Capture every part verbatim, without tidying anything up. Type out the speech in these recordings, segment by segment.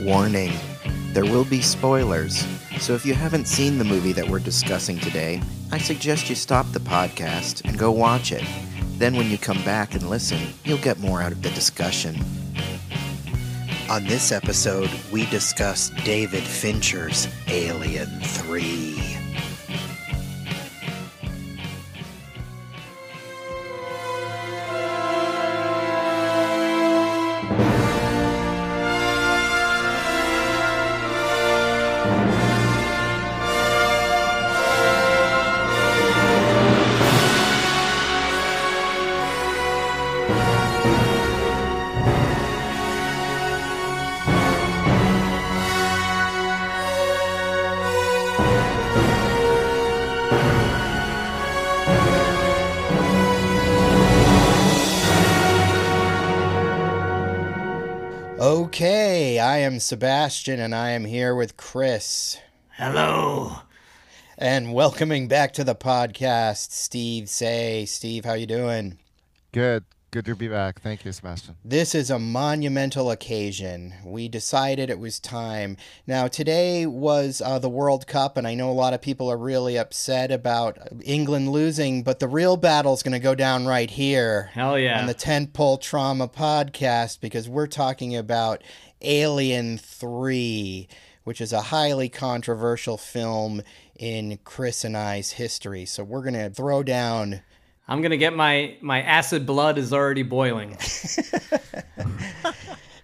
Warning, there will be spoilers, so if you haven't seen the movie that we're discussing today, I suggest you stop the podcast and go watch it. Then when you come back and listen, you'll get more out of the discussion. On this episode, we discuss David Fincher's Alien three. I'm Sebastian, and I am here with Chris. Hello. And welcoming back to the podcast, Steve Say. Steve, how you doing? Good. Good to be back. Thank you, Sebastian. This is a monumental occasion. We decided it was time. Now, today was uh, the World Cup, and I know a lot of people are really upset about England losing, but the real battle's going to go down right here. Hell yeah. On the Tentpole Trauma podcast, because we're talking about Alien three, which is a highly controversial film in Chris and I's history. So we're going to throw down. I'm going to get my, my acid blood is already boiling.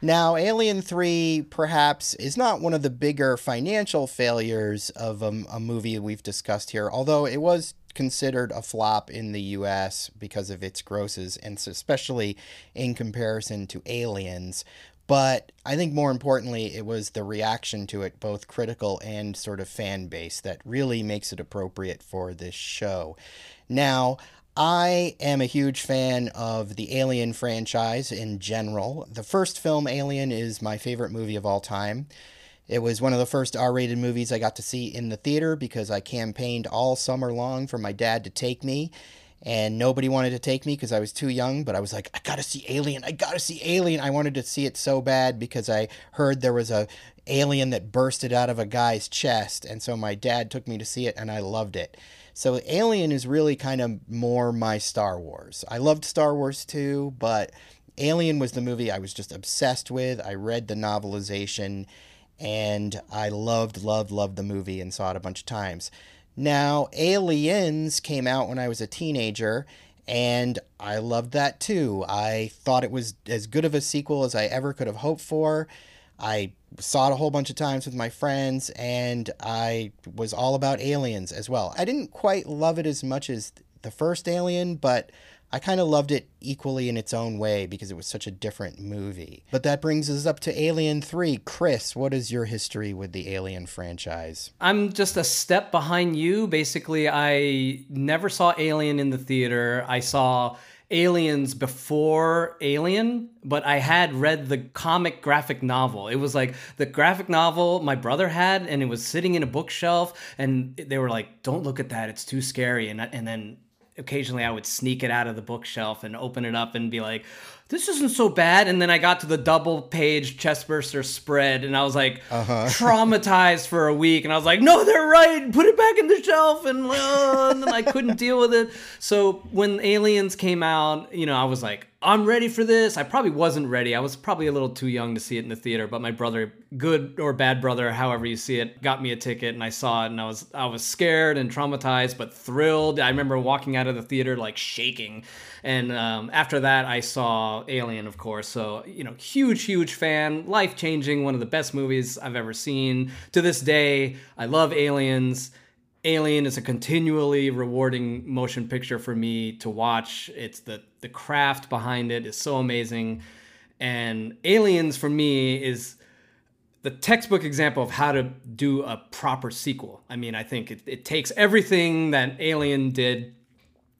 Now, Alien three perhaps is not one of the bigger financial failures of a, a movie we've discussed here, although it was considered a flop in the U S because of its grosses, and especially in comparison to Aliens. But I think more importantly, it was the reaction to it, both critical and sort of fan base, that really makes it appropriate for this show. Now, I am a huge fan of the Alien franchise in general. The first film, Alien, is my favorite movie of all time. It was one of the first R-rated movies I got to see in the theater because I campaigned all summer long for my dad to take me. And nobody wanted to take me because I was too young, but I was like, I gotta see Alien, I gotta see Alien. I wanted to see it so bad because I heard there was a alien that bursted out of a guy's chest, and so my dad took me to see it, and I loved it. So Alien is really kind of more my Star Wars. I loved Star Wars too, but Alien was the movie I was just obsessed with. I read the novelization, and I loved, loved, loved the movie and saw it a bunch of times. Now, Aliens came out when I was a teenager, and I loved that too. I thought it was as good of a sequel as I ever could have hoped for. I saw it a whole bunch of times with my friends, and I was all about Aliens as well. I didn't quite love it as much as the first Alien, but I kind of loved it equally in its own way because it was such a different movie. But that brings us up to Alien three. Chris, what is your history with the Alien franchise? I'm just a step behind you. Basically, I never saw Alien in the theater. I saw Aliens before Alien, but I had read the comic graphic novel. It was like the graphic novel my brother had, and it was sitting in a bookshelf, and they were like, don't look at that, it's too scary. And, and then occasionally I would sneak it out of the bookshelf and open it up and be like, this isn't so bad. And then I got to the double page chestburster spread, and I was like uh-huh. traumatized for a week. And I was like, no, they're right. Put it back in the shelf. And, uh, and then I couldn't deal with it. So when Aliens came out, you know, I was like, I'm ready for this. I probably wasn't ready. I was probably a little too young to see it in the theater, but my brother, good or bad brother, however you see it, got me a ticket, and I saw it, and I was I was scared and traumatized, but thrilled. I remember walking out of the theater like shaking. And um, after that, I saw Alien, of course. So, you know, huge, huge fan, life-changing, one of the best movies I've ever seen. To this day, I love Aliens. Alien is a continually rewarding motion picture for me to watch. It's the the craft behind it is so amazing. And Aliens, for me, is the textbook example of how to do a proper sequel. I mean, I think it, it takes everything that Alien did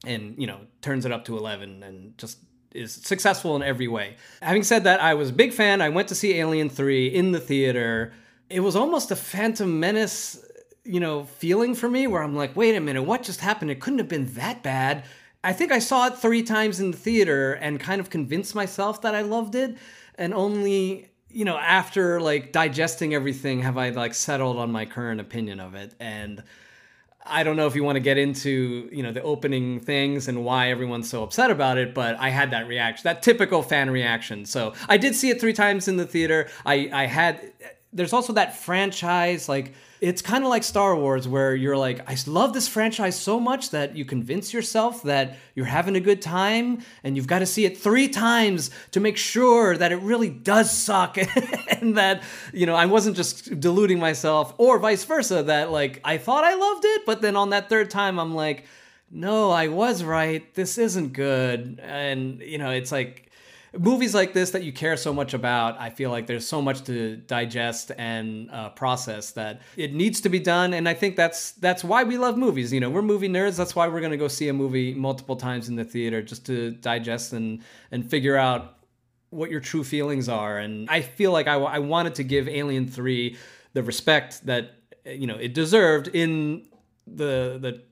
and, you know, turns it up to eleven and just is successful in every way. Having said that, I was a big fan. I went to see Alien three in the theater. It was almost a Phantom Menace, you know, feeling for me where I'm like, wait a minute, what just happened? It couldn't have been that bad. I think I saw it three times in the theater and kind of convinced myself that I loved it, and only, you know, after like digesting everything have I like settled on my current opinion of it. And I don't know if you want to get into, you know, the opening things and why everyone's so upset about it, but I had that reaction, that typical fan reaction. So I did see it three times in the theater. I, I had, there's also that franchise, like, it's kind of like Star Wars where you're like, I love this franchise so much that you convince yourself that you're having a good time and you've got to see it three times to make sure that it really does suck and that, you know, I wasn't just deluding myself, or vice versa, that like I thought I loved it, but then on that third time I'm like, no, I was right. This isn't good. And, you know, it's like movies like this that you care so much about, I feel like there's so much to digest and uh, process that it needs to be done. And I think that's that's why we love movies. You know, we're movie nerds. That's why we're going to go see a movie multiple times in the theater, just to digest and and figure out what your true feelings are. And I feel like I, I wanted to give Alien three the respect that, you know, it deserved in the the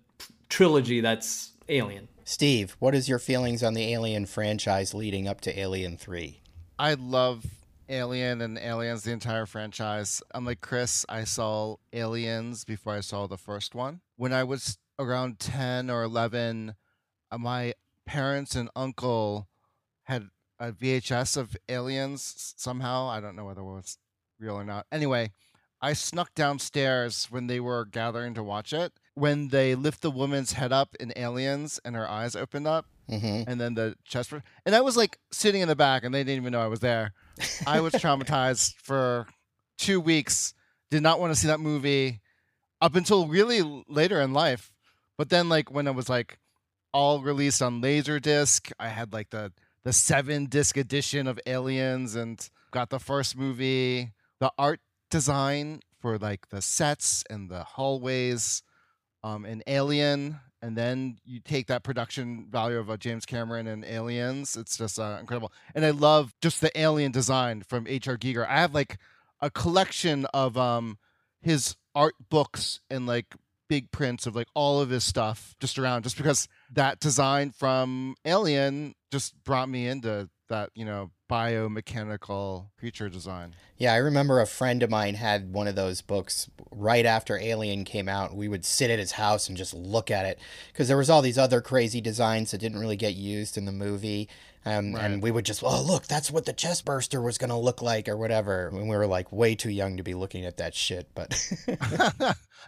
trilogy that's Alien. Steve, what is your feelings on the Alien franchise leading up to Alien three? I love Alien and Aliens, the entire franchise. Unlike Chris, I saw Aliens before I saw the first one. When I was around ten or eleven, my parents and uncle had a V H S of Aliens somehow. I don't know whether it was real or not. Anyway, I snuck downstairs when they were gathering to watch it. When they lift the woman's head up in Aliens and her eyes opened up, mm-hmm. and then the chest, and I was like sitting in the back, and they didn't even know I was there. I was traumatized for two weeks. Did not want to see that movie up until really later in life. But then, like when it was like all released on Laserdisc, I had like the the seven disc edition of Aliens and got the first movie. The art design for like the sets and the hallways. Um, an Alien, and then you take that production value of uh, James Cameron and Aliens. It's just uh, incredible. And I love just the Alien design from H R. Giger. I have like a collection of um, his art books and like big prints of like all of his stuff just around, just because that design from Alien just brought me into that, you know, biomechanical creature design. Yeah, I remember a friend of mine had one of those books right after Alien came out. We would sit at his house and just look at it because there was all these other crazy designs that didn't really get used in the movie. Um, right. And we would just, oh, look, that's what the chestburster was going to look like or whatever. And we were like way too young to be looking at that shit. But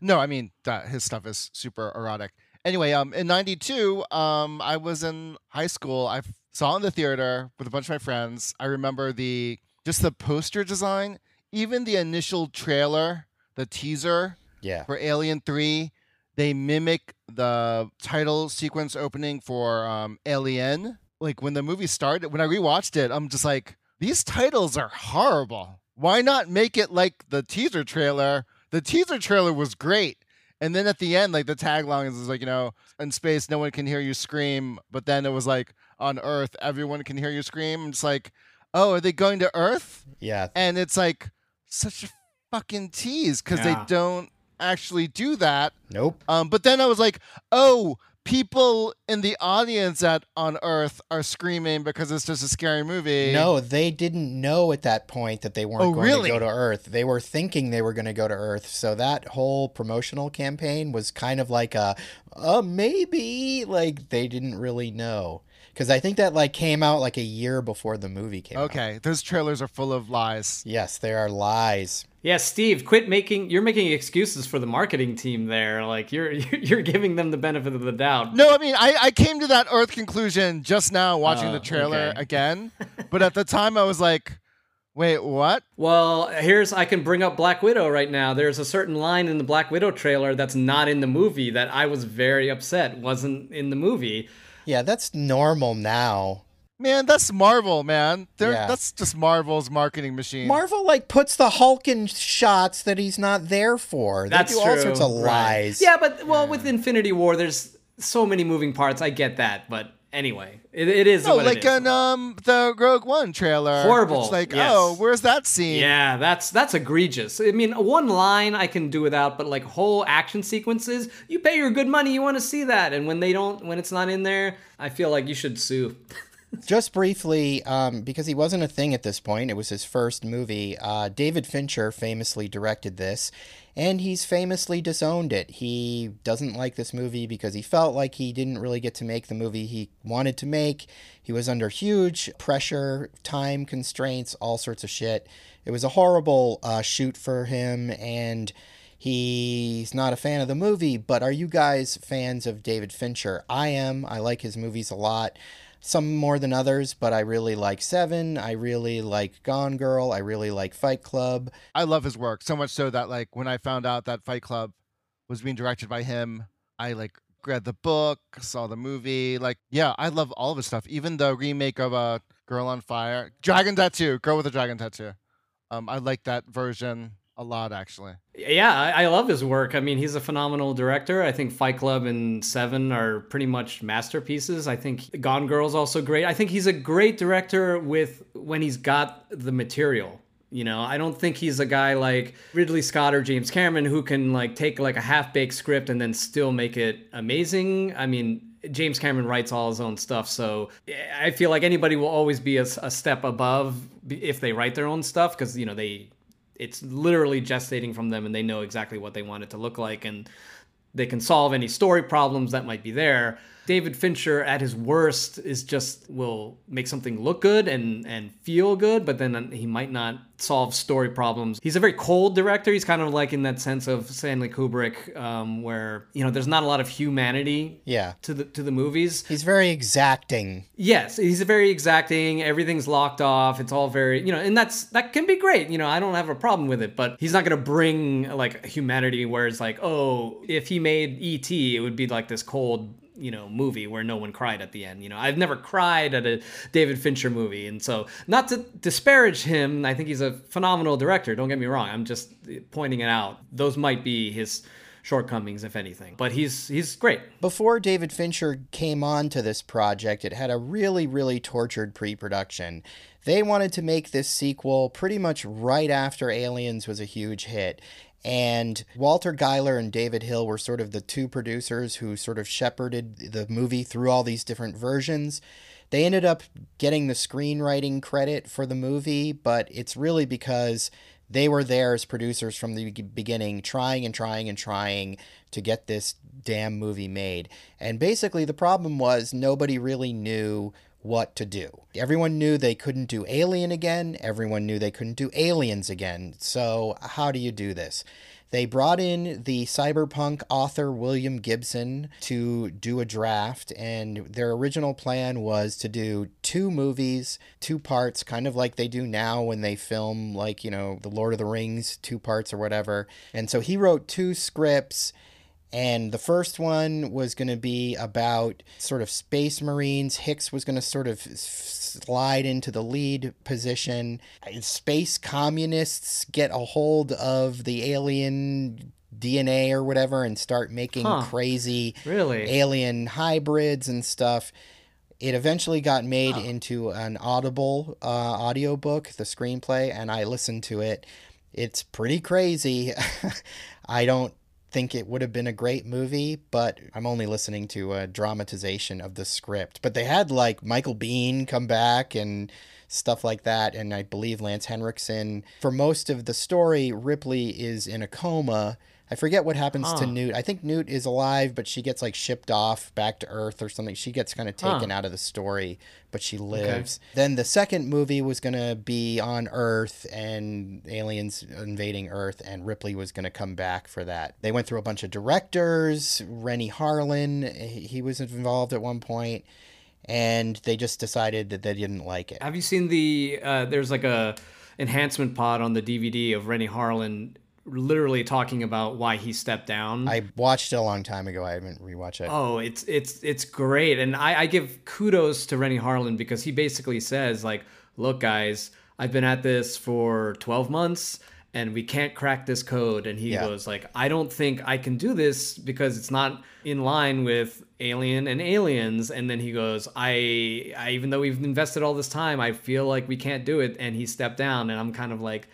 no, I mean, that, his stuff is super erotic. Anyway, um, in ninety-two, um, I was in high school. I saw it in the theater with a bunch of my friends. I remember the just the poster design, even the initial trailer, the teaser yeah. for Alien three. They mimic the title sequence opening for um, Alien. Like when the movie started, when I rewatched it, I'm just like, these titles are horrible. Why not make it like the teaser trailer? The teaser trailer was great. And then at the end, like the tagline is like, you know, in space, no one can hear you scream. But then it was like, on Earth, everyone can hear you scream. It's like, oh, are they going to Earth? Yeah. And it's like such a fucking tease because yeah. they don't actually do that. Nope. Um, but then I was like, oh, people in the audience at on Earth are screaming because it's just a scary movie. No, they didn't know at that point that they weren't oh, going really? to go to Earth. They were thinking they were going to go to Earth. So that whole promotional campaign was kind of like a, uh, maybe, like they didn't really know. Because I think that like came out like a year before the movie came okay, out. Okay, those trailers are full of lies. Yes, they are lies. Yeah, Steve, quit making, you're making excuses for the marketing team there. Like you're you're giving them the benefit of the doubt. No, I mean, I, I came to that Earth conclusion just now watching uh, the trailer okay. again. But at the time I was like, wait, what? Well, here's, I can bring up Black Widow right now. There's a certain line in the Black Widow trailer that's not in the movie that I was very upset wasn't in the movie. Yeah, that's normal now. Man, that's Marvel, man. Yeah. That's just Marvel's marketing machine. Marvel, like, puts the Hulk in shots that he's not there for. That's they do true. all sorts of right. lies. Yeah, but, well, yeah. with Infinity War, there's so many moving parts. I get that, but anyway, it, it is no, what like it is. An, um, the Rogue One trailer. Horrible. It's like, yes. oh, where's that scene? Yeah, that's, that's egregious. I mean, one line I can do without, but, like, whole action sequences, you pay your good money, you want to see that. And when they don't, when it's not in there, I feel like you should sue. Just briefly, um, because he wasn't a thing at this point, it was his first movie, uh, David Fincher famously directed this, and he's famously disowned it. He doesn't like this movie because he felt like he didn't really get to make the movie he wanted to make. He was under huge pressure, time constraints, all sorts of shit. It was a horrible uh, shoot for him, and he's not a fan of the movie, but are you guys fans of David Fincher? I am. I like his movies a lot. Some more than others, but I really like Seven. I really like Gone Girl. I really like Fight Club. I love his work so much so that, like, when I found out that Fight Club was being directed by him, I, like, read the book, saw the movie. Like, yeah, I love all of his stuff. Even the remake of uh, Girl on Fire. Dragon Tattoo. Girl with a Dragon Tattoo. Um, I like that version a lot, actually. Yeah, I, I love his work. I mean, he's a phenomenal director. I think Fight Club and Seven are pretty much masterpieces. I think Gone Girl's also great. I think he's a great director with when he's got the material. You know, I don't think he's a guy like Ridley Scott or James Cameron who can, like, take, like, a half-baked script and then still make it amazing. I mean, James Cameron writes all his own stuff, so I feel like anybody will always be a, a step above if they write their own stuff because, you know, they... It's literally gestating from them, and they know exactly what they want it to look like, and they can solve any story problems that might be there. David Fincher, at his worst, is just will make something look good and, and feel good, but then he might not solve story problems. He's a very cold director. He's kind of like in that sense of Stanley Kubrick, um, where, you know, there's not a lot of humanity yeah. to the to the movies. He's very exacting. Yes, he's very exacting. Everything's locked off. It's all very, you know, and that's that can be great. You know, I don't have a problem with it, but he's not going to bring, like, humanity where it's like, oh, if he made E T, it would be like this cold, you know, movie where no one cried at the end. You know, I've never cried at a David Fincher movie. And so, not to disparage him, I think he's a phenomenal director. Don't get me wrong. I'm just pointing it out. Those might be his shortcomings, if anything. But he's he's great. Before David Fincher came on to this project, it had a really, really tortured pre-production. They wanted to make this sequel pretty much right after Aliens was a huge hit. And Walter Geiler and David Hill were sort of the two producers who sort of shepherded the movie through all these different versions. They ended up getting the screenwriting credit for the movie, but it's really because they were there as producers from the beginning, trying and trying and trying to get this damn movie made. And basically the problem was nobody really knew what to do. Everyone knew they couldn't do Alien again. Everyone knew they couldn't do Aliens again. So how do you do this? They brought in the cyberpunk author William Gibson to do a draft, and their original plan was to do two movies, two parts, kind of like they do now when they film, like, you know, The Lord of the Rings, two parts or whatever. And so he wrote two scripts. And the first one was going to be about sort of space marines. Hicks was going to sort of slide into the lead position. Space communists get a hold of the alien D N A or whatever and start making huh. crazy really? alien hybrids and stuff. It eventually got made huh. into an Audible uh, audiobook, the screenplay, and I listened to it. It's pretty crazy. I don't think it would have been a great movie, but I'm only listening to a dramatization of the script. But they had, like, Michael Biehn come back and stuff like that, and I believe Lance Henriksen. For most of the story, Ripley is in a coma. I forget what happens huh. to Newt. I think Newt is alive, but she gets, like, shipped off back to Earth or something. She gets kind of taken huh. out of the story, but she lives. Okay. Then the second movie was going to be on Earth and aliens invading Earth, and Ripley was going to come back for that. They went through a bunch of directors. Renny Harril, he was involved at one point, and they just decided that they didn't like it. Have you seen the, uh, there's like a enhancement pod on the D V D of Renny Harril literally talking about why he stepped down. I watched it a long time ago. I haven't rewatched it. Oh, it's it's it's great. And I, I give kudos to Renny Harril because he basically says, like, look, guys, I've been at this for twelve months and we can't crack this code. And he yeah. goes like, I don't think I can do this because it's not in line with Alien and Aliens. And then he goes, I, I even though we've invested all this time, I feel like we can't do it. And he stepped down, and I'm kind of like,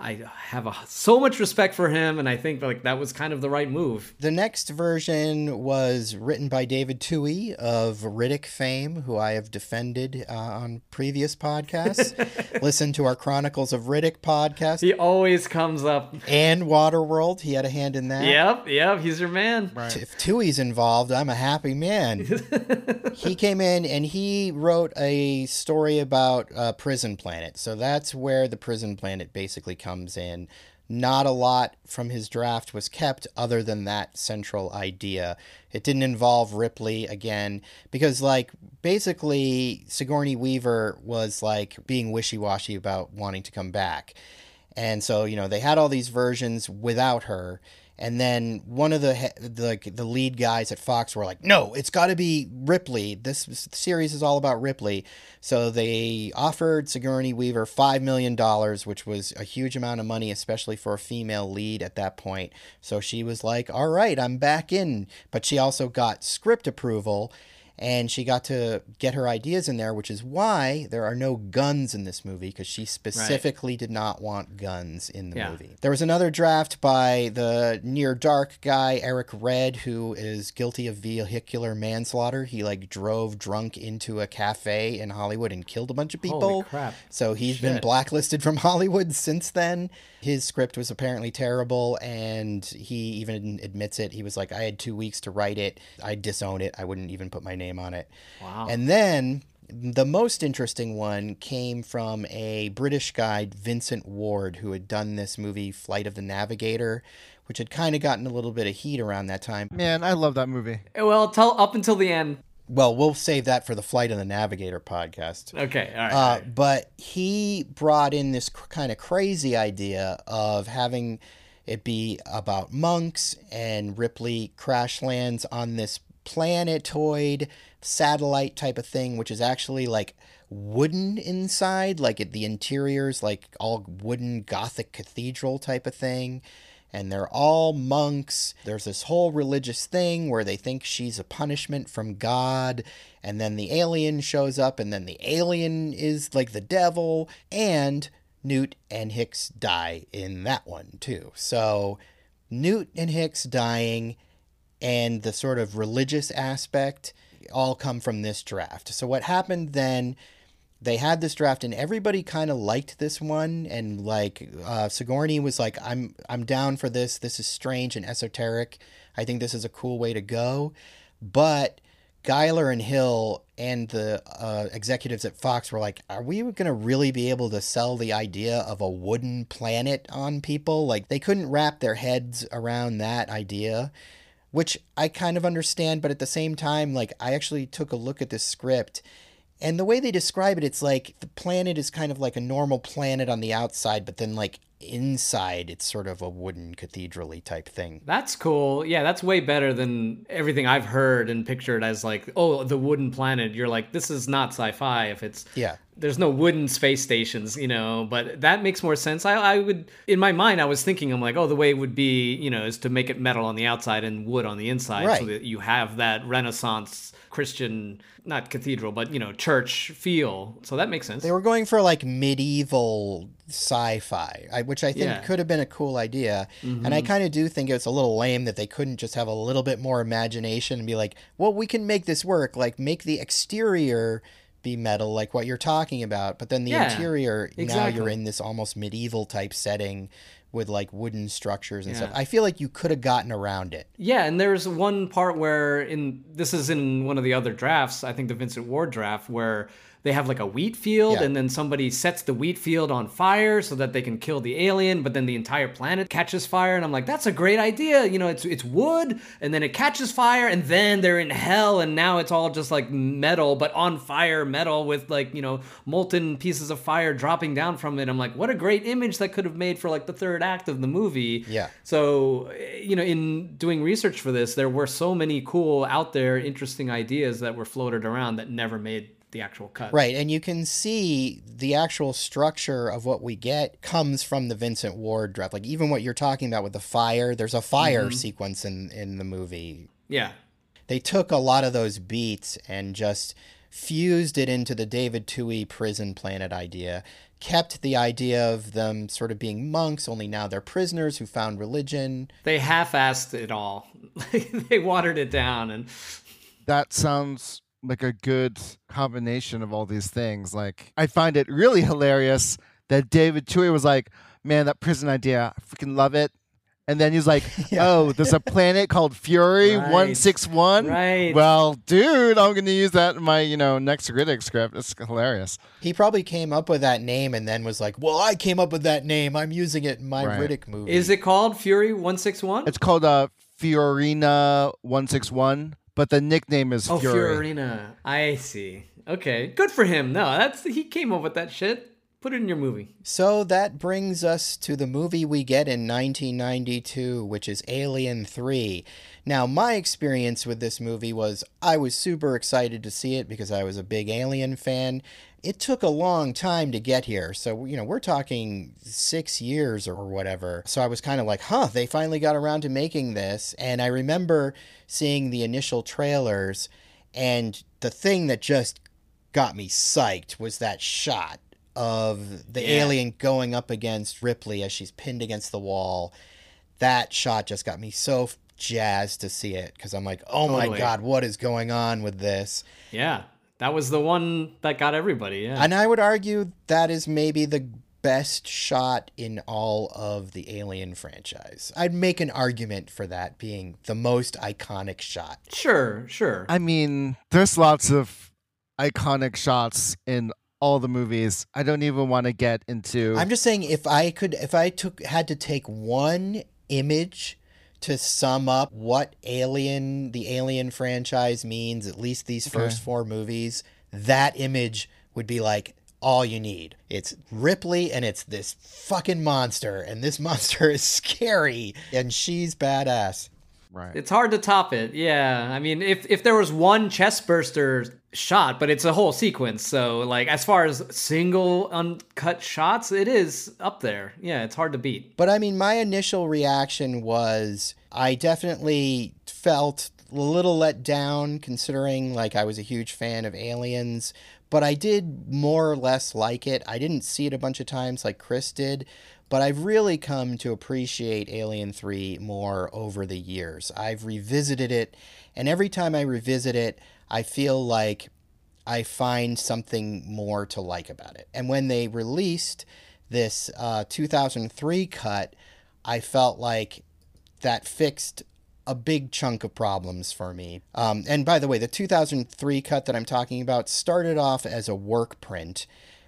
I have a, so much respect for him, and I think like that was kind of the right move. The next version was written by David Twohy of Riddick fame, who I have defended uh, on previous podcasts. Listen to our Chronicles of Riddick podcast. He always comes up. And Waterworld. He had a hand in that. Yep, yep. He's your man. Right. If Twohy's involved, I'm a happy man. He came in and he wrote a story about uh, Prison Planet. So that's where the Prison Planet basically comes comes in. Not a lot from his draft was kept other than that central idea. It didn't involve Ripley again because, like, basically Sigourney Weaver was like being wishy-washy about wanting to come back. And so, you know, they had all these versions without her. And then one of the, the, the lead guys at Fox were like, no, it's got to be Ripley. This series is all about Ripley. So they offered Sigourney Weaver five million dollars, which was a huge amount of money, especially for a female lead at that point. So she was like, all right, I'm back in. But she also got script approval, and she got to get her ideas in there, which is why there are no guns in this movie, because she specifically right. did not want guns in the yeah. movie. There was another draft by the Near Dark guy, Eric Red, who is guilty of vehicular manslaughter. He, like, drove drunk into a cafe in Hollywood and killed a bunch of people. Holy crap. So he's Shit. been blacklisted from Hollywood since then. His script was apparently terrible, and he even admits it. He was like, I had two weeks to write it. I disown it. I wouldn't even put my name on it. Wow. And then the most interesting one came from a British guy, Vincent Ward, who had done this movie Flight of the Navigator, which had kind of gotten a little bit of heat around that time. Man, I love that movie. Well, tell up until the end. Well, we'll save that for the Flight of the Navigator podcast. Okay, all right. Uh, all right. But he brought in this cr- kind of crazy idea of having it be about monks, and Ripley crash lands on this planetoid satellite type of thing, which is actually like wooden inside, like at the interiors, like all wooden Gothic cathedral type of thing. And they're all monks. There's this whole religious thing where they think she's a punishment from God. And then the alien shows up, and then the alien is like the devil. And Newt and Hicks die in that one too. So Newt and Hicks dying and the sort of religious aspect all come from this draft. So what happened then, they had this draft and everybody kind of liked this one. And like uh, Sigourney was like, I'm I'm down for this. This is strange and esoteric. I think this is a cool way to go. But Giler and Hill and the uh, executives at Fox were like, are we going to really be able to sell the idea of a wooden planet on people? Like, they couldn't wrap their heads around that idea, which I kind of understand, but at the same time, like, I actually took a look at this script, and the way they describe it, it's like the planet is kind of like a normal planet on the outside, but then, like, inside it's sort of a wooden cathedral-y type thing. That's cool. Yeah, that's way better than everything I've heard and pictured as, like, oh, the wooden planet. You're like, this is not sci-fi if it's... yeah. There's no wooden space stations, you know, but that makes more sense. I, I would, in my mind, I was thinking, I'm like, oh, the way it would be, you know, is to make it metal on the outside and wood on the inside, right, so that you have that Renaissance Christian, not cathedral, but, you know, church feel. So that makes sense. They were going for like medieval sci-fi, which I think yeah. could have been a cool idea. Mm-hmm. And I kind of do think it's a little lame that they couldn't just have a little bit more imagination and be like, well, we can make this work, like make the exterior be metal, like what you're talking about, but then the yeah, interior, exactly. Now you're in this almost medieval type setting with like wooden structures and yeah. stuff. I feel like you could have gotten around it. Yeah, and there's one part where in this is in one of the other drafts, I think the Vincent Ward draft, where they have like a wheat field, yeah. and then somebody sets the wheat field on fire so that they can kill the alien, but then the entire planet catches fire. And I'm like, that's a great idea. You know, it's it's wood, and then it catches fire, and then they're in hell, and now it's all just like metal, but on fire metal with like, you know, molten pieces of fire dropping down from it. I'm like, what a great image that could have made for like the third act of the movie. Yeah. So, you know, in doing research for this, there were so many cool out there, interesting ideas that were floated around that never made the actual cut. Right. And you can see the actual structure of what we get comes from the Vincent Ward draft. Like even what you're talking about with the fire, there's a fire mm-hmm. sequence in, in the movie. Yeah. They took a lot of those beats and just fused it into the David Twohy prison planet idea, kept the idea of them sort of being monks, only now they're prisoners who found religion. They half-assed it all. They watered it down. And that sounds like a good combination of all these things. Like, I find it really hilarious that David Twohy was like, man, that prison idea, I freaking love it. And then he's like, yeah. oh, there's a planet called Fury right. one sixty-one. Right. Well, dude, I'm going to use that in my, you know, next Riddick script. It's hilarious. He probably came up with that name and then was like, well, I came up with that name. I'm using it in my right. Riddick movie. Is it called Fury one sixty-one? It's called uh, Fiorina one sixty-one, but the nickname is oh, Fury. Oh, Fiorina. I see. Okay. Good for him. No, that's he came up with that shit. Put it in your movie. So that brings us to the movie we get in nineteen ninety-two, which is Alien three. Now, my experience with this movie was I was super excited to see it because I was a big Alien fan. It took a long time to get here. So, you know, we're talking six years or whatever. So I was kind of like, huh, they finally got around to making this. And I remember seeing the initial trailers, and the thing that just got me psyched was that shot of the yeah. alien going up against Ripley as she's pinned against the wall. That shot just got me so jazzed to see it because I'm like, oh totally. My God, what is going on with this? Yeah, that was the one that got everybody. Yeah, and I would argue that is maybe the best shot in all of the Alien franchise. I'd make an argument for that being the most iconic shot. Sure, sure. I mean, there's lots of iconic shots in all the movies. I don't even want to get into. I'm just saying, if I could, if I took had to take one image to sum up what Alien, the Alien franchise means, at least these okay. first four movies, that image would be like all you need. It's Ripley, and it's this fucking monster, and this monster is scary, and she's badass. Right. It's hard to top it. Yeah. I mean, if, if there was one chestburster shot, but it's a whole sequence. So, like, as far as single uncut shots, it is up there. Yeah, it's hard to beat. But, I mean, my initial reaction was I definitely felt a little let down considering, like, I was a huge fan of Aliens. But I did more or less like it. I didn't see it a bunch of times like Chris did. But I've really come to appreciate Alien three more over the years. I've revisited it, and every time I revisit it, I feel like I find something more to like about it. And when they released this uh, two thousand three cut, I felt like that fixed a big chunk of problems for me. Um, and by the way, the two thousand three cut that I'm talking about started off as a work print,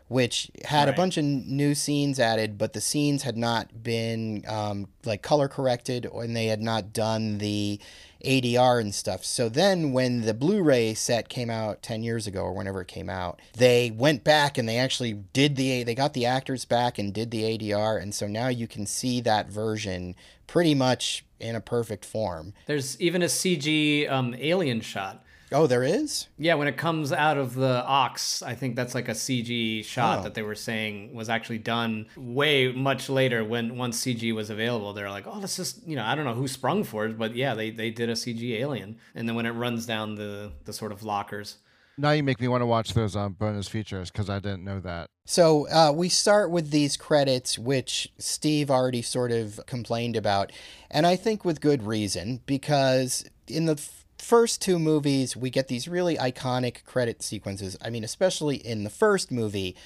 which had right. a bunch of new scenes added, but the scenes had not been um, like color corrected, and they had not done the A D R and stuff. So then when the Blu-ray set came out ten years ago or whenever it came out, they went back and they actually did the, they got the actors back and did the A D R. And so now you can see that version pretty much in a perfect form. There's even a C G um, alien shot. Oh, there is? Yeah, when it comes out of the ox, I think that's like a C G shot oh. that they were saying was actually done way much later when once C G was available. They're like, oh, let's just, you know, I don't know who sprung for it, but yeah, they, they did a C G alien. And then when it runs down the, the sort of lockers. Now you make me want to watch those um, bonus features because I didn't know that. So uh, we start with these credits, which Steve already sort of complained about. And I think with good reason, because in the first two movies, we get these really iconic credit sequences. I mean, especially in the first movie,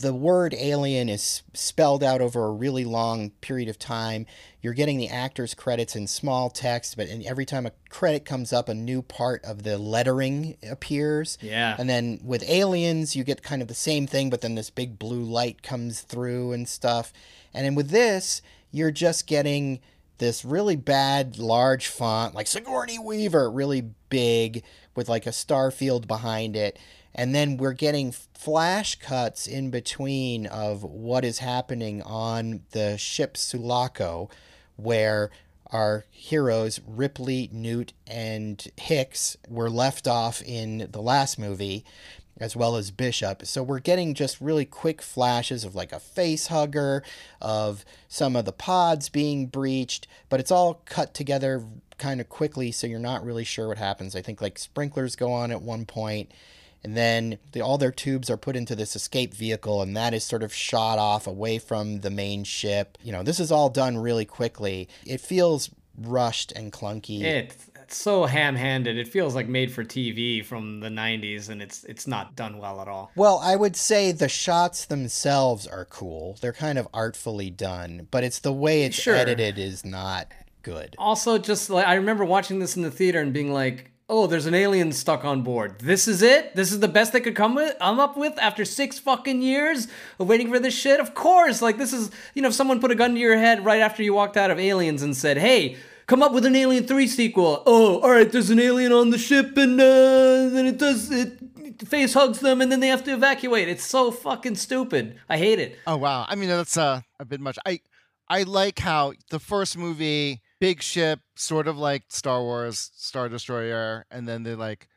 the word alien is spelled out over a really long period of time. You're getting the actors' credits in small text, but in, every time a credit comes up, a new part of the lettering appears. Yeah. And then with aliens, you get kind of the same thing, but then this big blue light comes through and stuff. And then with this, you're just getting this really bad large font, like Sigourney Weaver, really big, with like a star field behind it. And then we're getting flash cuts in between of what is happening on the ship Sulaco, where our heroes, Ripley, Newt, and Hicks, were left off in the last movie, as well as Bishop. So we're getting just really quick flashes of like a face hugger, of some of the pods being breached, but it's all cut together kind of quickly, so you're not really sure what happens. I think like sprinklers go on at one point. And then the, all their tubes are put into this escape vehicle, and that is sort of shot off away from the main ship. You know, this is all done really quickly. It feels rushed and clunky. It's, it's so ham-handed. It feels like made for T V from the nineties, and it's it's not done well at all. Well, I would say the shots themselves are cool. They're kind of artfully done, but it's the way it's sure. edited is not good. Also, just like I remember watching this in the theater and being like, oh, there's an alien stuck on board. This is it? This is the best they could come with, I'm up with after six fucking years of waiting for this shit? Of course. Like, this is, you know, if someone put a gun to your head right after you walked out of Aliens and said, hey, come up with an Alien three sequel. Oh, all right, there's an alien on the ship, and uh, then it does, it face hugs them, and then they have to evacuate. It's so fucking stupid. I hate it. Oh, wow. I mean, that's uh, a bit much. I, I like how the first movie... Big ship, sort of like Star Wars, Star Destroyer, and then they like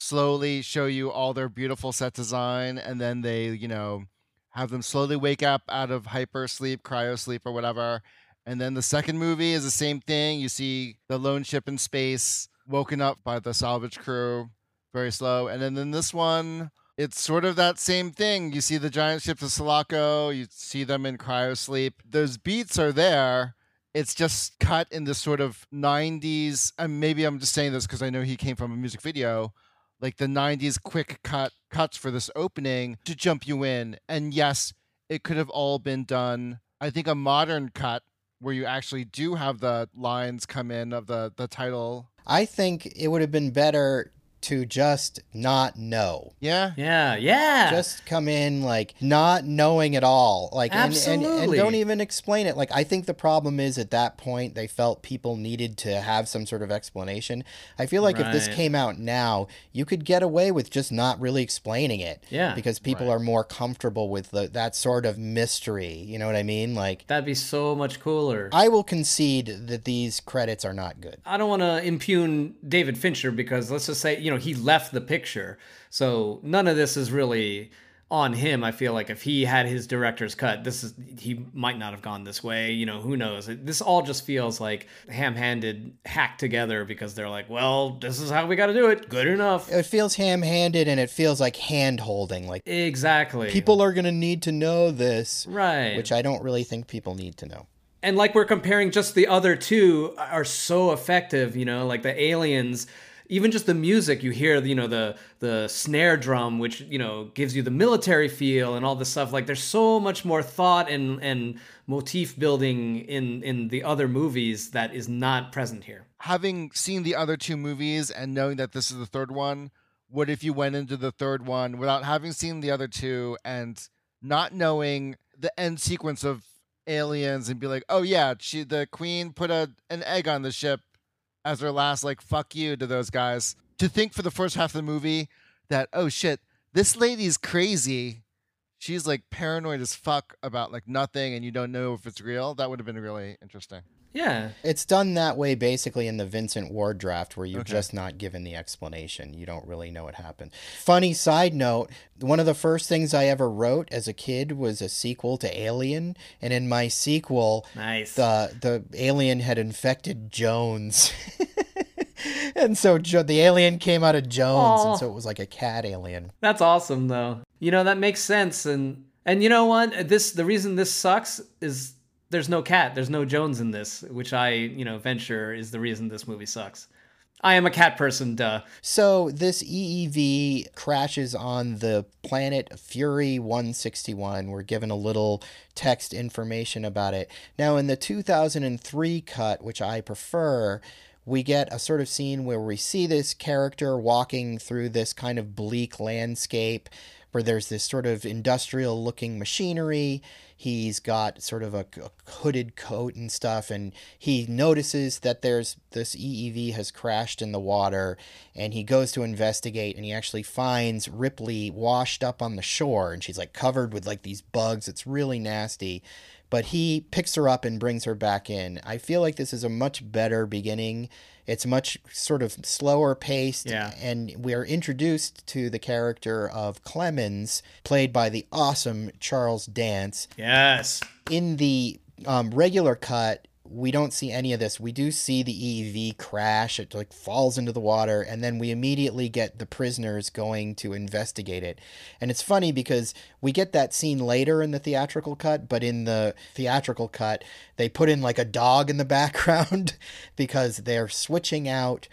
slowly show you all their beautiful set design, and then they, you know, have them slowly wake up out of hyper sleep, cryo sleep, or whatever. And then the second movie is the same thing. You see the lone ship in space, woken up by the salvage crew, very slow. And then in this one, it's sort of that same thing. You see the giant ship of Sulaco, you see them in cryo sleep. Those beats are there. It's just cut in this sort of nineties, and maybe I'm just saying this because I know he came from a music video, like the nineties quick cut cuts for this opening to jump you in. And yes, it could have all been done. I think a modern cut where you actually do have the lines come in of the, the title. I think it would have been better to just not know. Yeah. Yeah. Yeah. Just come in like not knowing at all. Like, absolutely. And, and, and don't even explain it. Like, I think the problem is at that point, they felt people needed to have some sort of explanation. I feel like right. if this came out now, you could get away with just not really explaining it. Yeah. Because people right. are more comfortable with the, that sort of mystery. You know what I mean? Like, that'd be so much cooler. I will concede that these credits are not good. I don't want to impugn David Fincher because let's just say, you know, Know, he left the picture, so none of this is really on him. I feel like if he had his director's cut, this is he might not have gone this way. You know, who knows? This all just feels like ham-handed, hacked together because they're like, well, this is how we got to do it. Good enough. It feels ham-handed, and it feels like hand-holding. Like exactly, people are gonna need to know this, right? Which I don't really think people need to know. And like we're comparing, just the other two are so effective. You know, like the aliens. Even just the music, you hear, you know, the the snare drum, which, you know, gives you the military feel and all this stuff. Like, there's so much more thought and, and motif building in, in the other movies that is not present here. Having seen the other two movies and knowing that this is the third one, what if you went into the third one without having seen the other two and not knowing the end sequence of aliens and be like, oh, yeah, she the queen put a an egg on the ship as their last, like, fuck you to those guys. To think for the first half of the movie that, oh, shit, this lady's crazy. She's, like, paranoid as fuck about, like, nothing, and you don't know if it's real. That would have been really interesting. Yeah. It's done that way, basically, in the Vincent Ward draft, where you're okay. just not given the explanation. You don't really know what happened. Funny side note, one of the first things I ever wrote as a kid was a sequel to Alien. And in my sequel, nice. the, the alien had infected Jones. And so jo- the alien came out of Jones, aww. And so it was like a cat alien. That's awesome, though. You know, that makes sense. And, and you know what? This the reason this sucks is... there's no cat, there's no Jones in this, which I, you know, venture is the reason this movie sucks. I am a cat person, duh. So this E E V crashes on the planet Fury one sixty-one. We're given a little text information about it. Now, in the two thousand three cut, which I prefer, we get a sort of scene where we see this character walking through this kind of bleak landscape where there's this sort of industrial looking machinery. He's got sort of a, a hooded coat and stuff, and he notices that there's this E E V has crashed in the water, and he goes to investigate, and he actually finds Ripley washed up on the shore, and she's like covered with like these bugs. It's really nasty. But he picks her up and brings her back in. I feel like this is a much better beginning. It's much sort of slower paced. Yeah. And we are introduced to the character of Clemens, played by the awesome Charles Dance. Yes. In the um, regular cut, we don't see any of this. We do see the E E V crash. It like falls into the water, and then we immediately get the prisoners going to investigate it. And it's funny because we get that scene later in the theatrical cut, but in the theatrical cut, they put in like a dog in the background because they're switching out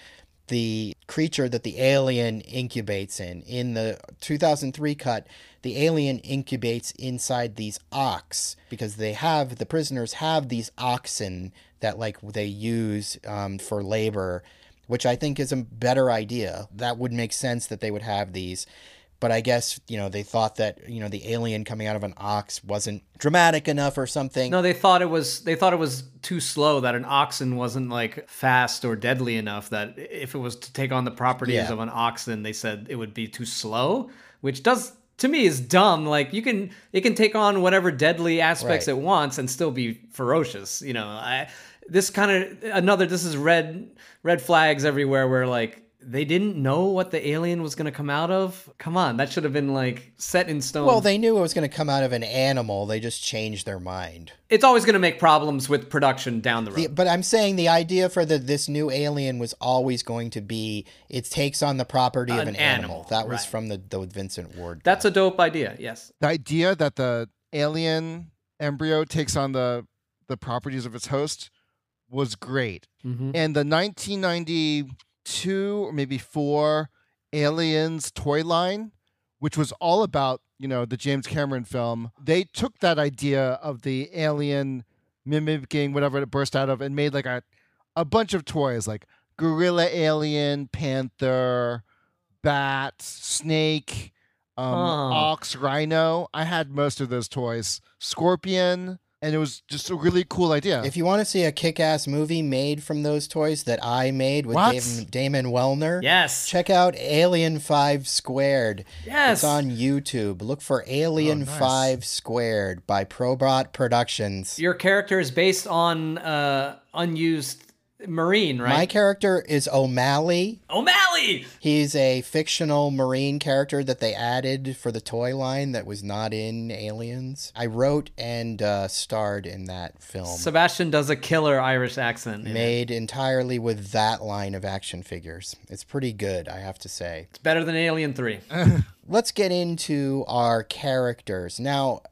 the creature that the alien incubates in. In the two thousand three cut, the alien incubates inside these ox, because they have, the prisoners have these oxen that like they use um, for labor, which I think is a better idea. That would make sense that they would have these. But I guess, you know, they thought that, you know, the alien coming out of an ox wasn't dramatic enough or something. No, they thought it was they thought it was too slow, that an oxen wasn't like fast or deadly enough, that if it was to take on the properties yeah. of an oxen, they said it would be too slow, which does to me is dumb. Like you can it can take on whatever deadly aspects right. it wants and still be ferocious, you know. I this kind of another this is red red flags everywhere where like they didn't know what the alien was going to come out of? Come on, that should have been, like, set in stone. Well, they knew it was going to come out of an animal. They just changed their mind. It's always going to make problems with production down the road. The, but I'm saying the idea for the, this new alien was always going to be it takes on the property an of an animal. animal. That was right. from the, the Vincent Ward. That's guy. a dope idea, yes. The idea that the alien embryo takes on the, the properties of its host was great. Mm-hmm. And the nineteen ninety... two or maybe four Aliens toy line, which was all about, you know, the James Cameron film. They took that idea of the alien mimicking whatever it burst out of and made like a, a bunch of toys like gorilla alien, panther, bat, snake, um, oh. ox, rhino. I had most of those toys. Scorpion. And it was just a really cool idea. If you want to see a kick-ass movie made from those toys that I made with Dave, Damon Wellner, yes, check out Alien five Squared. Yes. It's on YouTube. Look for Alien oh, nice. five Squared by Probot Productions. Your character is based on uh, unused Marine, right? My character is O'Malley. O'Malley! He's a fictional Marine character that they added for the toy line that was not in Aliens. I wrote and uh, starred in that film. Sebastian does a killer Irish accent. Made entirely with that line of action figures. It's pretty good, I have to say. It's better than Alien three. Let's get into our characters. Now,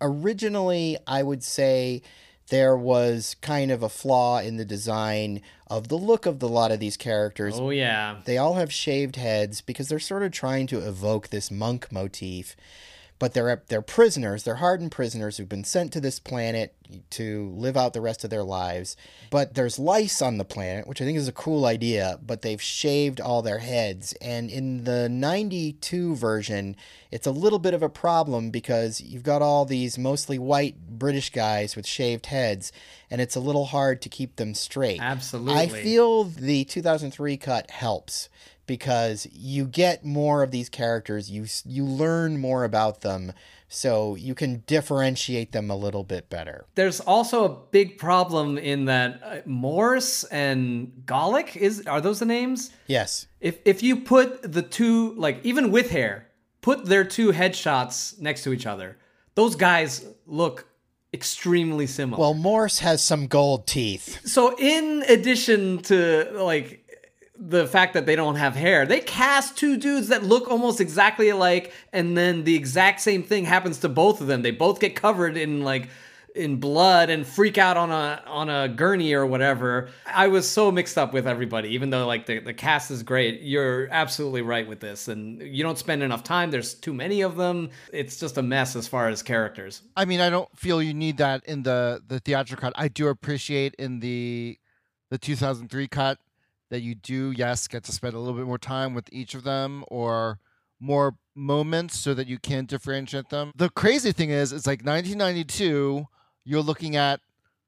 originally, I would say there was kind of a flaw in the design of the look of the lot of these characters. Oh, yeah. They all have shaved heads because they're sort of trying to evoke this monk motif. But they're they're prisoners. They're hardened prisoners who've been sent to this planet to live out the rest of their lives. But there's lice on the planet, which I think is a cool idea, but they've shaved all their heads. And in the ninety-two version, it's a little bit of a problem because you've got all these mostly white British guys with shaved heads, and it's a little hard to keep them straight. Absolutely. I feel the two thousand three cut helps, because you get more of these characters, you you learn more about them, so you can differentiate them a little bit better. There's also a big problem in that uh, Morse and Golic, is are those the names? Yes. If if you put the two, like even with hair, put their two headshots next to each other, those guys look extremely similar. Well, Morse has some gold teeth. So in addition to like the fact that they don't have hair, they cast two dudes that look almost exactly alike, and then the exact same thing happens to both of them. They both get covered in like in blood and freak out on a on a gurney or whatever. I was so mixed up with everybody, even though like the, the cast is great. You're absolutely right with this, and you don't spend enough time. There's too many of them. It's just a mess as far as characters. I mean, I don't feel you need that in the, the theatrical cut. I do appreciate in the the two thousand three cut that you do, yes, get to spend a little bit more time with each of them or more moments so that you can differentiate them. The crazy thing is, it's like nineteen ninety-two, you're looking at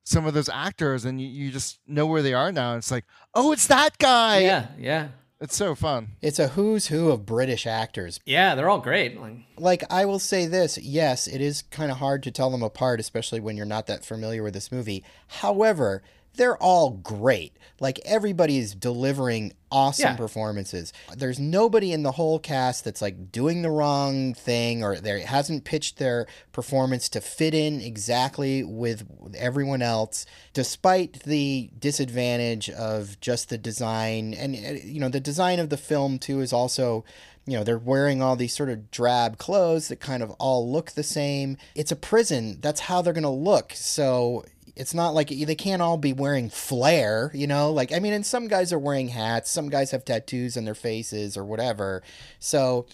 some of those actors and you, you just know where they are now. It's like, oh, it's that guy. Yeah, yeah. It's so fun. It's a who's who of British actors. Yeah, they're all great. Like, I will say this. Yes, it is kind of hard to tell them apart, especially when you're not that familiar with this movie. However, they're all great. Like, everybody's delivering awesome yeah. performances. There's nobody in the whole cast that's like doing the wrong thing or they hasn't pitched their performance to fit in exactly with everyone else, despite the disadvantage of just the design. And, you know, the design of the film too is also, you know, they're wearing all these sort of drab clothes that kind of all look the same. It's a prison. That's how they're going to look. So it's not like they can't all be wearing flair, you know, like, I mean, and some guys are wearing hats, some guys have tattoos on their faces or whatever. So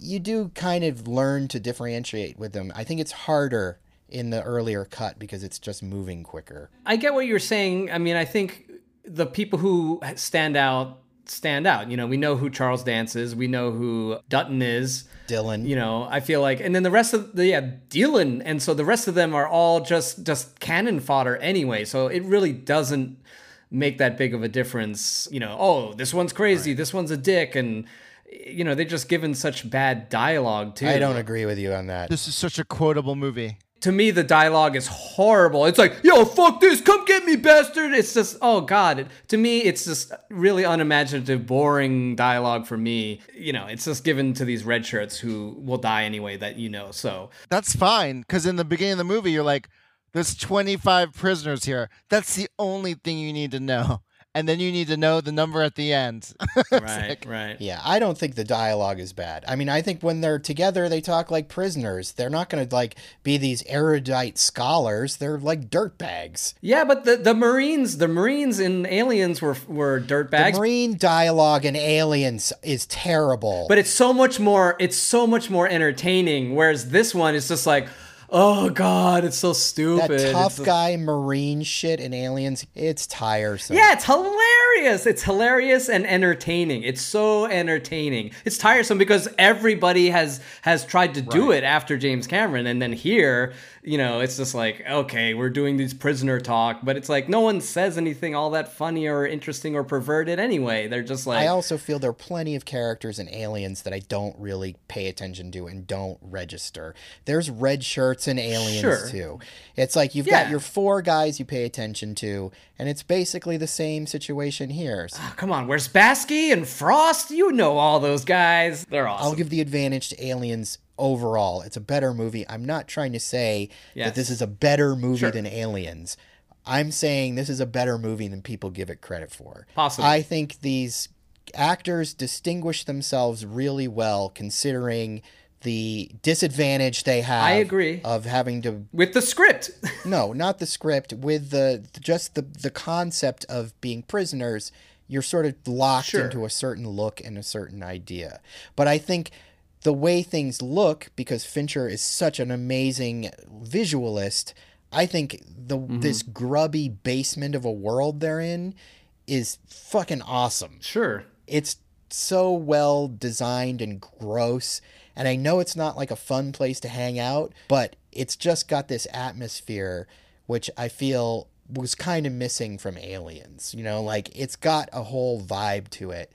you do kind of learn to differentiate with them. I think it's harder in the earlier cut because it's just moving quicker. I get what you're saying. I mean, I think the people who stand out stand out. You know, we know who Charles Dance is. We know who Dutton is. Dylan. You know, I feel like, and then the rest of the, yeah, Dylan. And so the rest of them are all just, just cannon fodder anyway. So it really doesn't make that big of a difference. You know, oh, this one's crazy. Right. This one's a dick. And, you know, they're just given such bad dialogue too. I don't agree with you on that. This is such a quotable movie. To me, the dialogue is horrible. It's like, yo, fuck this. Come get me, bastard. It's just, oh, God. It, to me, it's just really unimaginative, boring dialogue for me. You know, it's just given to these red shirts who will die anyway that you know, so. That's fine, because in the beginning of the movie, you're like, there's twenty-five prisoners here. That's the only thing you need to know. And then you need to know the number at the end. Right, like, right. Yeah, I don't think the dialogue is bad. I mean, I think when they're together, they talk like prisoners. They're not going to, like, be these erudite scholars. They're like dirtbags. Yeah, but the, the Marines, the Marines in Aliens were, were dirtbags. The Marine dialogue in Aliens is terrible. But it's so much more, it's so much more entertaining, whereas this one is just like, oh, God, it's so stupid. That tough a- guy Marine shit in Aliens, it's tiresome. Yeah, it's hilarious. It's hilarious and entertaining. It's so entertaining. It's tiresome because everybody has has tried to do right. it after James Cameron. And then here, you know, it's just like, okay, we're doing these prisoner talk. But it's like no one says anything all that funny or interesting or perverted anyway. They're just like... I also feel there are plenty of characters in Aliens that I don't really pay attention to and don't register. There's red shirts and Aliens sure. too. It's like you've yeah. got your four guys you pay attention to, and it's basically the same situation here. So, oh, come on, where's Baskey and Frost? You know all those guys. They're awesome. I'll give the advantage to Aliens overall. It's a better movie. I'm not trying to say yes. that this is a better movie sure. than Aliens. I'm saying this is a better movie than people give it credit for. Possibly. I think these actors distinguish themselves really well considering the disadvantage they have I agree. Of having to... With the script. No, not the script. With the just the, the concept of being prisoners, you're sort of locked sure. into a certain look and a certain idea. But I think the way things look, because Fincher is such an amazing visualist, I think the mm-hmm. this grubby basement of a world they're in is fucking awesome. Sure. It's so well designed and gross. And I know it's not like a fun place to hang out, but it's just got this atmosphere, which I feel was kind of missing from Aliens. You know, like it's got a whole vibe to it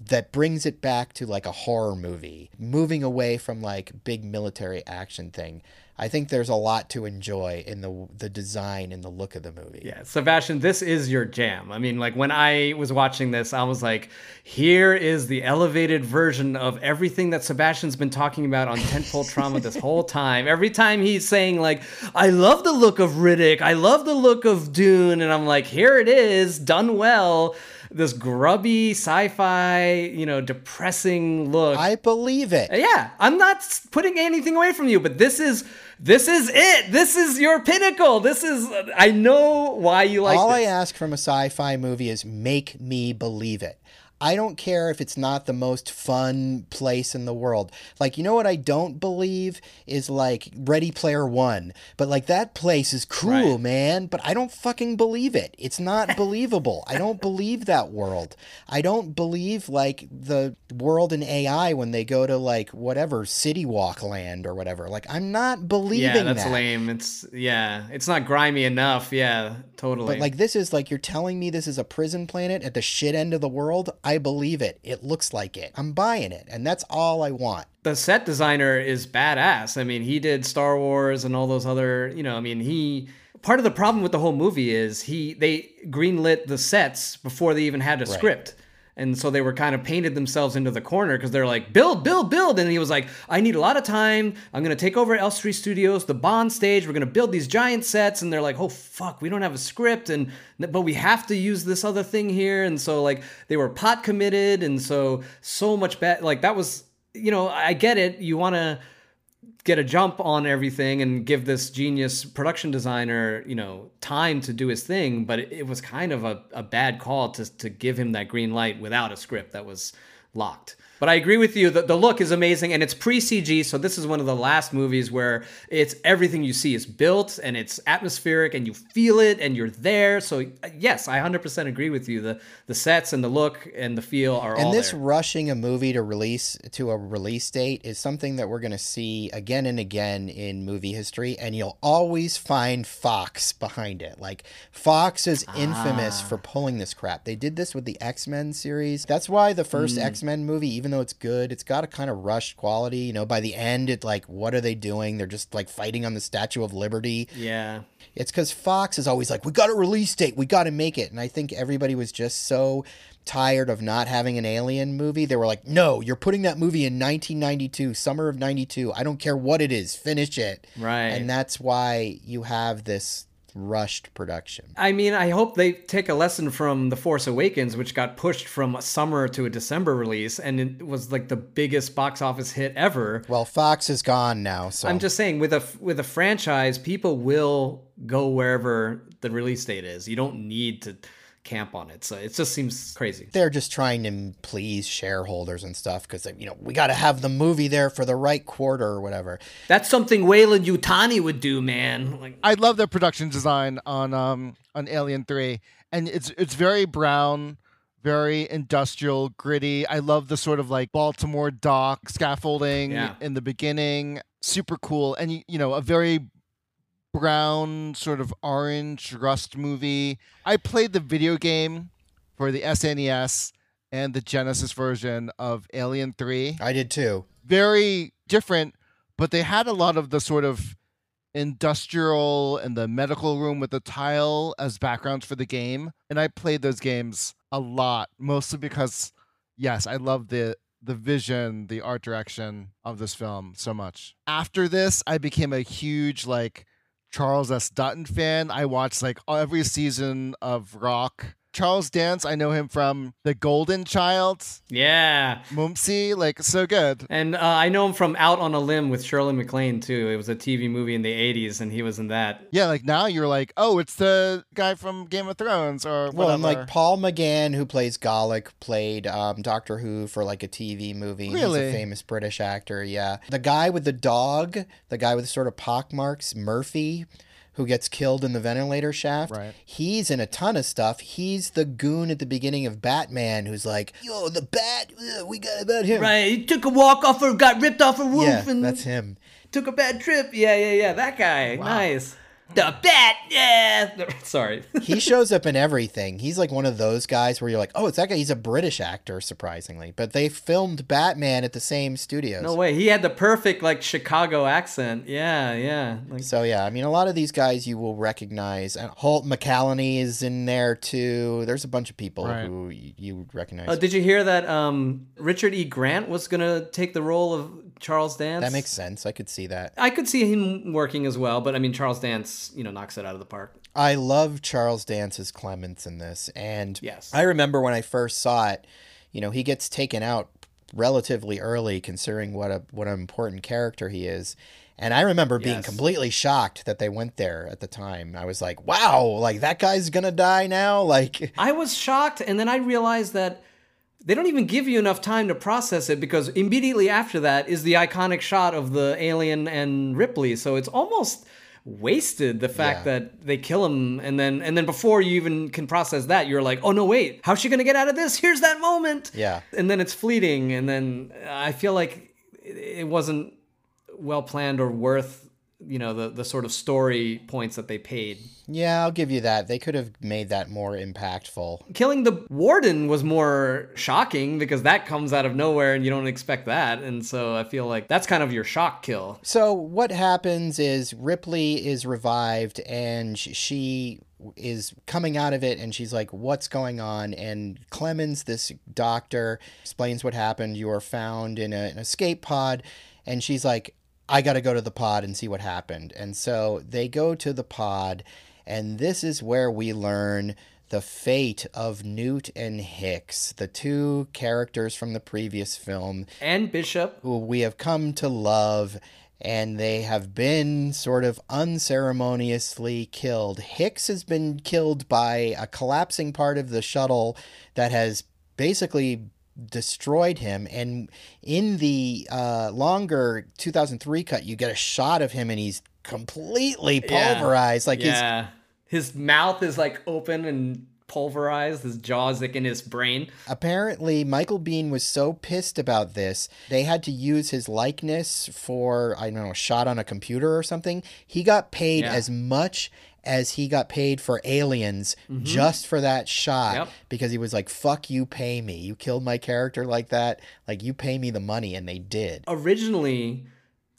that brings it back to like a horror movie, moving away from like big military action thing. I think there's a lot to enjoy in the the design and the look of the movie. Yeah, Sebastian, this is your jam. I mean, like when I was watching this, I was like, here is the elevated version of everything that Sebastian's been talking about on Tentpole Trauma this whole time. Every time he's saying like, I love the look of Riddick. I love the look of Dune. And I'm like, here it is, done well. this grubby sci-fi, you know, depressing look. I believe it. Yeah, I'm not putting anything away from you, but this is this is it. This is your pinnacle. This is, I know why you like All this. I ask from a sci-fi movie is make me believe it. I don't care if it's not the most fun place in the world. Like, you know what I don't believe is, like, Ready Player One. But, like, that place is cool, right, man. But I don't fucking believe it. It's not believable. I don't believe that world. I don't believe, like, the world in A I when they go to, like, whatever, City Walk Land or whatever. Like, I'm not believing that. Yeah, that's that. lame. It's, yeah. It's not grimy enough. Yeah, totally. But, like, this is, like, you're telling me this is a prison planet at the shit end of the world? I believe it. It looks like it. I'm buying it. And that's all I want. The set designer is badass. I mean, he did Star Wars and all those other, you know, I mean, he, part of the problem with the whole movie is he, they greenlit the sets before they even had a right. script. And so they were kind of painted themselves into the corner because they're like, build, build, build. And he was like, I need a lot of time. I'm going to take over Elstree Studios, the Bond stage. We're going to build these giant sets. And they're like, oh, fuck, we don't have a script. And but we have to use this other thing here. And so, like, they were pot committed. And so, so much bad. Like, that was, you know, I get it. You want to get a jump on everything and give this genius production designer, you know, time to do his thing. But it, it was kind of a, a bad call to to give him that green light without a script that was locked. But I agree with you that the look is amazing and it's pre-C G. So this is one of the last movies where it's everything you see is built and it's atmospheric and you feel it and you're there. So yes, I one hundred percent agree with you. The the sets and the look and the feel are and all there. And this rushing a movie to release to a release date is something that we're going to see again and again in movie history. And you'll always find Fox behind it. Like Fox is infamous ah. for pulling this crap. They did this with the X-Men series. That's why the first mm. X-Men movie, even though it's good, it's got a kind of rushed quality, you know, by the end it's like, what are they doing? They're just like fighting on the Statue of Liberty. Yeah. It's because Fox is always like, we got a release date, we got to make it. And I think everybody was just so tired of not having an Alien movie. They were like, no, you're putting that movie in nineteen ninety-two, summer of ninety-two. I don't care what it is, finish it. Right. And that's why you have this rushed production. I mean, I hope they take a lesson from The Force Awakens, which got pushed from a summer to a December release, and it was like the biggest box office hit ever. Well, Fox is gone now, so I'm just saying, with a with a franchise, people will go wherever the release date is. You don't need to camp on it. So it just seems crazy. They're just trying to please shareholders and stuff because, you know, we got to have the movie there for the right quarter or whatever. That's something Weyland-Yutani would do, man. Like, I love their production design on um on Alien three, and it's it's very brown, very industrial, gritty. I love the sort of like Baltimore dock scaffolding yeah. in the beginning. Super cool, and you know, a very brown, sort of orange rust movie. I played the video game for the S N E S and the Genesis version of Alien three. I did too. Very different, but they had a lot of the sort of industrial and the medical room with the tile as backgrounds for the game. And I played those games a lot, mostly because, yes, I love the the vision, the art direction of this film so much. After this, I became a huge, like, Charles S. Dutton fan. I watched like every season of Rock. Charles Dance, I know him from The Golden Child. Yeah. Mumpsy, like, so good. And uh, I know him from Out on a Limb with Shirley MacLaine, too. It was a T V movie in the eighties, and he was in that. Yeah, like, now you're like, oh, it's the guy from Game of Thrones or whatever. Well, and, like, Paul McGann, who plays Golic, played um, Doctor Who for, like, a T V movie. Really? He's a famous British actor, yeah. The guy with the dog, the guy with sort of pockmarks, Murphy, who gets killed in the ventilator shaft. Right. He's in a ton of stuff. He's the goon at the beginning of Batman who's like, yo, the bat, uh, we got about him. Right, he took a walk off or got ripped off a roof. Yeah, and that's him. Took a bad trip. Yeah, yeah, yeah, that guy. Wow. Nice. The bat, yeah. Sorry. He shows up in everything. He's like one of those guys where you're like, oh, it's that guy. He's a British actor, surprisingly. But they filmed Batman at the same studios. No way. He had the perfect, like, Chicago accent. Yeah, yeah. Like, so, yeah, I mean, a lot of these guys you will recognize. And Holt McCallany is in there, too. There's a bunch of people right. who you recognize. Oh, did you hear that um, Richard E. Grant was going to take the role of Charles Dance? That makes sense. I could see that. I could see him working as well. But, I mean, Charles Dance knocks, you know, knocks it out of the park. I love Charles Dance's Clements in this. And yes. I remember when I first saw it, you know, he gets taken out relatively early considering what a, what an important character he is. And I remember being yes. completely shocked that they went there at the time. I was like, wow, like that guy's going to die now. Like I was shocked. And then I realized that they don't even give you enough time to process it, because immediately after that is the iconic shot of the alien and Ripley. So it's almost wasted the fact yeah. that they kill him. And then, and then before you even can process that, you're like, oh no, wait, how's she going to get out of this? Here's that moment. Yeah. And then it's fleeting. And then I feel like it wasn't well planned or worth, you know, the the sort of story points that they paid. Yeah, I'll give you that. They could have made that more impactful. Killing the warden was more shocking because that comes out of nowhere and you don't expect that. And so I feel like that's kind of your shock kill. So what happens is Ripley is revived and she is coming out of it and she's like, what's going on? And Clemens, this doctor, explains what happened. You are found in a, an escape pod. And she's like, I got to go to the pod and see what happened. And so they go to the pod, and this is where we learn the fate of Newt and Hicks, the two characters from the previous film. And Bishop. Who we have come to love, and they have been sort of unceremoniously killed. Hicks has been killed by a collapsing part of the shuttle that has basically destroyed him, and in the uh longer two thousand three cut you get a shot of him and he's completely pulverized. yeah. like yeah. his his mouth is like open and pulverized, his jaw's like in his brain. Apparently Michael Biehn was so pissed about this they had to use his likeness for, I don't know, a shot on a computer or something. He got paid yeah. as much as he got paid for Aliens mm-hmm. just for that shot yep. because he was like, fuck you, pay me. You killed my character like that. Like, you pay me the money, and they did. Originally,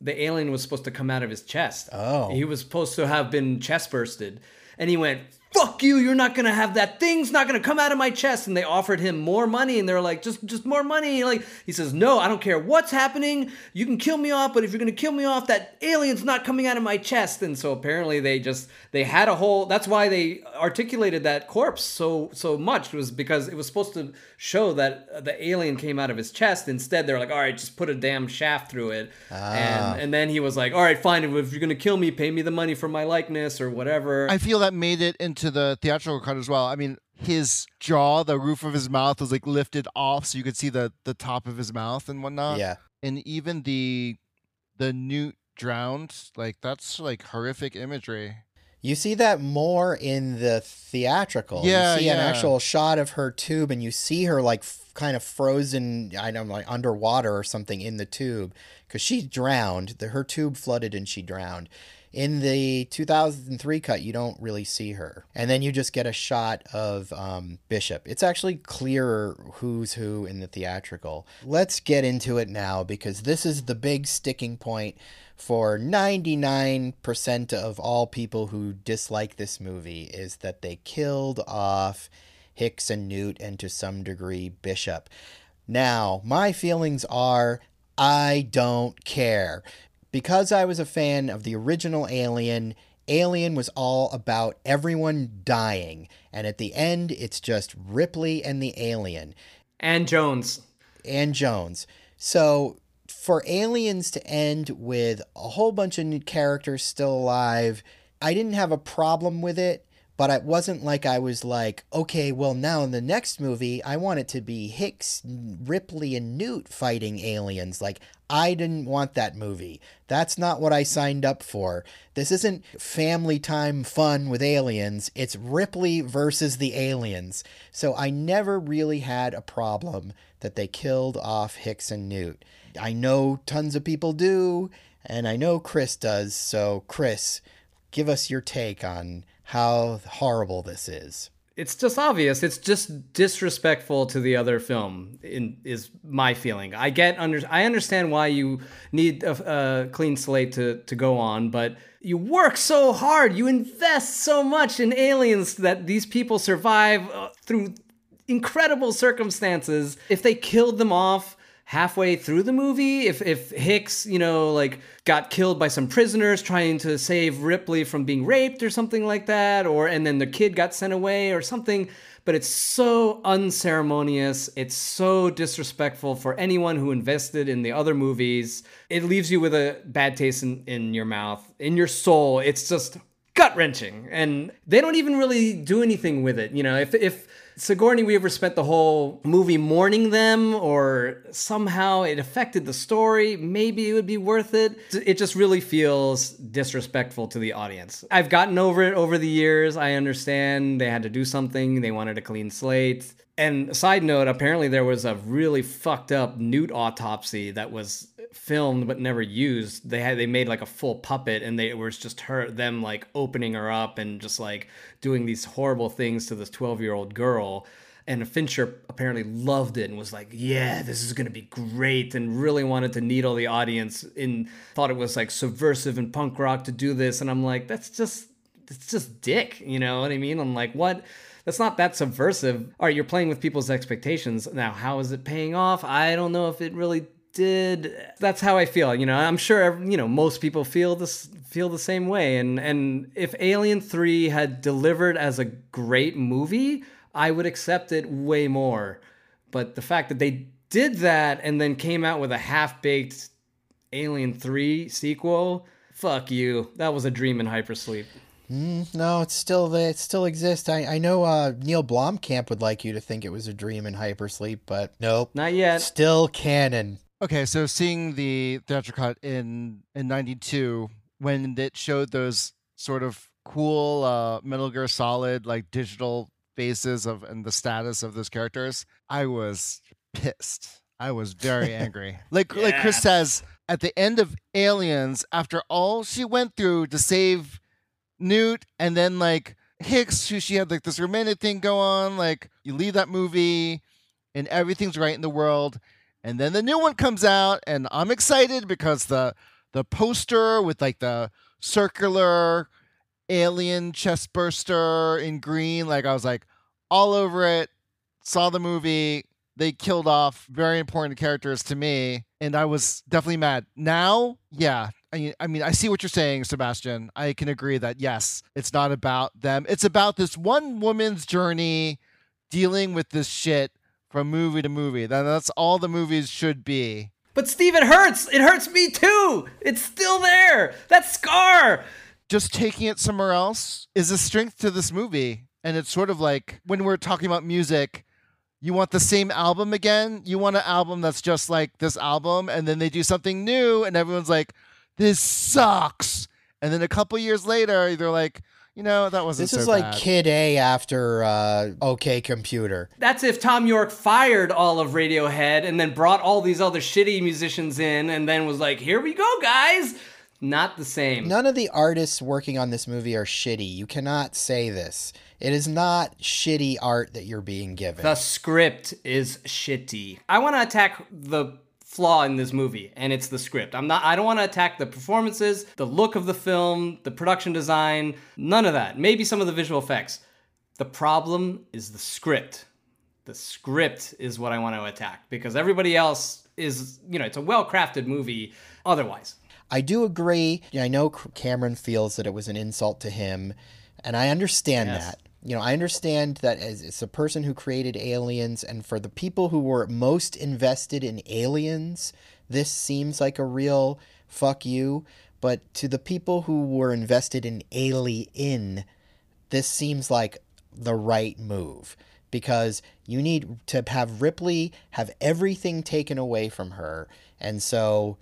the alien was supposed to come out of his chest. Oh. He was supposed to have been chest bursted. And he went, fuck you, you're not going to have that. Thing's not going to come out of my chest. And they offered him more money, and they were like, just just more money. Like, he says, no, I don't care what's happening. You can kill me off, but if you're going to kill me off, that alien's not coming out of my chest. And so apparently they just, they had a whole, that's why they articulated that corpse so so much, was because it was supposed to show that the alien came out of his chest. Instead, they're like, all right, just put a damn shaft through it. Ah. And, and then he was like, all right, fine, if you're going to kill me, pay me the money for my likeness or whatever. I feel that made it into the theatrical cut as well. I mean, his jaw, the roof of his mouth was like lifted off so you could see the the top of his mouth and whatnot. Yeah. And even the the Newt drowned, like that's like horrific imagery. You see that more in the theatrical. Yeah, you see yeah. an actual shot of her tube and you see her like f- kind of frozen, I don't know, like underwater or something in the tube because she drowned. The, her tube flooded and she drowned. In the two thousand three cut, you don't really see her. And then you just get a shot of um, Bishop. It's actually clearer who's who in the theatrical. Let's get into it now, because this is the big sticking point for ninety-nine percent of all people who dislike this movie, is that they killed off Hicks and Newt and to some degree Bishop. Now, my feelings are, I don't care. Because I was a fan of the original Alien, Alien was all about everyone dying. And at the end, it's just Ripley and the alien. And Jones. And Jones. So for Aliens to end with a whole bunch of new characters still alive, I didn't have a problem with it. But it wasn't like I was like, okay, well, now in the next movie, I want it to be Hicks, Ripley, and Newt fighting aliens. Like, I didn't want that movie. That's not what I signed up for. This isn't family time fun with aliens. It's Ripley versus the aliens. So I never really had a problem that they killed off Hicks and Newt. I know tons of people do, and I know Chris does. So, Chris, give us your take on how horrible this is. It's just obvious. It's just disrespectful to the other film, in, is my feeling. I get under, I understand why you need a, a clean slate to, to go on, but you work so hard. You invest so much in Aliens that these people survive uh, through incredible circumstances. If they killed them off, halfway through the movie, if if Hicks, you know, like got killed by some prisoners trying to save Ripley from being raped or something like that, or and then the kid got sent away or something. But it's so unceremonious. It's so disrespectful for anyone who invested in the other movies. It leaves you with a bad taste in, in your mouth, in your soul. It's just gut-wrenching. And they don't even really do anything with it. You know, if if Sigourney Weaver spent the whole movie mourning them, or somehow it affected the story, maybe it would be worth it. It just really feels disrespectful to the audience. I've gotten over it over the years. I understand they had to do something. They wanted a clean slate. And side note, apparently there was a really fucked up newt autopsy that was filmed but never used. They had they made like a full puppet, and they, it was just her them like opening her up and just like doing these horrible things to this twelve-year-old girl. And Fincher apparently loved it and was like, yeah, this is going to be great, and really wanted to needle the audience and thought it was like subversive and punk rock to do this. And I'm like, that's just, it's just dick. You know what I mean? I'm like, what? That's not that subversive. All right, you're playing with people's expectations. Now, how is it paying off? I don't know if it really did. That's how I feel. You know, I'm sure, you know, most people feel this, feel the same way. And, and if Alien three had delivered as a great movie, I would accept it way more. But the fact that they did that and then came out with a half-baked Alien three sequel, fuck you. That was a dream in hypersleep. Mm, no, it's still it still exists. I, I know uh, Neil Blomkamp would like you to think it was a dream in hypersleep, but nope. Not yet. Still canon. Okay, so seeing the theatrical cut in in ninety-two, when it showed those sort of cool uh, Metal Gear Solid like digital faces of and the status of those characters, I was pissed. I was very angry. Like yeah. like Chris says, at the end of Aliens, after all she went through to save Newt, and then like Hicks, who she had like this romantic thing go on, like you leave that movie and everything's right in the world, and then the new one comes out, and I'm excited because the the poster with like the circular alien chestburster in green, like I was like all over it. Saw the movie, they killed off very important characters to me, and I was definitely mad. Now, yeah, I mean, I see what you're saying, Sebastian. I can agree that, yes, it's not about them. It's about this one woman's journey dealing with this shit from movie to movie. That's all the movies should be. But, Steve, it hurts. It hurts me, too. It's still there. That scar. Just taking it somewhere else is a strength to this movie. And it's sort of like when we're talking about music, you want the same album again. You want an album that's just like this album. And then they do something new, and everyone's like, this sucks. And then a couple years later, they're like, you know, that wasn't so bad. This is like Kid A after uh, OK Computer. That's if Thom Yorke fired all of Radiohead and then brought all these other shitty musicians in and then was like, here we go, guys. Not the same. None of the artists working on this movie are shitty. You cannot say this. It is not shitty art that you're being given. The script is shitty. I want to attack the flaw in this movie, and it's the script. I'm not I don't want to attack the performances, the look of the film, the production design, none of that. Maybe some of the visual effects. The problem is the script. The script is what I want to attack, because everybody else is, you know, it's a well-crafted movie otherwise. I do agree. I know Cameron feels that it was an insult to him, and I understand yes. that. You know, I understand that as, as a person who created Aliens, and for the people who were most invested in Aliens, this seems like a real fuck you. But to the people who were invested in Alien, this seems like the right move. Because you need to have Ripley have everything taken away from her. And so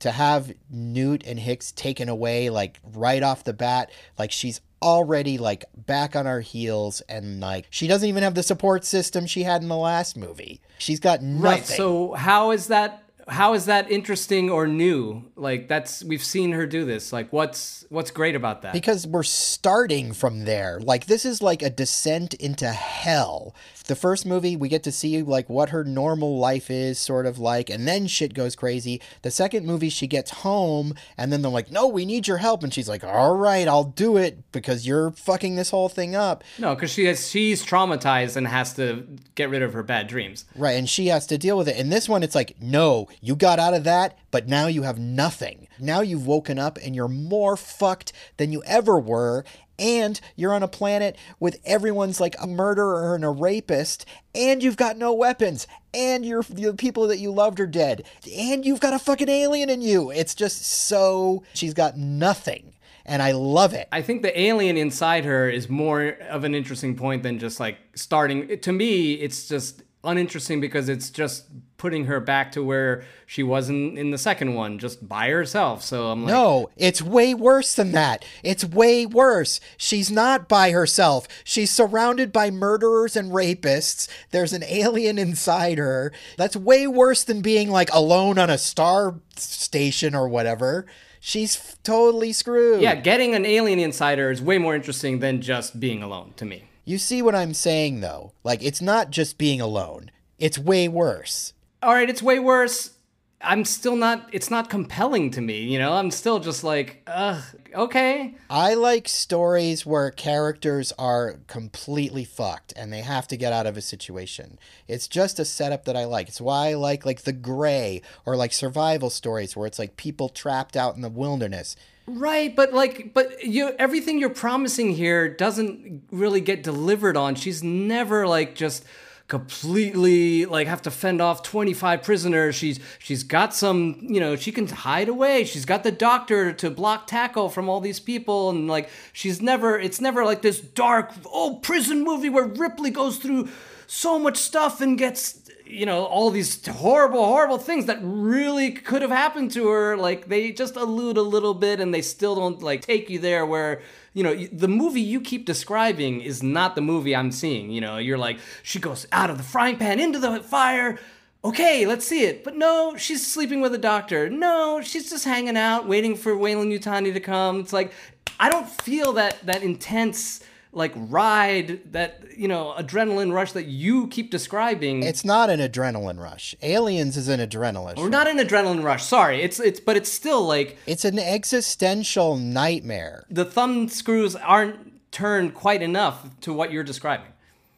to have Newt and Hicks taken away, like, right off the bat, like, she's already, like, back on our heels, and, like, she doesn't even have the support system she had in the last movie. She's got nothing. Right, so how is that how is that interesting or new? Like, that's, we've seen her do this. Like, what's what's great about that? Because we're starting from there. Like, this is like a descent into hell. The first movie, we get to see like what her normal life is sort of like, and then shit goes crazy. The second movie, she gets home and then they're like, no, we need your help. And she's like, all right, I'll do it because you're fucking this whole thing up. No, because she has, she's traumatized and has to get rid of her bad dreams. Right. And she has to deal with it. In this one, it's like, no, you got out of that, but now you have nothing. Now you've woken up and you're more fucked than you ever were. And you're on a planet with everyone's like a murderer and a rapist, and you've got no weapons, and your the people that you loved are dead, and you've got a fucking alien in you. It's just so, she's got nothing, and I love it. I think the alien inside her is more of an interesting point than just like starting. To me, it's just uninteresting because it's just putting her back to where she was in, in the second one, just by herself. So I'm like... No, it's way worse than that. It's way worse. She's not by herself. She's surrounded by murderers and rapists. There's an alien inside her. That's way worse than being like alone on a star station or whatever. She's f- totally screwed. Yeah, getting an alien inside her is way more interesting than just being alone to me. You see what I'm saying though? Like, it's not just being alone. It's way worse. All right, it's way worse. I'm still not, it's not compelling to me, you know? I'm still just like, ugh, okay. I like stories where characters are completely fucked and they have to get out of a situation. It's just a setup that I like. It's why I like, like, The Grey or, like, survival stories where it's, like, people trapped out in the wilderness. Right, but, like, but you everything you're promising here doesn't really get delivered on. She's never, like, just... completely like have to fend off twenty-five prisoners. She's she's got some, you know, she can hide away. She's got the doctor to block tackle from all these people, and like she's never, it's never like this dark old prison movie where Ripley goes through so much stuff and gets, you know, all these horrible, horrible things that really could have happened to her. Like, they just allude a little bit and they still don't, like, take you there where, you know, the movie you keep describing is not the movie I'm seeing. You know, you're like, she goes out of the frying pan into the fire. Okay, let's see it. But no, she's sleeping with a doctor. No, she's just hanging out, waiting for Weyland-Yutani to come. It's like, I don't feel that that intense... like ride, that, you know, adrenaline rush that you keep describing. It's not an adrenaline rush. Aliens is an adrenaline rush. We're not an adrenaline rush. Sorry. It's, it's, but it's still like, it's an existential nightmare. The thumb screws aren't turned quite enough to what you're describing.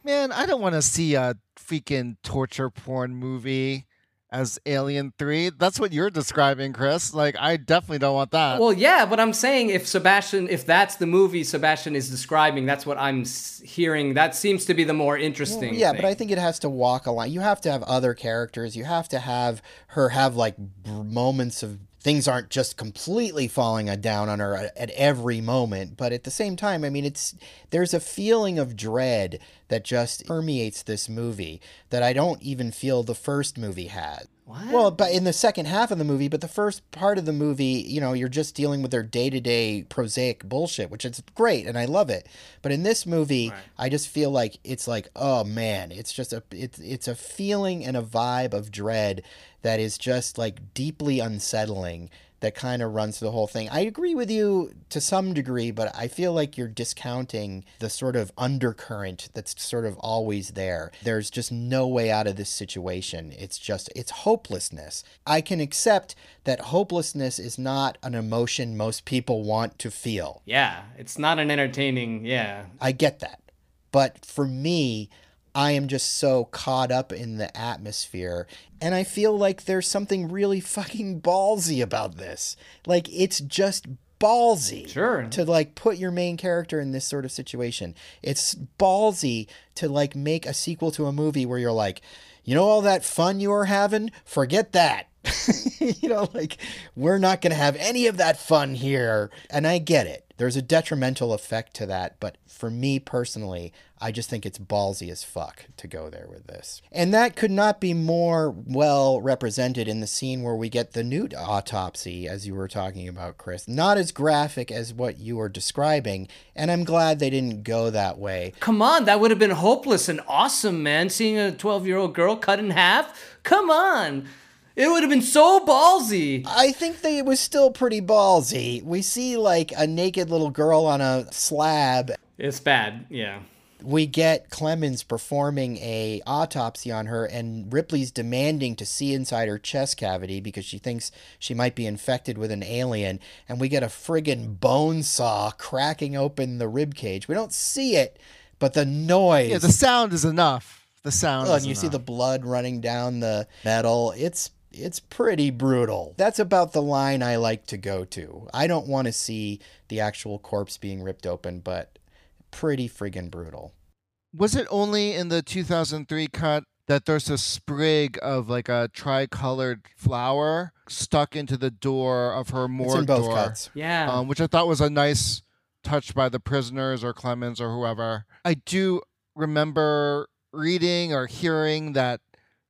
Man, I don't want to see a freaking torture porn movie as Alien three. That's what you're describing, Chris. Like, I definitely don't want that. Well, yeah, but I'm saying if Sebastian, if that's the movie Sebastian is describing, that's what I'm hearing. That seems to be the more interesting well, yeah, thing. But I think it has to walk a line. You have to have other characters. You have to have her have, like, moments of things aren't just completely falling down on her at, at every moment. But at the same time, I mean, it's there's a feeling of dread that just permeates this movie that I don't even feel the first movie had. What? Well, but in the second half of the movie, but the first part of the movie, you know, you're just dealing with their day-to-day prosaic bullshit, which is great, and I love it. But in this movie, right. I just feel like it's like, oh, man, it's just a it's, it's a feeling and a vibe of dread that is just, like, deeply unsettling that kind of runs through the whole thing. I agree with you to some degree, but I feel like you're discounting the sort of undercurrent that's sort of always there. There's just no way out of this situation. It's just, it's hopelessness. I can accept that hopelessness is not an emotion most people want to feel. Yeah, it's not an entertaining, yeah. I get that. But for me, I am just so caught up in the atmosphere, and I feel like there's something really fucking ballsy about this. Like, it's just ballsy sure. to, like, put your main character in this sort of situation. It's ballsy to, like, make a sequel to a movie where you're like, you know all that fun you were having? Forget that. You know, like, we're not going to have any of that fun here. And I get it. There's a detrimental effect to that, but for me personally, I just think it's ballsy as fuck to go there with this. And that could not be more well represented in the scene where we get the Newt autopsy, as you were talking about, Chris. Not as graphic as what you were describing, and I'm glad they didn't go that way. Come on, that would have been hopeless and awesome, man. Seeing a twelve-year-old girl cut in half? Come on! It would have been so ballsy. I think that it was still pretty ballsy. We see, like, a naked little girl on a slab. It's bad, yeah. we get Clemens performing a autopsy on her, and Ripley's demanding to see inside her chest cavity because she thinks she might be infected with an alien, and we get a friggin' bone saw cracking open the rib cage. We don't see it, but the noise. Yeah, the sound is enough. The sound oh, is and you enough. See the blood running down the metal. It's It's pretty brutal. That's about the line I like to go to. I don't want to see the actual corpse being ripped open, but pretty friggin' brutal. Was it only in the two thousand three cut that there's a sprig of like a tri-colored flower stuck into the door of her morgue? It's in both door, cuts. Yeah. Um, which I thought was a nice touch by the prisoners or Clemens or whoever. I do remember reading or hearing that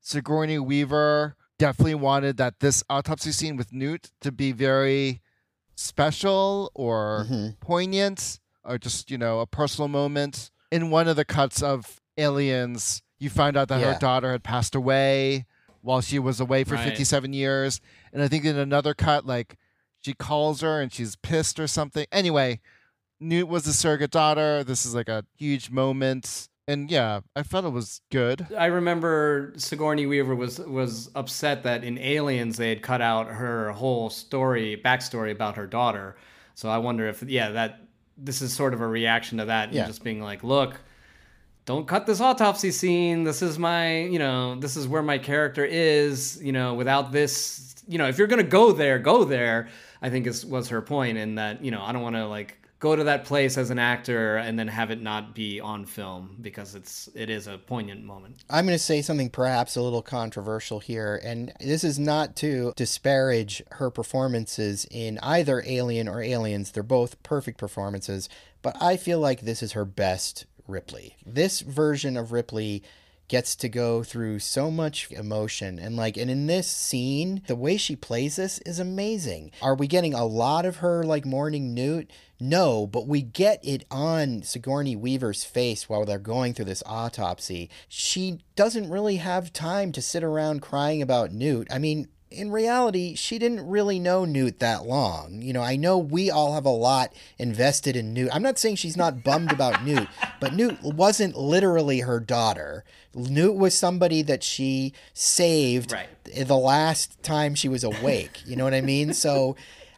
Sigourney Weaver definitely wanted that this autopsy scene with Newt to be very special or mm-hmm. poignant or just, you know, a personal moment. In one of the cuts of Aliens, you find out that yeah. her daughter had passed away while she was away for right. fifty-seven years. And I think in another cut, like, she calls her and she's pissed or something. Anyway, Newt was the surrogate daughter. This is like a huge moment. And yeah, I felt it was good. I remember Sigourney Weaver was was upset that in Aliens they had cut out her whole story, backstory about her daughter. So I wonder if, yeah, that this is sort of a reaction to that and yeah. just being like, look, don't cut this autopsy scene. This is my, you know, this is where my character is, you know, without this, you know, if you're going to go there, go there, I think is, was her point in that, you know, I don't want to like, go to that place as an actor and then have it not be on film because it's it is a poignant moment. I'm going to say something perhaps a little controversial here, and this is not to disparage her performances in either Alien or Aliens. They're both perfect performances, but I feel like this is her best Ripley. This version of Ripley gets to go through so much emotion, and like and in this scene the way she plays this is amazing. Are we getting a lot of her like mourning Newt? No, but we get it on Sigourney Weaver's face while they're going through this autopsy. She doesn't really have time to sit around crying about Newt. I mean, in reality, she didn't really know Newt that long. You know, I know we all have a lot invested in Newt. I'm not saying she's not bummed about Newt, but Newt wasn't literally her daughter. Newt was somebody that she saved right. the last time she was awake. You know what I mean? So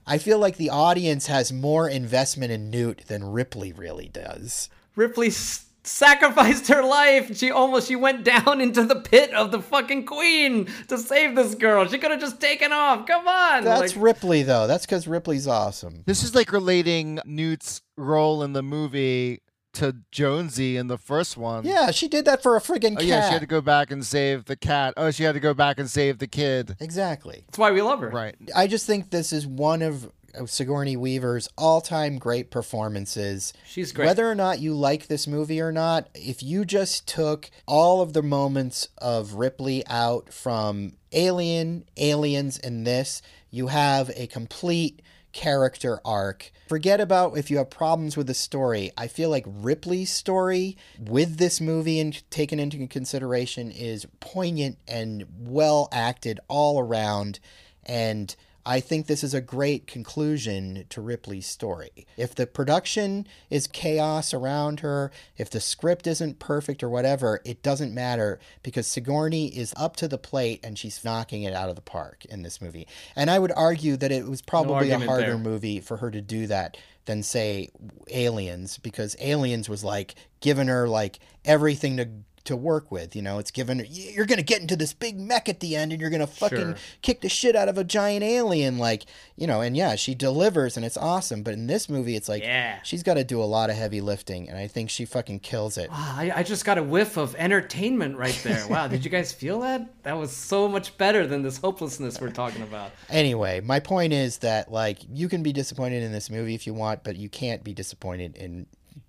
I feel like the audience has more investment in Newt than Ripley really does. Ripley st- sacrificed her life. She almost, she went down into the pit of the fucking queen to save this girl. She could have just taken off. Come on. That's like Ripley though. That's because Ripley's awesome. This is like relating Newt's role in the movie to Jonesy in the first one. Yeah, she did that for a friggin' cat. Oh, yeah, she had to go back and save the cat. Oh, she had to go back and save the kid. Exactly. That's why we love her. Right. I just think this is one of Sigourney Weaver's all-time great performances. She's great. Whether or not you like this movie or not, if you just took all of the moments of Ripley out from Alien, Aliens, and this, you have a complete character arc. Forget about if you have problems with the story. I feel like Ripley's story with this movie and taken into consideration is poignant and well acted all around, and I think this is a great conclusion to Ripley's story. If the production is chaos around her, if the script isn't perfect or whatever, it doesn't matter because Sigourney is up to the plate and she's knocking it out of the park in this movie. And I would argue that it was probably a harder movie for her to do that than, say, Aliens, because Aliens was like giving her like everything to to work with, you know, it's given, you're going to get into this big mech at the end and you're going to fucking sure. kick the shit out of a giant alien. Like, you know, and yeah, she delivers and it's awesome. But in this movie, it's like, yeah. she's got to do a lot of heavy lifting. And I think she fucking kills it. Wow, I, I just got a whiff of entertainment right there. Wow. Did you guys feel that? That was so much better than this hopelessness we're talking about. Anyway, my point is that like, you can be disappointed in this movie if you want, but you can't be disappointed in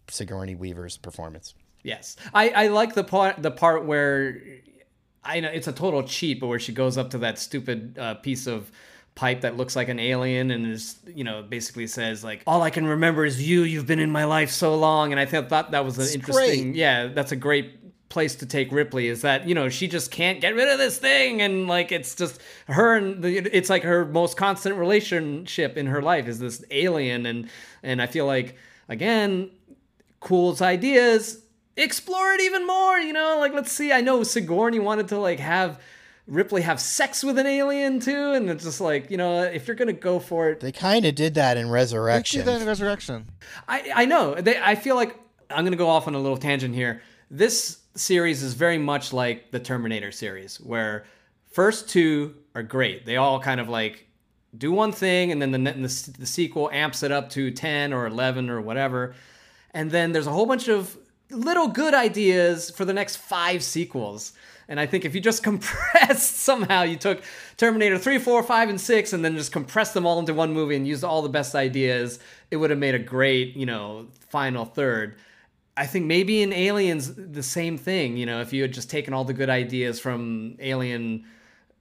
Sigourney Weaver's performance. Yes. I, I like the part, the part where, I know it's a total cheat, but where she goes up to that stupid uh, piece of pipe that looks like an alien and is, you know, basically says like, all I can remember is you, you've been in my life so long. And I thought that, that was an it's interesting, great. yeah, that's a great place to take Ripley is that, you know, she just can't get rid of this thing. And like, it's just her and the, it's like her most constant relationship in her life is this alien. And, and I feel like, again, cool's ideas. explore it even more, you know, like, let's see. I know Sigourney wanted to, like, have Ripley have sex with an alien too, and it's just like, you know, if you're gonna go for it, they kind of did that in Resurrection. They did that in Resurrection. I I know. They, I feel like I'm gonna go off on a little tangent here. This series is very much like the Terminator series, where first two are great. They all kind of like do one thing, and then the the, the sequel amps it up to ten or eleven or whatever, and then there's a whole bunch of little good ideas for the next five sequels. And I think if you just compressed somehow, you took Terminator three, four, five, and six, and then just compressed them all into one movie and used all the best ideas, it would have made a great, you know, final third. I think maybe in Aliens, the same thing, you know, if you had just taken all the good ideas from Alien,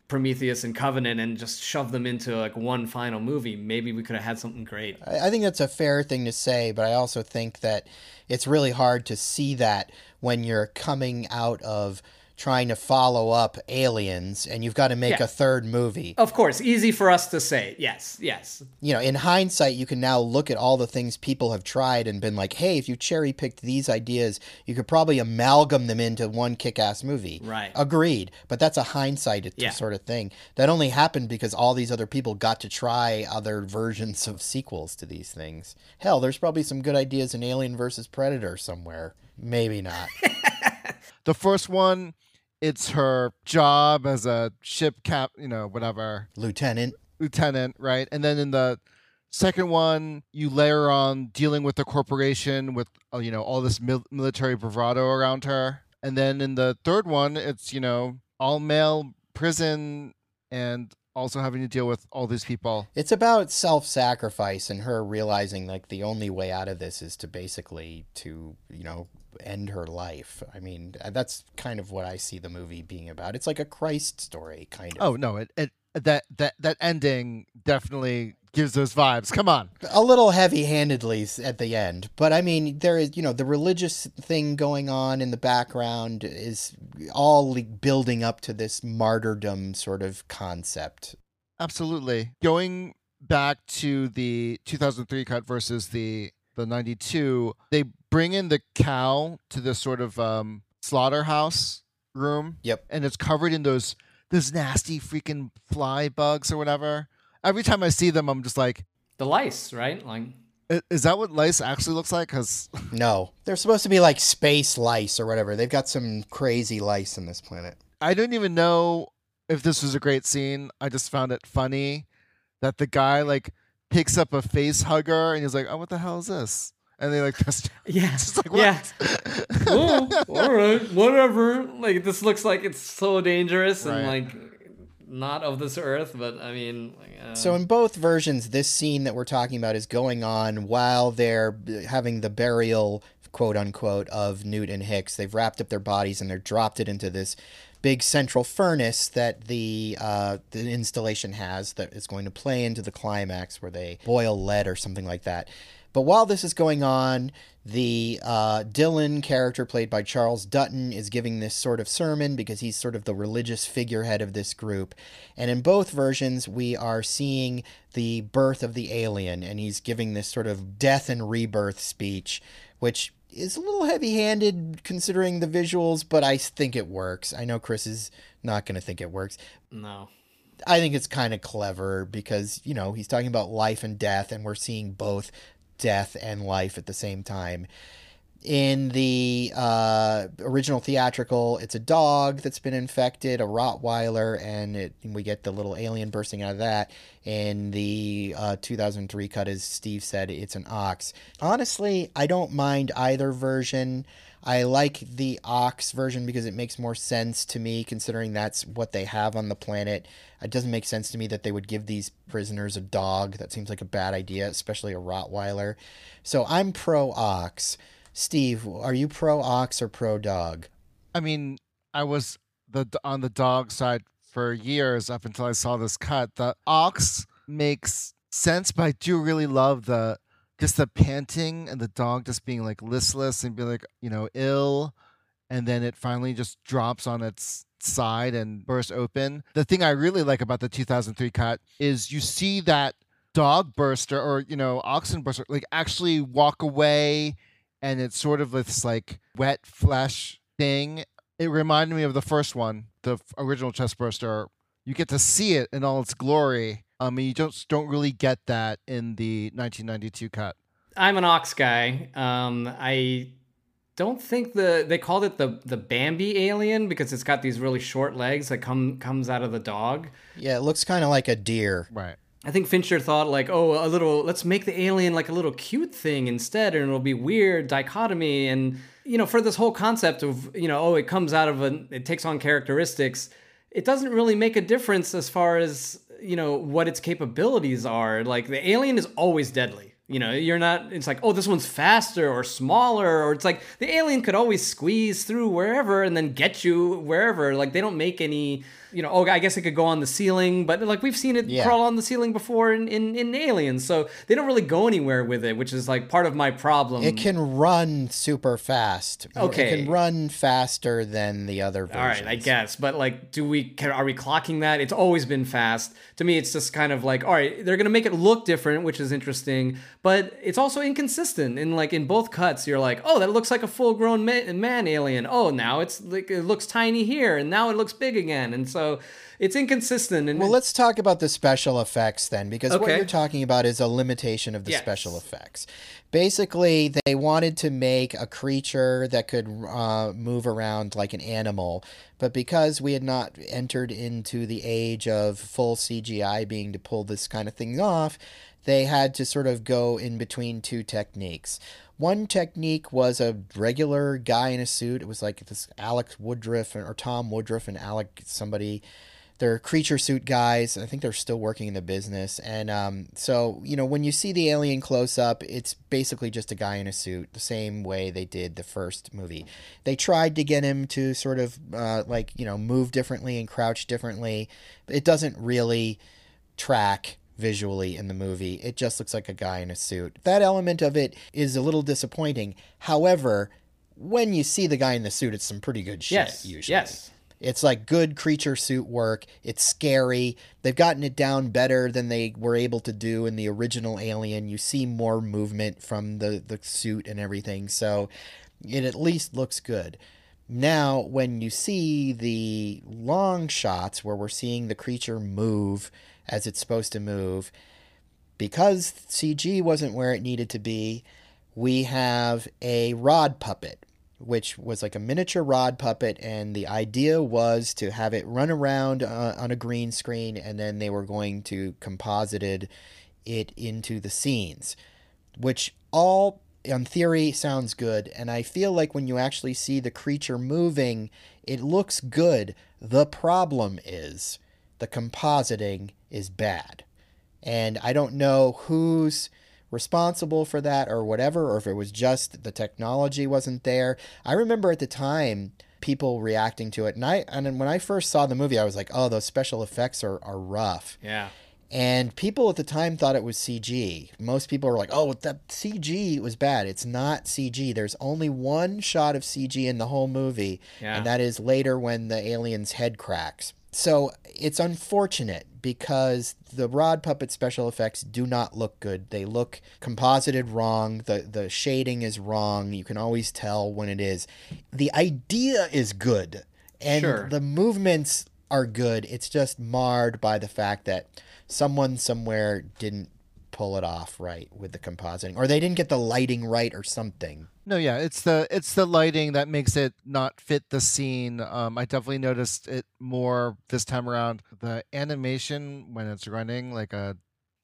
Prometheus, and Covenant and just shoved them into like one final movie, maybe we could have had something great. I think that's a fair thing to say, but I also think that it's really hard to see that when you're coming out of trying to follow up Aliens and you've got to make yeah. a third movie. Of course, easy for us to say. Yes, yes. You know, in hindsight, you can now look at all the things people have tried and been like, hey, if you cherry-picked these ideas, you could probably amalgam them into one kick-ass movie. Right. Agreed. But that's a hindsight yeah. sort of thing. That only happened because all these other people got to try other versions of sequels to these things. Hell, there's probably some good ideas in Alien versus Predator somewhere. Maybe not. The first one, it's her job as a ship cap, you know, whatever. Lieutenant. Lieutenant, right. And then in the second one, you layer on dealing with the corporation with, you know, all this mil- military bravado around her. And then in the third one, it's, you know, all male prison and also having to deal with all these people. It's about self-sacrifice and her realizing, like, the only way out of this is to basically to, you know, end her life. I mean, that's kind of what I see the movie being about. It's like a Christ story, kind of. Oh no, it, it that that that ending definitely gives those vibes. Come on, a little heavy-handedly at the end, but I mean, there is, you know, the religious thing going on in the background is all building up to this martyrdom sort of concept. Absolutely. Going back to the two thousand three cut versus the the ninety-two, they bring in the cow to this sort of um, slaughterhouse room. Yep. And it's covered in those those nasty freaking fly bugs or whatever. Every time I see them, I'm just like... The lice, right? Like, is that what lice actually looks like? Cause... No. They're supposed to be like space lice or whatever. They've got some crazy lice on this planet. I didn't even know if this was a great scene. I just found it funny that the guy like... picks up a face hugger and he's like, "Oh, what the hell is this?" And they like, just, yeah, just like, what? Yeah. Oh, all right, whatever. Like, this looks like it's so dangerous right. and like not of this earth, but I mean. Like, uh... So in both versions, this scene that we're talking about is going on while they're having the burial, quote unquote, of Newt and Hicks. They've wrapped up their bodies and they're dropped it into this big central furnace that the uh, the installation has that is going to play into the climax where they boil lead or something like that. But while this is going on, the uh, Dylan character played by Charles Dutton is giving this sort of sermon because he's sort of the religious figurehead of this group. And in both versions, we are seeing the birth of the alien, and he's giving this sort of death and rebirth speech, which... is a little heavy-handed considering the visuals, but I think it works. I know Chris is not going to think it works. No. I think it's kind of clever because, you know, he's talking about life and death, and we're seeing both death and life at the same time. In the uh, original theatrical, it's a dog that's been infected, a Rottweiler, and it, we get the little alien bursting out of that. In the uh, two thousand three cut, as Steve said, it's an ox. Honestly, I don't mind either version. I like the ox version because it makes more sense to me, considering that's what they have on the planet. It doesn't make sense to me that they would give these prisoners a dog. That seems like a bad idea, especially a Rottweiler. So I'm pro-ox. Steve, are you pro ox or pro dog? I mean, I was the on the dog side for years up until I saw this cut. The ox makes sense, but I do really love the just the panting and the dog just being like listless and be like, you know, ill, and then it finally just drops on its side and bursts open. The thing I really like about the two thousand three cut is you see that dog burster or, you know, oxen burster like actually walk away and it's sort of this like wet flesh thing. It reminded me of the first one, the original Chestburster. You get to see it in all its glory. I um, mean, you just don't really get that in the nineteen ninety-two cut. I'm an Ox guy. Um, I don't think the they called it the the Bambi alien because it's got these really short legs that come comes out of the dog. Yeah, it looks kind of like a deer. Right. I think Fincher thought like, oh, a little, let's make the alien like a little cute thing instead, and it'll be weird dichotomy. And, you know, for this whole concept of, you know, oh, it comes out of a, it takes on characteristics. It doesn't really make a difference as far as, you know, what its capabilities are. Like the alien is always deadly. You know, you're not, it's like, oh, this one's faster or smaller, or it's like the alien could always squeeze through wherever and then get you wherever. Like they don't make any, you know, oh, I guess it could go on the ceiling, but like we've seen it yeah. crawl on the ceiling before in, in, in Aliens. So they don't really go anywhere with it, which is like part of my problem. It can run super fast. Okay. It can run faster than the other versions. All right, I guess. But like, do we, can, are we clocking that? It's always been fast. To me, it's just kind of like, all right, they're going to make it look different, which is interesting. But it's also inconsistent. And like in both cuts, you're like, oh, that looks like a full-grown man, man alien. Oh, now it's like it looks tiny here, and now it looks big again. And so it's inconsistent. And well, let's talk about the special effects then, because okay. what you're talking about is a limitation of the yes. special effects. Basically, they wanted to make a creature that could uh, move around like an animal. But because we had not entered into the age of full C G I being to pull this kind of thing off, they had to sort of go in between two techniques. One technique was a regular guy in a suit. It was like this Alex Woodruff or Tom Woodruff and Alec somebody. They're creature suit guys. I think they're still working in the business. And um, so, you know, when you see the alien close up, it's basically just a guy in a suit, the same way they did the first movie. They tried to get him to sort of uh, like, you know, move differently and crouch differently. It doesn't really track visually in the movie. It just looks like a guy in a suit. That element of it is a little disappointing. However, when you see the guy in the suit, it's some pretty good shit, yes, usually. Yes. It's like good creature suit work. It's scary. They've gotten it down better than they were able to do in the original Alien. You see more movement from the, the suit and everything, so it at least looks good. Now, when you see the long shots where we're seeing the creature move as it's supposed to move, because C G wasn't where it needed to be, we have a rod puppet, which was like a miniature rod puppet, and the idea was to have it run around uh, on a green screen, and then they were going to composited it into the scenes, which all, in theory, sounds good. And I feel like when you actually see the creature moving, it looks good. The problem is the compositing is bad. And I don't know who's responsible for that or whatever, or if it was just the technology wasn't there. I remember at the time people reacting to it. And I and when I first saw the movie, I was like, oh, those special effects are, are rough. Yeah. And people at the time thought it was C G. Most people were like, oh, that C G was bad. It's not C G. There's only one shot of C G in the whole movie, yeah. and that is later when the alien's head cracks. So it's unfortunate because the rod puppet special effects do not look good. They look composited wrong. The the shading is wrong. You can always tell when it is. The idea is good. And sure. the movements are good. It's just marred by the fact that someone somewhere didn't pull it off right with the compositing, or they didn't get the lighting right or something. No, yeah, it's the it's the lighting that makes it not fit the scene. Um, I definitely noticed it more this time around. The animation when it's running like a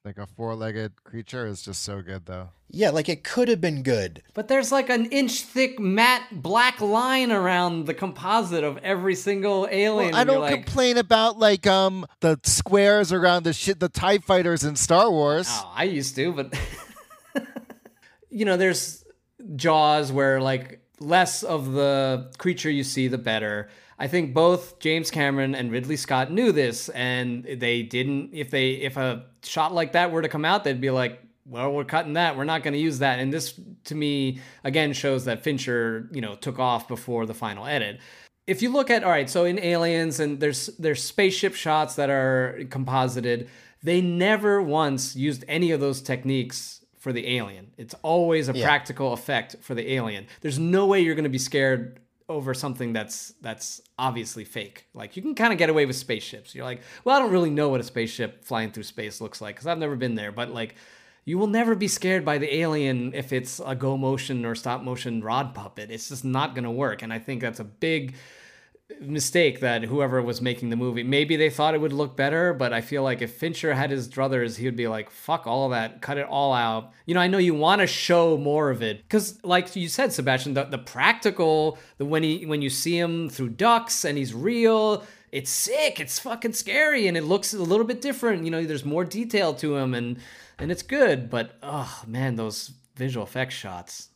like a four-legged creature is just so good, though. Yeah, like it could have been good. But there's like an inch-thick matte black line around the composite of every single alien. Well, I don't like... complain about like um the squares around the shit, the TIE fighters in Star Wars. Oh, I used to, but you know, there's Jaws where like less of the creature you see the better. I think both James Cameron and Ridley Scott knew this, and they didn't if they if a shot like that were to come out, they'd be like, well, we're cutting that, we're not going to use that. And this to me again shows that Fincher, you know, took off before the final edit. If you look at, all right, so in Aliens, and there's there's spaceship shots that are composited, they never once used any of those techniques for the alien. It's always a yeah. practical effect for the alien. There's no way you're going to be scared over something that's that's obviously fake. Like, you can kind of get away with spaceships. You're like, well, I don't really know what a spaceship flying through space looks like because I've never been there. But, like, you will never be scared by the alien if it's a go motion or stop motion rod puppet. It's just not going to work. And I think that's a big mistake that whoever was making the movie, maybe they thought it would look better, but I feel like if Fincher had his druthers, he would be like, fuck all that, cut it all out. You know, I know you want to show more of it because, like you said, Sebastian, the, the practical, the when he when you see him through ducks and he's real, it's sick, it's fucking scary, and it looks a little bit different. You know, there's more detail to him, and and it's good, but oh man, those visual effects shots.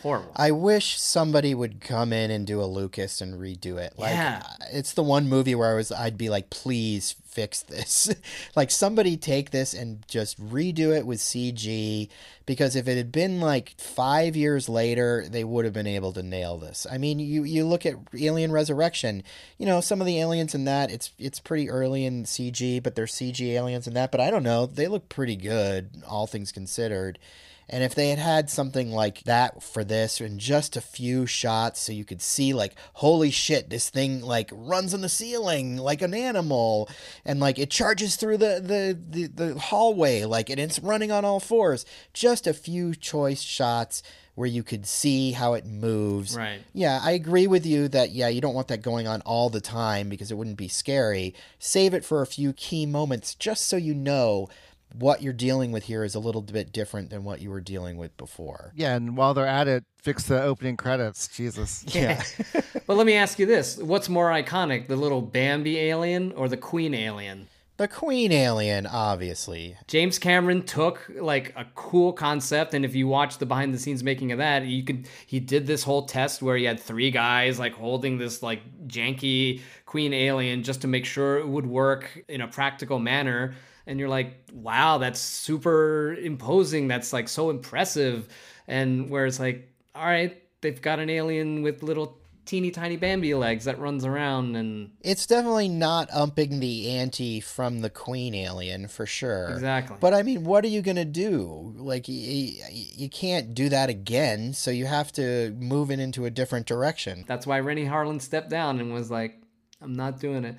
Horrible. I wish somebody would come in and do a Lucas and redo it. Like, yeah. It's the one movie where I was, I'd be like, please fix this. Like, somebody take this and just redo it with C G, because if it had been like five years later, they would have been able to nail this. I mean, you, you look at Alien Resurrection, you know, some of the aliens in that, it's, it's pretty early in C G, but they're C G aliens in that. But I don't know, they look pretty good, all things considered. And if they had had something like that for this and just a few shots so you could see, like, holy shit, this thing, like, runs on the ceiling like an animal. And, like, it charges through the, the, the, the hallway, like, and it's running on all fours. Just a few choice shots where you could see how it moves. Right. Yeah, I agree with you that, yeah, you don't want that going on all the time because it wouldn't be scary. Save it for a few key moments just so you know what you're dealing with here is a little bit different than what you were dealing with before. Yeah, and while they're at it, fix the opening credits. Jesus. Yeah. But let me ask you this. What's more iconic, the little Bambi alien or the Queen alien? The Queen alien, obviously. James Cameron took, like, a cool concept, and if you watch the behind-the-scenes making of that, you could he did this whole test where he had three guys, like, holding this, like, janky Queen alien just to make sure it would work in a practical manner. And you're like, wow, that's super imposing. That's, like, so impressive. And where it's like, all right, they've got an alien with little teeny tiny Bambi legs that runs around. And it's definitely not upping the ante from the Queen alien, for sure. Exactly. But I mean, what are you going to do? Like, you, you can't do that again. So you have to move it into a different direction. That's why Renny Harril stepped down and was like, I'm not doing it.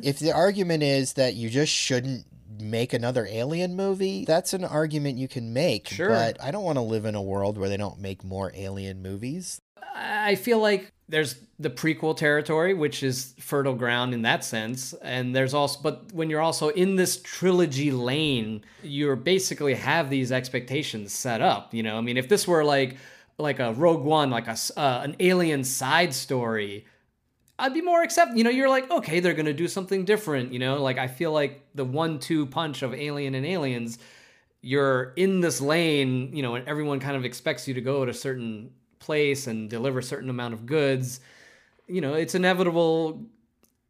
If the argument is that you just shouldn't make another Alien movie, that's an argument you can make. Sure. But I don't want to live in a world where they don't make more Alien movies. I feel like there's the prequel territory, which is fertile ground in that sense. And there's also, but when you're also in this trilogy lane, you're basically have these expectations set up. You know, I mean, if this were like, like a Rogue One, like a, uh, an Alien side story, I'd be more accept. You know, you're like, okay, they're going to do something different. You know, like, I feel like the one, two punch of Alien and Aliens, you're in this lane, you know, and everyone kind of expects you to go to a certain place and deliver a certain amount of goods. You know, it's inevitable,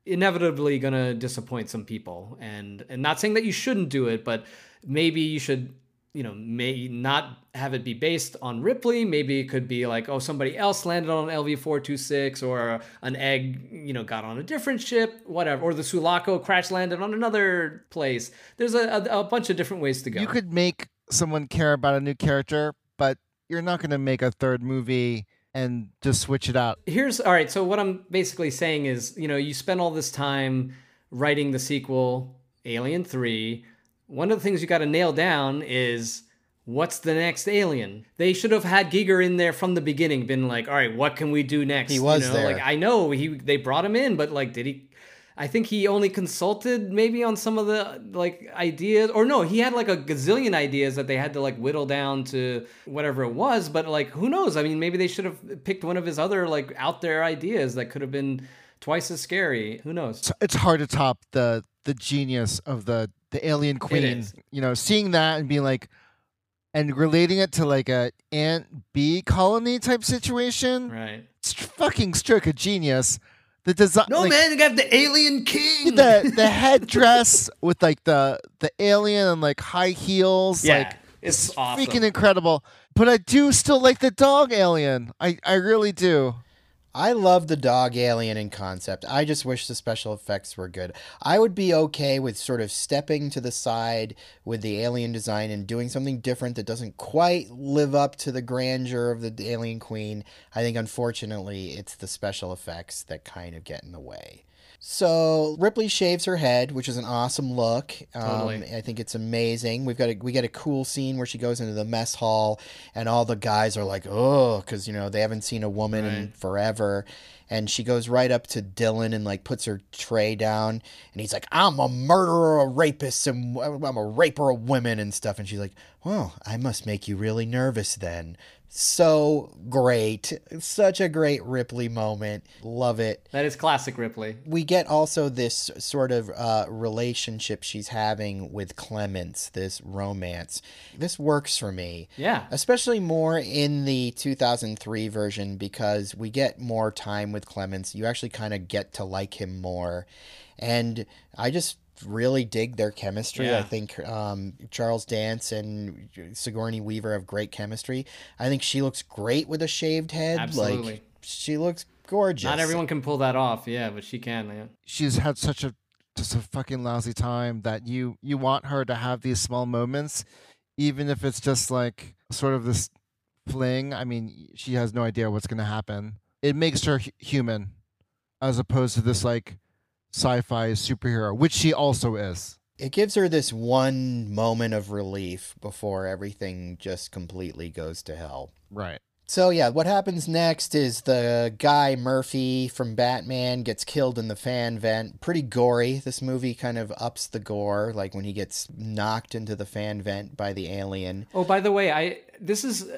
inevitably going to disappoint some people, and, and not saying that you shouldn't do it, but maybe you should, you know, may not have it be based on Ripley. Maybe it could be like, oh, somebody else landed on L V four twenty-six, or an egg, you know, got on a different ship, whatever. Or the Sulaco crash landed on another place. There's a, a, a bunch of different ways to go. You could make someone care about a new character, but you're not going to make a third movie and just switch it out. Here's, all right, so what I'm basically saying is, you know, you spend all this time writing the sequel, Alien three, one of the things you got to nail down is what's the next Alien. They should have had Giger in there from the beginning, been like, all right, what can we do next? He was, you know, there. Like, I know he they brought him in, but like, did he? I think he only consulted maybe on some of the like ideas, or no, he had like a gazillion ideas that they had to like whittle down to whatever it was. But like, who knows? I mean, maybe they should have picked one of his other like out there ideas that could have been twice as scary. Who knows? It's hard to top the the genius of the. The Alien Queen, you know, seeing that and being like, and relating it to like a Ant Bee colony type situation. Right. St- fucking stroke of genius. The design. No, like, man, you got the Alien King. The the headdress with like the the alien and like high heels. Yeah, like, it's awesome. Freaking incredible. But I do still like the dog alien. I, I really do. I love the dog alien in concept. I just wish the special effects were good. I would be okay with sort of stepping to the side with the alien design and doing something different that doesn't quite live up to the grandeur of the Alien Queen. I think, unfortunately, it's the special effects that kind of get in the way. So Ripley shaves her head, which is an awesome look. Um, totally. I think it's amazing. We've got a, we get a cool scene where she goes into the mess hall, and all the guys are like, oh, because, you know, they haven't seen a woman right. in forever. And she goes right up to Dylan and, like, puts her tray down. And he's like, I'm a murderer, a rapist, and I'm a raper of women and stuff. And she's like, well, I must make you really nervous then. So great. Such a great Ripley moment. Love it. That is classic Ripley. We get also this sort of uh, relationship she's having with Clements, this romance. This works for me. Yeah. Especially more in the two thousand three version because we get more time with with Clements. You actually kind of get to like him more, and I just really dig their chemistry. Yeah. I think um, Charles Dance and Sigourney Weaver have great chemistry. I think she looks great with a shaved head. Absolutely. Like, she looks gorgeous. Not everyone can pull that off, yeah, but she can. Yeah. She's had such a just a fucking lousy time that you you want her to have these small moments, even if it's just like sort of this fling. I mean, she has no idea what's going to happen. It makes her human as opposed to this like sci-fi superhero, which she also is. It gives her this one moment of relief before everything just completely goes to hell. Right. So, yeah, what happens next is the guy Murphy from Batman gets killed in the fan vent. Pretty gory. This movie kind of ups the gore, like when he gets knocked into the fan vent by the alien. Oh, by the way, I this is...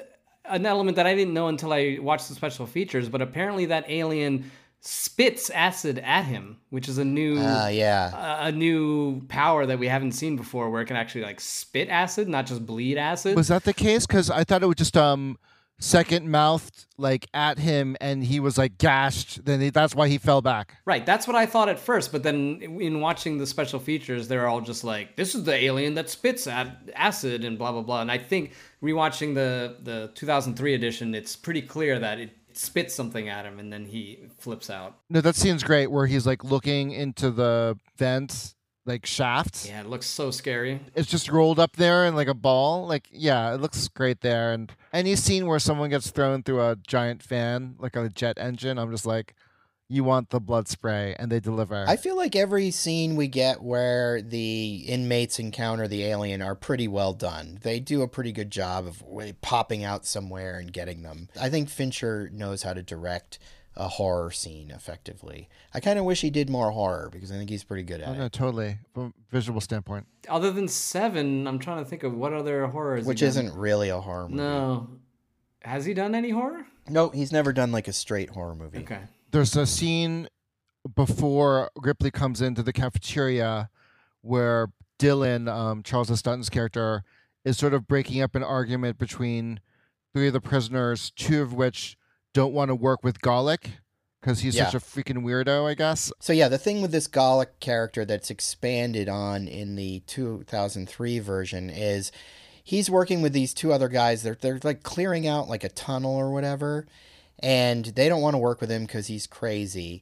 an element that I didn't know until I watched the special features, but apparently that alien spits acid at him, which is a new uh, yeah. a, a new power that we haven't seen before, where it can actually like spit acid, not just bleed acid. Was that the case? Because I thought it was just um second mouthed like at him, and he was like gashed. Then he, that's why he fell back. Right, that's what I thought at first, but then in watching the special features, they're all just like, "This is the alien that spits at acid and blah blah blah." And I think rewatching the the two thousand three edition, it's pretty clear that it spits something at him, and then he flips out. No, that scene's great, where he's like looking into the vents. Like shafts. Yeah, it looks so scary. It's just rolled up there in like a ball. Like, yeah, it looks great there. And any scene where someone gets thrown through a giant fan, like a jet engine, I'm just like, you want the blood spray, and they deliver. I feel like every scene we get where the inmates encounter the alien are pretty well done. They do a pretty good job of popping out somewhere and getting them. I think Fincher knows how to direct a horror scene effectively. I kind of wish he did more horror because I think he's pretty good at oh, it. No, totally. From a visual standpoint. Other than Seven, I'm trying to think of what other horrors. Which isn't really a horror movie. No. Has he done any horror? No, he's never done like a straight horror movie. Okay. There's a scene before Ripley comes into the cafeteria where Dylan, um, Charles S. Dutton's character, is sort of breaking up an argument between three of the prisoners, two of which don't want to work with Golic because he's yeah. such a freaking weirdo, I guess. So, yeah, the thing with this Golic character that's expanded on in the two thousand three version is he's working with these two other guys. They're, they're like clearing out like a tunnel or whatever, and they don't want to work with him because he's crazy.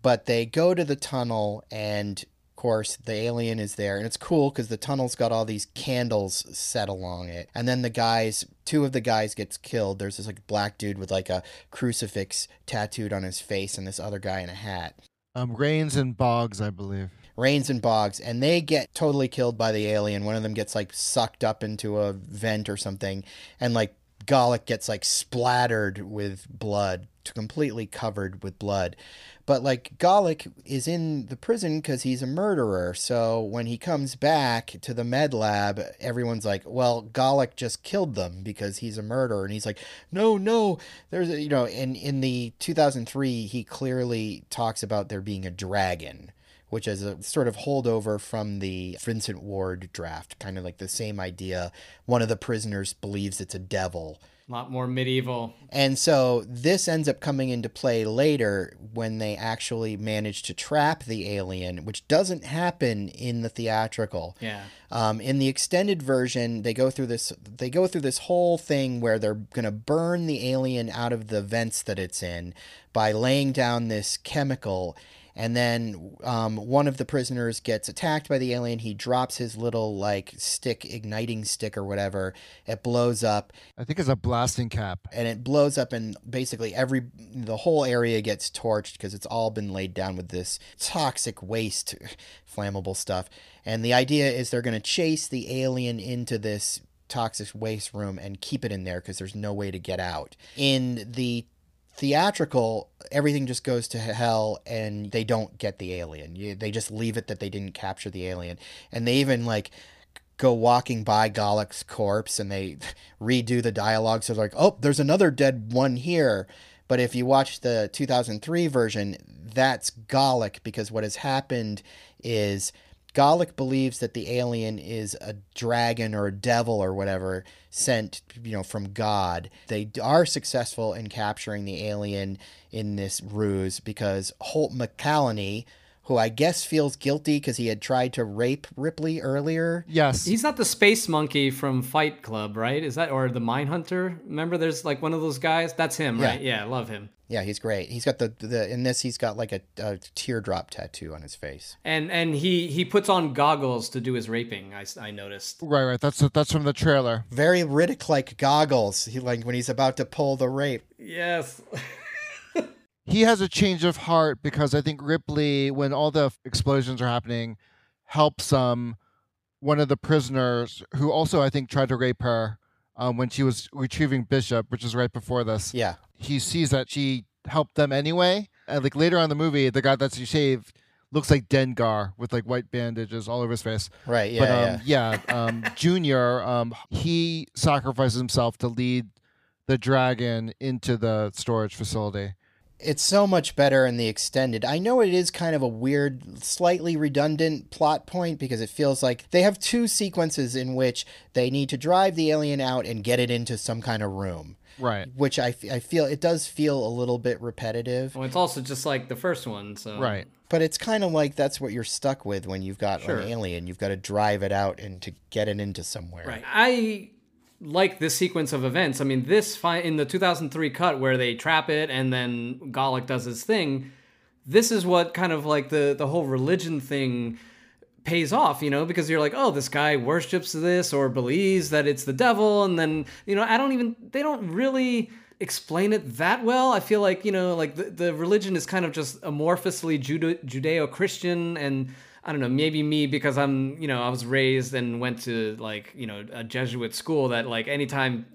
But they go to the tunnel, and of course, the alien is there, and it's cool because the tunnel's got all these candles set along it. And then the guys, two of the guys gets killed. There's this like black dude with like a crucifix tattooed on his face, and this other guy in a hat. Um, Rains and Boggs, I believe. Rains and Boggs, and they get totally killed by the alien. One of them gets like sucked up into a vent or something, and like Golic gets like splattered with blood, completely covered with blood. But like Golic is in the prison because he's a murderer. So when he comes back to the med lab, everyone's like, well, Golic just killed them because he's a murderer. And he's like, no, no, there's a, you know, in, in the two thousand three, he clearly talks about there being a dragon, which is a sort of holdover from the Vincent Ward draft, kind of like the same idea. One of the prisoners believes it's a devil. A lot more medieval. And so this ends up coming into play later when they actually manage to trap the alien, which doesn't happen in the theatrical. Yeah. Um, in the extended version, they go through this they go through this whole thing where they're going to burn the alien out of the vents that it's in by laying down this chemical. And then um, one of the prisoners gets attacked by the alien. He drops his little, like, stick, igniting stick or whatever. It blows up. I think it's a blasting cap. And it blows up, and basically every the whole area gets torched because it's all been laid down with this toxic waste, flammable stuff. And the idea is they're going to chase the alien into this toxic waste room and keep it in there because there's no way to get out. In the theatrical, everything just goes to hell and they don't get the alien. They just leave it that they didn't capture the alien. And they even, like, go walking by Golluck's corpse and they redo the dialogue. So they're like, oh, there's another dead one here. But if you watch the two thousand three version, that's Golluck, because what has happened is Golluck believes that the alien is a dragon or a devil or whatever sent, you know, from God. They are successful in capturing the alien in this ruse because Holt McCallany, who I guess feels guilty because he had tried to rape Ripley earlier. Yes. He's not the space monkey from Fight Club, right? Is that, or the Mindhunter? Remember, there's like one of those guys? That's him, yeah. Right? Yeah, I love him. Yeah, he's great. He's got the, the in this, he's got like a, a teardrop tattoo on his face. And and he, he puts on goggles to do his raping, I, I noticed. Right, right. That's that's from the trailer. Very Riddick-like goggles, he, like when he's about to pull the rape. Yes. He has a change of heart because I think Ripley, when all the explosions are happening, helps um, one of the prisoners who also, I think, tried to rape her um, when she was retrieving Bishop, which is right before this. Yeah. He sees that she helped them anyway. And like later on in the movie, the guy that she shaved looks like Dengar with like white bandages all over his face. Right, yeah, but, um, yeah. yeah um, Junior, um, he sacrifices himself to lead the dragon into the storage facility. It's so much better in the extended. I know it is kind of a weird, slightly redundant plot point because it feels like they have two sequences in which they need to drive the alien out and get it into some kind of room. Right. Which I, I feel, it does feel a little bit repetitive. Well, it's also just like the first one, so. Right. But it's kind of like that's what you're stuck with when you've got sure. an alien. You've got to drive it out and to get it into somewhere. Right. I... like this sequence of events. I mean, this fi- in the two thousand three cut where they trap it and then Golluck does his thing, this is what kind of like the, the whole religion thing pays off, you know, because you're like, oh, this guy worships this or believes that it's the devil. And then, you know, I don't even, they don't really explain it that well. I feel like, you know, like the, the religion is kind of just amorphously Jude- Judeo-Christian and, I don't know, maybe me because I'm, you know, I was raised and went to like, you know, a Jesuit school that like anytime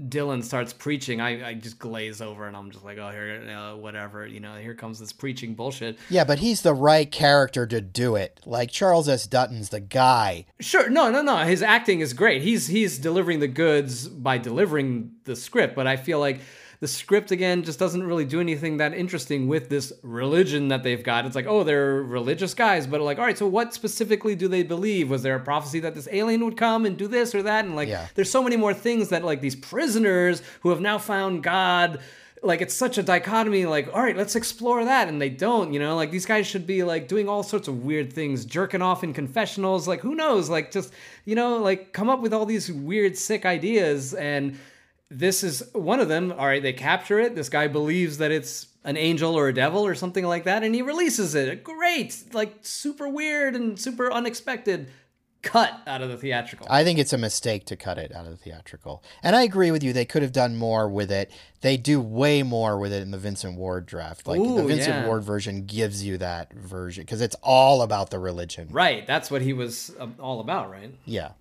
Dylan starts preaching, I, I just glaze over and I'm just like, oh, here, uh, whatever, you know, here comes this preaching bullshit. Yeah, but he's the right character to do it. Like Charles S. Dutton's the guy. Sure. No, no, no. His acting is great. He's, he's delivering the goods by delivering the script. But I feel like the script, again, just doesn't really do anything that interesting with this religion that they've got. It's like, oh, they're religious guys, but like, all right, so what specifically do they believe? Was there a prophecy that this alien would come and do this or that? And like, yeah. There's so many more things that like these prisoners who have now found God, like it's such a dichotomy, like, all right, let's explore that. And they don't, you know, like these guys should be like doing all sorts of weird things, jerking off in confessionals, like who knows, like just, you know, like come up with all these weird, sick ideas and... this is one of them. All right, they capture it. This guy believes that it's an angel or a devil or something like that, and he releases it. Great. Like, super weird and super unexpected. Cut out of the theatrical. I think it's a mistake to cut it out of the theatrical. And I agree with you. They could have done more with it. They do way more with it in the Vincent Ward draft. Like, ooh, the Vincent yeah. Ward version gives you that version because it's all about the religion. Right. That's what he was all about, right? Yeah.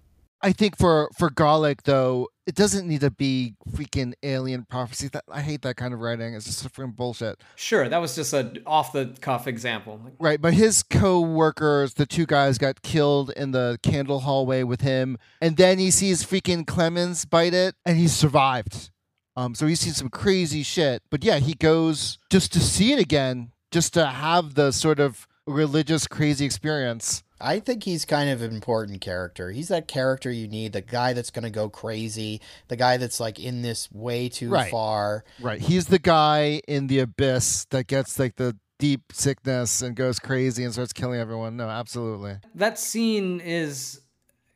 I think for, for Golluck, though, it doesn't need to be freaking alien prophecy. That, I hate that kind of writing. It's just freaking bullshit. Sure, that was just an off-the-cuff example. Right, but his co-workers, the two guys, got killed in the candle hallway with him, and then he sees freaking Clemens bite it, and he survived. Um, so he's seen some crazy shit. But yeah, he goes just to see it again, just to have the sort of religious crazy experience. I think he's kind of an important character. He's that character you need, the guy that's going to go crazy, the guy that's like in this way too right. far. Right. He's the guy in the abyss that gets like the deep sickness and goes crazy and starts killing everyone. No, absolutely. That scene is,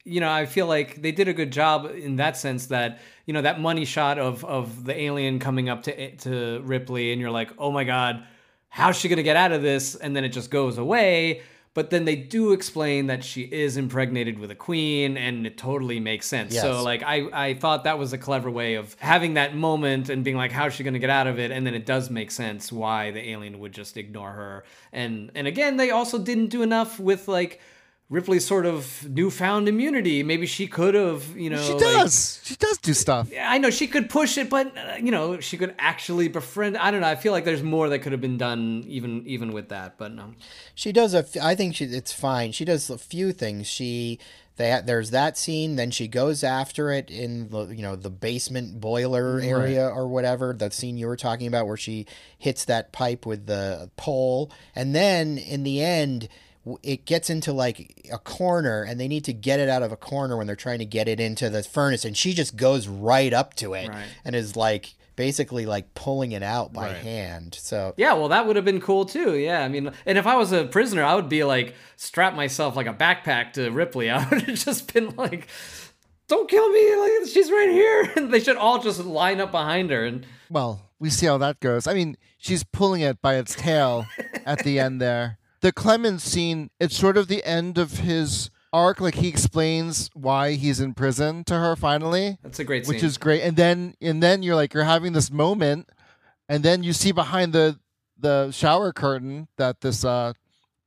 you know, I feel like they did a good job in that sense that, you know, that money shot of of the alien coming up to to Ripley and you're like, oh my God, how's she going to get out of this? And then it just goes away. But then they do explain that she is impregnated with a queen, and it totally makes sense. Yes. So, like, I, I thought that was a clever way of having that moment and being like, how is she going to get out of it? And then it does make sense why the alien would just ignore her. And and again, they also didn't do enough with, like, Ripley's sort of newfound immunity. Maybe she could have, you know. She does. Like, she does do stuff. I know she could push it, but, uh, you know, she could actually befriend. I don't know. I feel like there's more that could have been done even even with that, but no. She does. a. F- I think she, it's fine. She does a few things. She... They, there's that scene, then she goes after it in the, you know, the basement boiler area right. or whatever, that scene you were talking about where she hits that pipe with the pole. And then in the end, it gets into like a corner and they need to get it out of a corner when they're trying to get it into the furnace. And she just goes right up to it right. and is like... basically like pulling it out by right. hand. So yeah, well, that would have been cool too. Yeah, I mean, and if I was a prisoner, I would be like strap myself like a backpack to Ripley. I would have just been like, don't kill me, like she's right here. And they should all just line up behind her. And well, we see how that goes. I mean, she's pulling it by its tail at the end there. The Clemens scene, it's sort of the end of his arc, like he explains why he's in prison to her finally. That's a great scene. Which is great. And then and then you're like you're having this moment and then you see behind the the shower curtain that this uh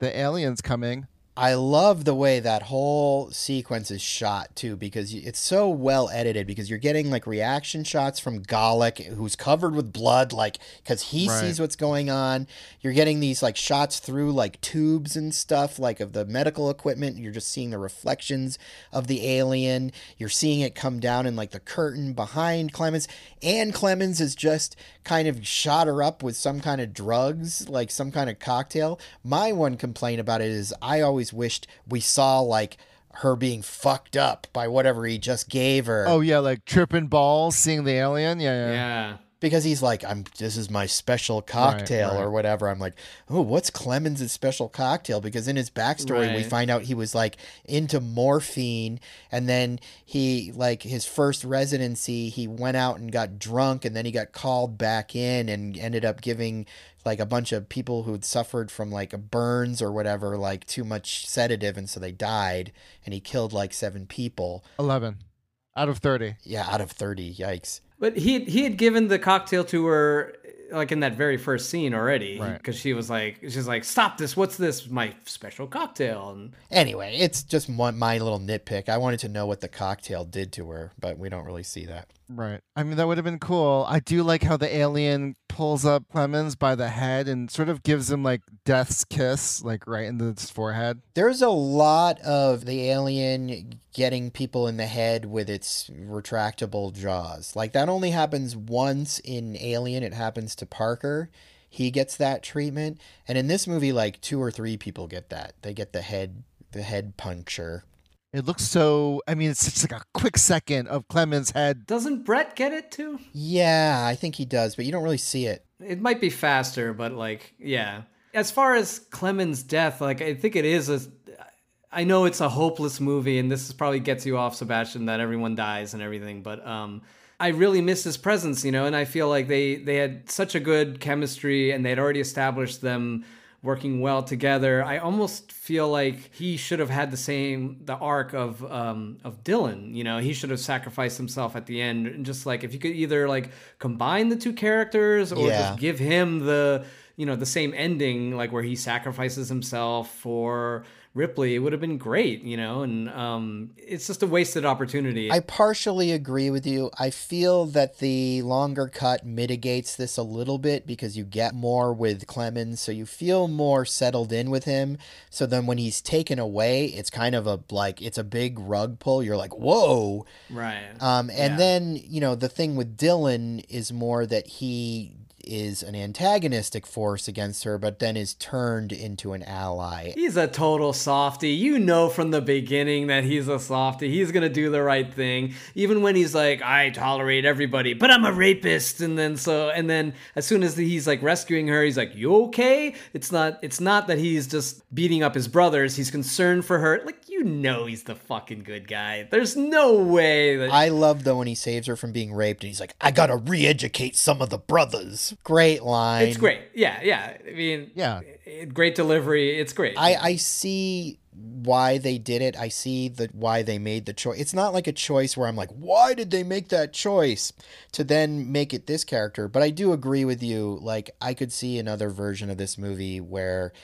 the alien's coming. I love the way that whole sequence is shot too, because it's so well edited, because you're getting like reaction shots from Golic, who's covered with blood, like because he right. sees what's going on. You're getting these like shots through like tubes and stuff, like of the medical equipment. You're just seeing the reflections of the alien. You're seeing it come down in like the curtain behind Clemens, and Clemens is just kind of shot her up with some kind of drugs, like some kind of cocktail. My one complaint about it is I always wished we saw like her being fucked up by whatever he just gave her. Oh yeah, like tripping balls, seeing the alien. Yeah, yeah. yeah. Because he's like, I'm. This is my special cocktail right, right. or whatever. I'm like, oh, what's Clemens' special cocktail? Because in his backstory, right. we find out he was like into morphine, and then he like his first residency, he went out and got drunk, and then he got called back in and ended up giving like a bunch of people who'd suffered from like burns or whatever, like too much sedative. And so they died, and he killed like seven people. eleven out of thirty. Yeah. Out of thirty. Yikes. But he, he had given the cocktail to her like in that very first scene already, because right. she was like, she's like, stop this. What's this? My special cocktail. And anyway, it's just one, my little nitpick. I wanted to know what the cocktail did to her, but we don't really see that. Right. I mean, that would have been cool. I do like how the alien pulls up Clemens by the head and sort of gives him like death's kiss, like right in the forehead. There's a lot of the alien getting people in the head with its retractable jaws. Like that only happens once in Alien. It happens to Parker. He gets that treatment. And in this movie, like two or three people get that. They get the head, the head puncture. It looks so, I mean, it's just like a quick second of Clemens' head. Doesn't Brett get it too? Yeah, I think he does, but you don't really see it. It might be faster, but like, yeah. As far as Clemens' death, like, I think it is a, I know it's a hopeless movie, and this is probably gets you off, Sebastian, that everyone dies and everything, but um, I really miss his presence, you know, and I feel like they, they had such a good chemistry, and they had already established them working well together. I almost feel like he should have had the same, the arc of um, of Dylan, you know, he should have sacrificed himself at the end. And just like, if you could either like combine the two characters or yeah. just give him the, you know, the same ending, like where he sacrifices himself for Ripley, it would have been great, you know, and um, it's just a wasted opportunity. I partially agree with you. I feel that the longer cut mitigates this a little bit because you get more with Clemens, so you feel more settled in with him. So then when he's taken away, it's kind of a like it's a big rug pull. You're like, whoa, right? Um, and yeah. then you know the thing with Dylan is more that he is an antagonistic force against her, but then is turned into an ally. He's a total softy. You know from the beginning that he's a softy. He's going to do the right thing. Even when he's like, I tolerate everybody, but I'm a rapist. And then so, and then as soon as he's like rescuing her, he's like, you okay? It's not, it's not that he's just beating up his brothers. He's concerned for her. Like, you know, he's the fucking good guy. There's no way. That I love though when he saves her from being raped and he's like, I got to re-educate some of the brothers. Great line. It's great. Yeah. Yeah. I mean, yeah. It, great delivery. It's great. I, I see why they did it. I see the why they made the choice. It's not like a choice where I'm like, why did they make that choice to then make it this character? But I do agree with you. Like, I could see another version of this movie where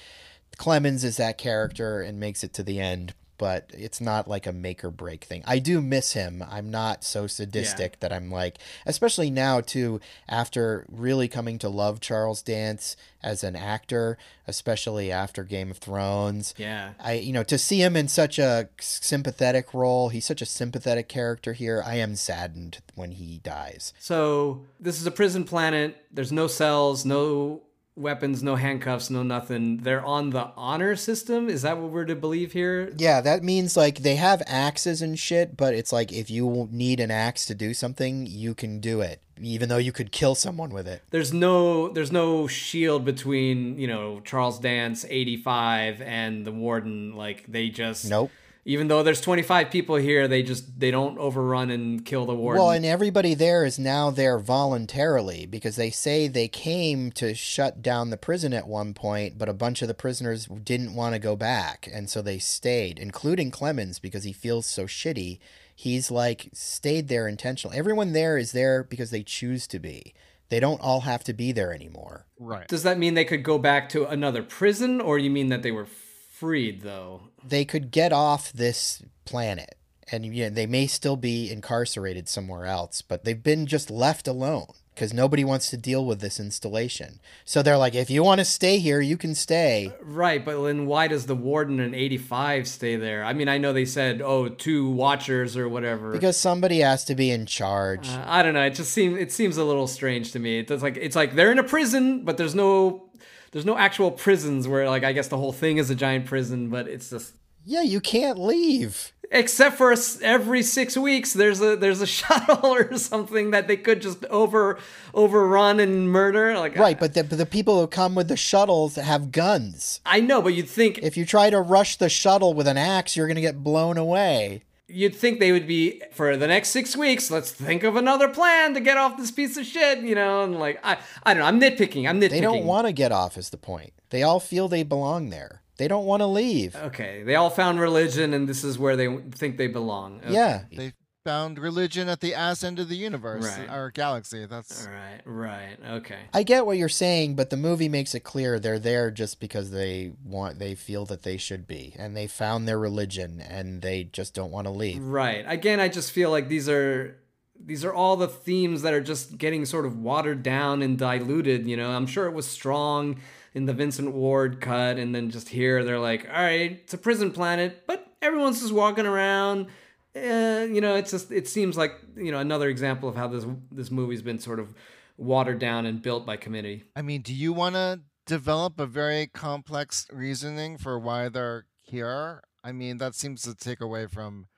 Clemens is that character and makes it to the end, but it's not like a make or break thing. I do miss him. I'm not so sadistic yeah. that I'm like, especially now too, after really coming to love Charles Dance as an actor, especially after Game of Thrones. Yeah. I, you know, to see him in such a sympathetic role, he's such a sympathetic character here. I am saddened when he dies. So this is a prison planet. There's no cells, no weapons, no handcuffs, no nothing. They're on the honor system. Is that what we're to believe here? Yeah, that means like they have axes and shit, but it's like if you need an axe to do something, you can do it, even though you could kill someone with it. There's no there's no shield between, you know, Charles Dance eighty-five and the warden. Like, they just nope. Even though there's twenty-five people here, they just, they don't overrun and kill the warden. Well, and everybody there is now there voluntarily, because they say they came to shut down the prison at one point, but a bunch of the prisoners didn't want to go back. And so they stayed, including Clemens, because he feels so shitty. He's like stayed there intentionally. Everyone there is there because they choose to be. They don't all have to be there anymore. Right. Does that mean they could go back to another prison, or you mean that they were freed, though? They could get off this planet, and you know, they may still be incarcerated somewhere else, but they've been just left alone because nobody wants to deal with this installation. So they're like, if you want to stay here, you can stay. Right, but then why does the warden in eighty-five stay there? I mean, I know they said, oh, two watchers or whatever. Because somebody has to be in charge. Uh, I don't know. It just seems it seems a little strange to me. It does, like, it's like they're in a prison, but there's no... There's no actual prisons where, like, I guess the whole thing is a giant prison, but it's just... Yeah, you can't leave. Except for every six weeks, there's a there's a shuttle or something that they could just over overrun and murder. Like, right, I, but, the, but the people who come with the shuttles have guns. I know, but you'd think... If you try to rush the shuttle with an axe, you're going to get blown away. You'd think they would be, for the next six weeks, let's think of another plan to get off this piece of shit, you know, and like, I I don't know, I'm nitpicking, I'm nitpicking. They don't want to get off is the point. They all feel they belong there. They don't want to leave. Okay, they all found religion and this is where they think they belong. Okay. Yeah. They found religion at the ass end of the universe, right. Our galaxy, that's... Right, right, okay. I get what you're saying, but the movie makes it clear they're there just because they want, they feel that they should be, and they found their religion, and they just don't want to leave. Right. Again, I just feel like these are... These are all the themes that are just getting sort of watered down and diluted, you know. I'm sure it was strong in the Vincent Ward cut, and then just here, they're like, all right, it's a prison planet, but everyone's just walking around... Uh, you know, it's just, it seems like, you know, another example of how this this movie's been sort of watered down and built by committee. I mean, do you want to develop a very complex reasoning for why they're here? I mean, that seems to take away from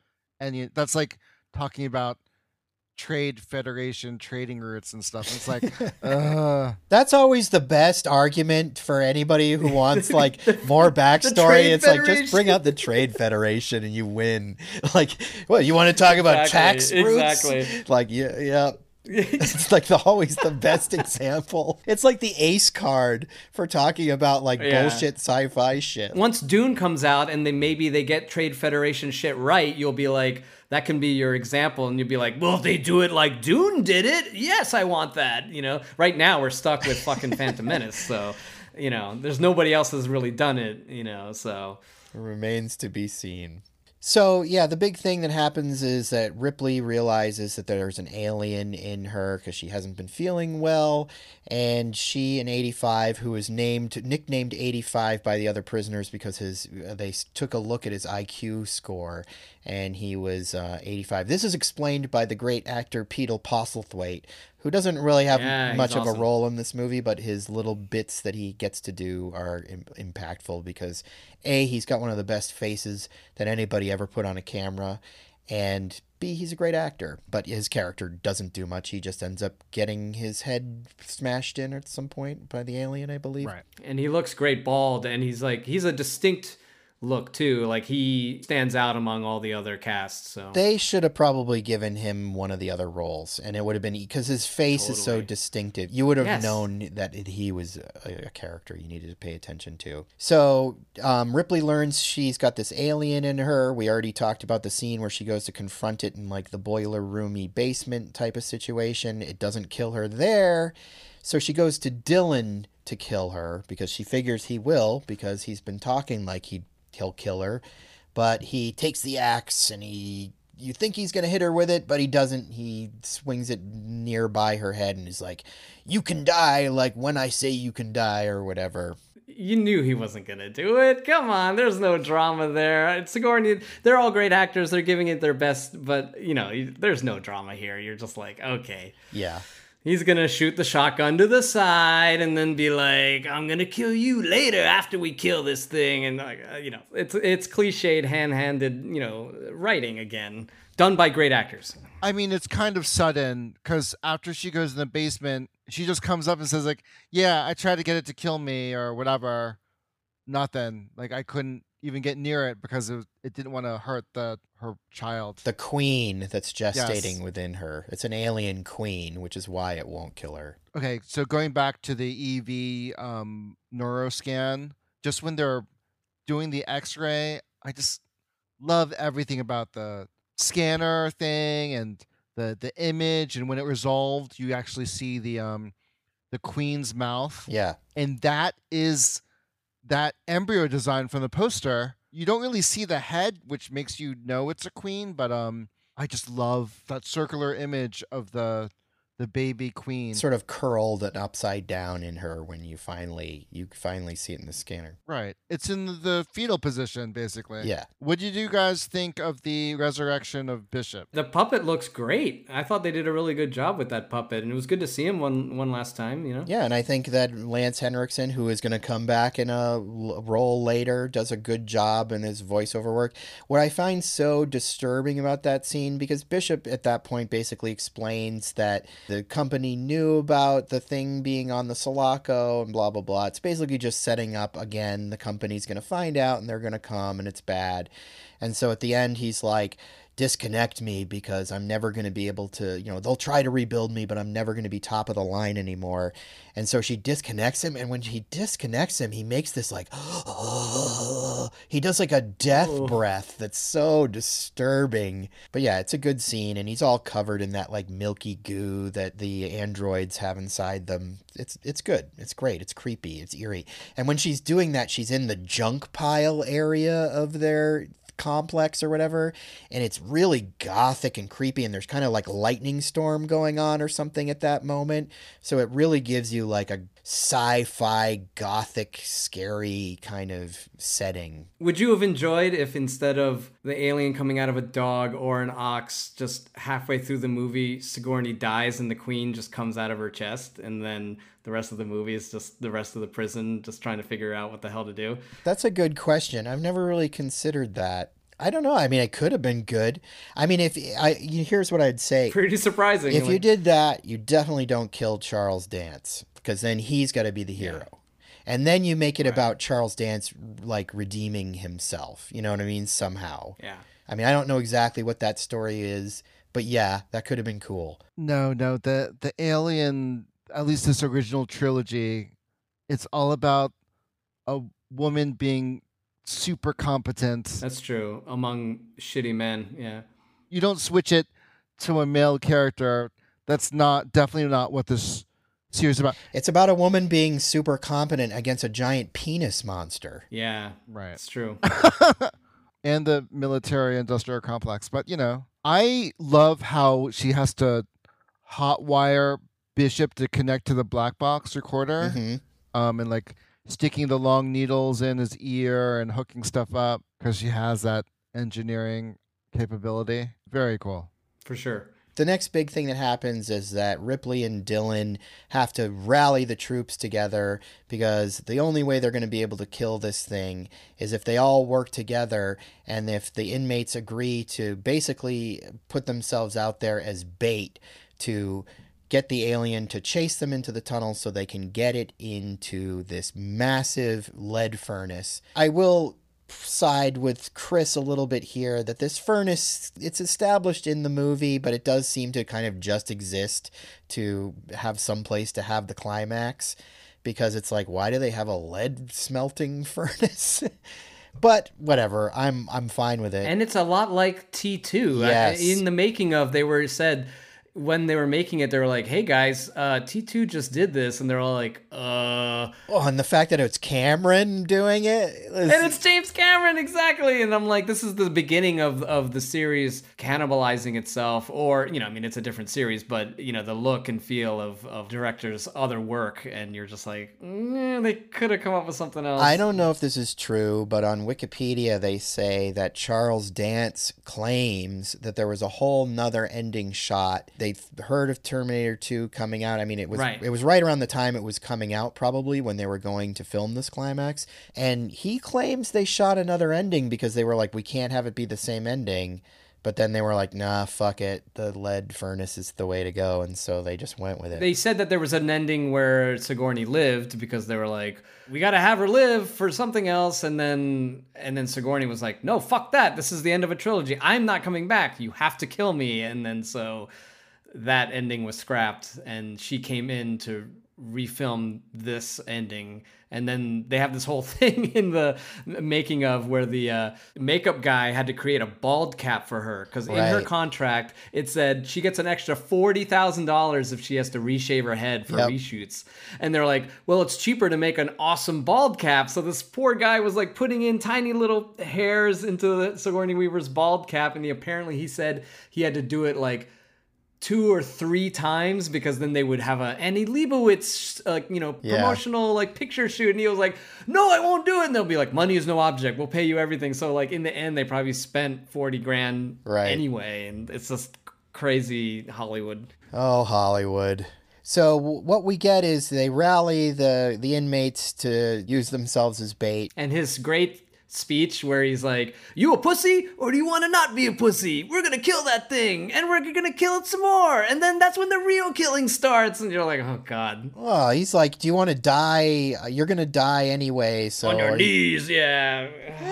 any, that's like talking about trade federation trading routes and stuff. It's like, uh. That's always the best argument for anybody who wants like more backstory. It's federation. Like, just bring out the trade federation and you win. Like, well, you want to talk about exactly, tax routes? Exactly. Like, yeah, yeah. It's like the always the best example. It's like the ace card for talking about like yeah. bullshit sci-fi shit. Once Dune comes out and then maybe they get Trade Federation shit right, you'll be like, that can be your example, and you'll be like, well, if they do it like Dune did it, yes, I want that. You know, right now we're stuck with fucking Phantom Menace, so you know, there's nobody else that's really done it. You know, so it remains to be seen. So, yeah, the big thing that happens is that Ripley realizes that there's an alien in her because she hasn't been feeling well, and she and eighty-five, who is named, nicknamed eighty-five by the other prisoners because his they took a look at his I Q score, and he was uh, eighty-five. This is explained by the great actor Peter Postlethwaite, who doesn't really have yeah, much awesome. of a role in this movie, but his little bits that he gets to do are im- impactful because, A, he's got one of the best faces that anybody ever put on a camera, and B, he's a great actor, but his character doesn't do much. He just ends up getting his head smashed in at some point by the alien, I believe. Right. And he looks great bald, and he's like, he's a distinct look too, like he stands out among all the other casts. So they should have probably given him one of the other roles, and it would have been, because his face totally. is so distinctive, you would have yes. known that he was a, a character you needed to pay attention to. So um Ripley learns she's got this alien in her. We already talked about the scene where she goes to confront it in like the boiler roomy basement type of situation. It doesn't kill her there, so she goes to Dylan to kill her because she figures he will, because he's been talking like he'd he'll kill her. But he takes the axe and he, you think he's going to hit her with it, but he doesn't. He swings it nearby her head and is like, you can die, like when I say you can die, or whatever. You knew he wasn't going to do it. Come on, there's no drama there. It's Sigourney, they're all great actors, they're giving it their best, but you know, there's no drama here. You're just like, okay. Yeah. He's going to shoot the shotgun to the side and then be like, I'm going to kill you later after we kill this thing. And, like, uh, you know, it's it's cliched, hand-handed, you know, writing again, done by great actors. I mean, it's kind of sudden because after she goes in the basement, she just comes up and says, like, yeah, I tried to get it to kill me or whatever. Nothing. Like, I couldn't even get near it because it, was, it didn't want to hurt the her child. The queen that's gestating yes. within her. It's an alien queen, which is why it won't kill her. Okay, so going back to the E V um, neuroscan, just when they're doing the x-ray, I just love everything about the scanner thing and the, the image. And when it resolved, you actually see the um, the queen's mouth. Yeah. And that is... that embryo design from the poster, you don't really see the head, which makes you know it's a queen, but um, I just love that circular image of the the baby queen. Sort of curled and upside down in her when you finally you finally see it in the scanner. Right. It's in the fetal position, basically. Yeah. What did you guys think of the resurrection of Bishop? The puppet looks great. I thought they did a really good job with that puppet, and it was good to see him one, one last time, you know? Yeah, and I think that Lance Henriksen, who is going to come back in a role later, does a good job in his voiceover work. What I find so disturbing about that scene, because Bishop at that point basically explains that the company knew about the thing being on the Sulaco and blah, blah, blah. It's basically just setting up, again, the company's going to find out and they're going to come and it's bad. And so at the end, he's like, disconnect me because I'm never going to be able to, you know, they'll try to rebuild me, but I'm never going to be top of the line anymore. And so she disconnects him. And when she disconnects him, he makes this like, oh, he does like a death oh. breath. That's so disturbing. But yeah, it's a good scene. And he's all covered in that like milky goo that the androids have inside them. It's, it's good. It's great. It's creepy. It's eerie. And when she's doing that, she's in the junk pile area of their complex or whatever, and it's really gothic and creepy, and there's kind of like lightning storm going on or something at that moment, so it really gives you like a sci-fi gothic scary kind of setting. Would you have enjoyed if instead of the alien coming out of a dog or an ox, just halfway through the movie Sigourney dies and the queen just comes out of her chest, and then the rest of the movie is just the rest of the prison just trying to figure out what the hell to do? That's a good question. I've never really considered that. I don't know. I mean, it could have been good. I mean, if I here's what I'd say. Pretty surprising. If you did that, you definitely don't kill Charles Dance, because then he's got to be the hero. Yeah. And then you make it right. about Charles Dance, like, redeeming himself. You know what I mean? Somehow. Yeah. I mean, I don't know exactly what that story is, but yeah, that could have been cool. No, no. The, the alien, at least this original trilogy, it's all about a woman being super competent. That's true. Among shitty men, yeah. You don't switch it to a male character. That's not definitely not what this series is about. It's about a woman being super competent against a giant penis monster. Yeah, right. That's true. And the military industrial complex. But, you know, I love how she has to hotwire Bishop to connect to the black box recorder, mm-hmm. um, and like sticking the long needles in his ear and hooking stuff up, because she has that engineering capability. Very cool. For sure. the next big thing that happens is that Ripley and Dylan have to rally the troops together, because the only way they're going to be able to kill this thing is if they all work together, and if the inmates agree to basically put themselves out there as bait to get the alien to chase them into the tunnel so they can get it into this massive lead furnace. I will side with Chris a little bit here that this furnace, it's established in the movie, but it does seem to kind of just exist to have some place to have the climax, because it's like, why do they have a lead smelting furnace? But whatever, I'm I'm fine with it. And it's a lot like T two. Yes. In the making of, they were said when they were making it, they were like, hey guys, uh, T two just did this. And they're all like, uh. Oh, and the fact that it's Cameron doing it. Is... And it's James Cameron, exactly. And I'm like, this is the beginning of, of the series cannibalizing itself. Or, you know, I mean, it's a different series, but, you know, the look and feel of, of directors' other work. And you're just like, mm, they could have come up with something else. I don't know if this is true, but on Wikipedia, they say that Charles Dance claims that there was a whole nother ending shot. They heard of Terminator two coming out. I mean, it was right. it was right around the time it was coming out, probably, when they were going to film this climax. And he claims they shot another ending because they were like, we can't have it be the same ending. But then they were like, nah, fuck it. The lead furnace is the way to go. And so they just went with it. They said that there was an ending where Sigourney lived, because they were like, we got to have her live for something else. And then and then Sigourney was like, no, fuck that. This is the end of a trilogy. I'm not coming back. You have to kill me. And then so... that ending was scrapped, and she came in to refilm this ending. And then they have this whole thing in the making of where the uh, makeup guy had to create a bald cap for her, because right. in her contract, it said she gets an extra forty thousand dollars if she has to reshave her head for yep. reshoots. And they're like, well, it's cheaper to make an awesome bald cap. So this poor guy was like putting in tiny little hairs into the Sigourney Weaver's bald cap. And he apparently he said he had to do it like two or three times, because then they would have a Annie Leibovitz, uh, you know, yeah. promotional like picture shoot. And he was like, no, I won't do it. And they'll be like, money is no object. We'll pay you everything. So like in the end, they probably spent forty grand right. anyway. And it's just crazy Hollywood. Oh, Hollywood. So what we get is they rally the, the inmates to use themselves as bait. And his great speech where he's like, you a pussy, or do you want to not be a pussy? We're gonna kill that thing, and we're gonna kill it some more, and then that's when the real killing starts. And you're like, oh god. Well, he's like, do you want to die? You're gonna die anyway, so on your knees. You... yeah,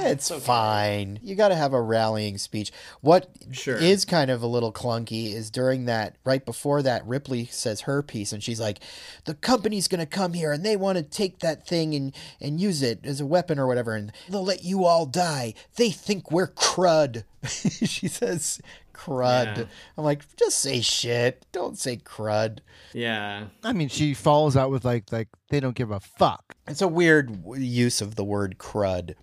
it's okay. Fine, you gotta have a rallying speech. What sure. is kind of a little clunky is during that, right before that, Ripley says her piece, and she's like, the company's gonna come here and they want to take that thing and and use it as a weapon or whatever, and they'll let you You all die. They think we're crud. She says crud. Yeah. I'm like, just say shit. Don't say crud. Yeah. I mean, she follows out with like, like they don't give a fuck. It's a weird use of the word crud.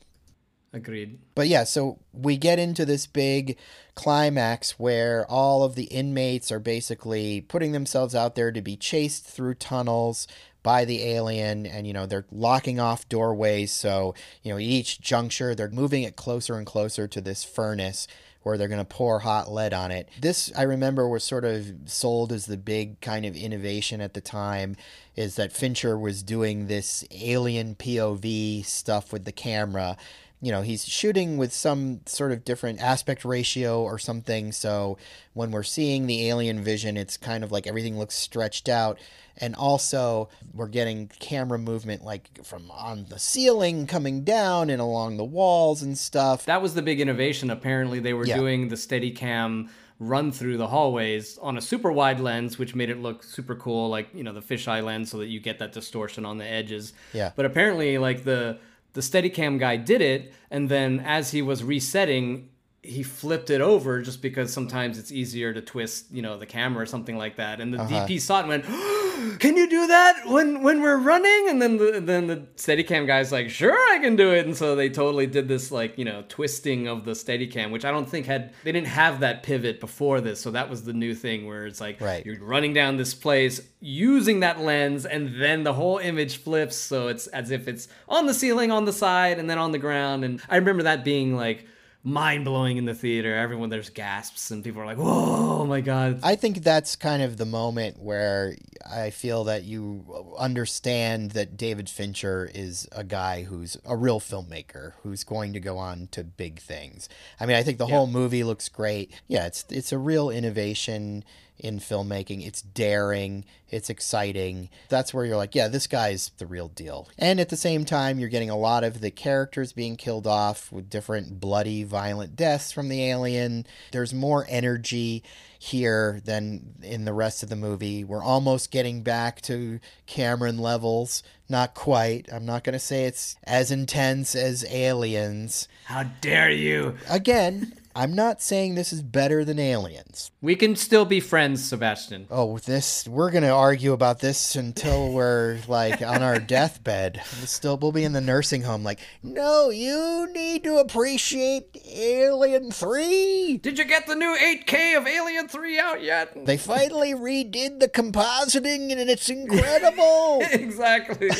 Agreed. But yeah, so we get into this big climax where all of the inmates are basically putting themselves out there to be chased through tunnels by the alien, and, you know, they're locking off doorways. So, you know, each juncture, they're moving it closer and closer to this furnace where they're going to pour hot lead on it. This, I remember, was sort of sold as the big kind of innovation at the time, is that Fincher was doing this alien P O V stuff with the camera. You know, he's shooting with some sort of different aspect ratio or something. So when we're seeing the alien vision, it's kind of like everything looks stretched out. And also we're getting camera movement like from on the ceiling coming down and along the walls and stuff. That was the big innovation. Apparently they were yeah. doing the Steadicam run through the hallways on a super wide lens, which made it look super cool. Like, you know, the fisheye lens, so that you get that distortion on the edges. Yeah. But apparently like the... the Steadicam guy did it, and then as he was resetting, he flipped it over, just because sometimes it's easier to twist, you know, the camera or something like that. And the uh-huh. D P saw it and went, oh, can you do that when when we're running? And then the, then the Steadicam guy's like, sure, I can do it. And so they totally did this, like, you know, twisting of the Steadicam, which I don't think had, they didn't have that pivot before this. So that was the new thing where it's like, right. you're running down this place using that lens, and then the whole image flips. So it's as if it's on the ceiling, on the side, and then on the ground. And I remember that being like, mind-blowing in the theater. Everyone, there's gasps and people are like, whoa, oh my God. I think that's kind of the moment where I feel that you understand that David Fincher is a guy who's a real filmmaker, who's going to go on to big things. I mean, I think the yeah. whole movie looks great. Yeah, it's it's a real innovation in filmmaking. It's daring, it's exciting. That's where you're like, yeah, this guy's the real deal. And at the same time, you're getting a lot of the characters being killed off with different bloody, violent deaths from the alien. There's more energy here than in the rest of the movie. We're almost getting back to Cameron levels. Not quite. I'm not going to say it's as intense as Aliens. How dare you? Again, I'm not saying this is better than Aliens. We can still be friends, Sebastian. Oh, this, we're going to argue about this until we're like on our deathbed. We'll still, we'll be in the nursing home like, no, you need to appreciate Alien three. Did you get the new eight K of Alien three out yet? They finally redid the compositing and it's incredible. Exactly.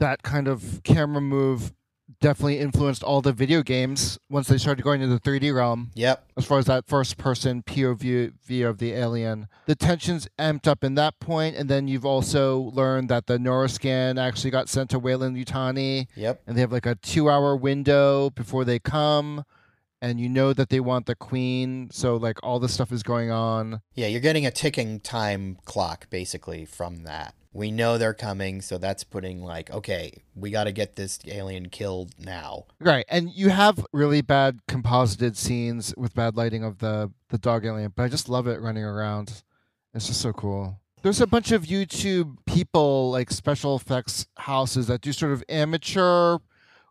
That kind of camera move definitely influenced all the video games once they started going into the three D realm. Yep. As far as that first-person P O V view of the alien. The tensions amped up in that point, and then you've also learned that the neuroscan actually got sent to Weyland-Yutani. Yep. And they have like a two-hour window before they come, and you know that they want the queen, so like all this stuff is going on. Yeah, you're getting a ticking time clock, basically, from that. We know they're coming, so that's putting like, okay, we got to get this alien killed now. Right, and you have really bad composited scenes with bad lighting of the, the dog alien, but I just love it running around. It's just so cool. There's a bunch of YouTube people, like special effects houses, that do sort of amateur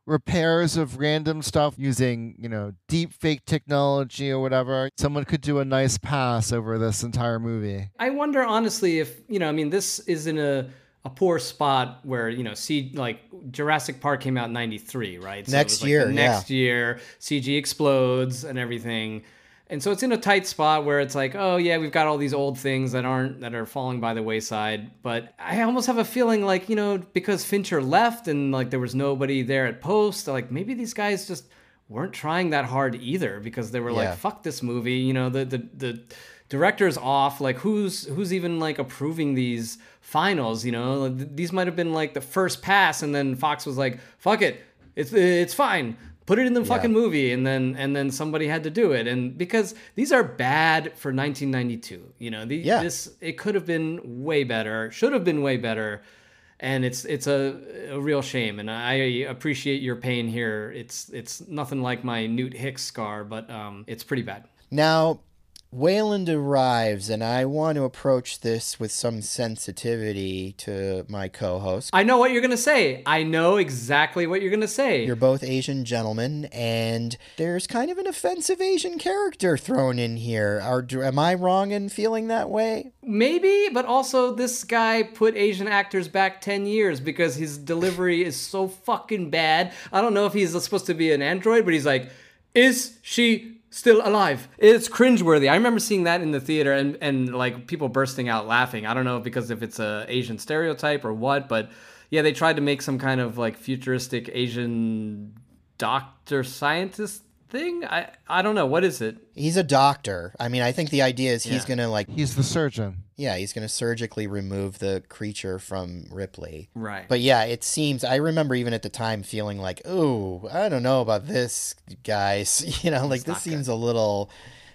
repairs of random stuff using, you know, deep fake technology or whatever. Someone could do a nice pass over this entire movie. I wonder, honestly, if, you know, I mean, this is in a, a poor spot where, you know, see, like Jurassic Park came out in ninety-three, right? So next it was like year. The next yeah. year, C G explodes and everything. And so it's in a tight spot where it's like, oh yeah, we've got all these old things that aren't, that are falling by the wayside. But I almost have a feeling like, you know, because Fincher left and like there was nobody there at post, like maybe these guys just weren't trying that hard either, because they were yeah. like, fuck this movie, you know, the, the, the director's off, like who's, who's even like approving these finals, you know, these might've been like the first pass. And then Fox was like, fuck it, it's, it's fine. Put it in the fucking yeah. movie, and then and then somebody had to do it, and because these are bad for nineteen ninety-two, you know, the, yeah. this it could have been way better, should have been way better, and it's it's a, a real shame. And I appreciate your pain here. It's it's nothing like my Newt Hicks scar, but um, it's pretty bad. Now, Weyland arrives, and I want to approach this with some sensitivity to my co-host. I know what you're going to say. I know exactly what you're going to say. You're both Asian gentlemen, and there's kind of an offensive Asian character thrown in here. Are, am I wrong in feeling that way? Maybe, but also this guy put Asian actors back ten years because his delivery is so fucking bad. I don't know if he's supposed to be an android, but he's like, is she still alive? It's cringeworthy. I remember seeing that in the theater and, and like people bursting out laughing. I don't know because if it's a Asian stereotype or what, but yeah, they tried to make some kind of like futuristic Asian doctor scientist thing. I, I don't know. What is it? He's a doctor. I mean, I think the idea is yeah. he's going to like... He's the surgeon. Yeah, he's going to surgically remove the creature from Ripley. Right. But yeah, it seems... I remember even at the time feeling like, ooh, I don't know about this, guys. You know, like it's this seems good. A little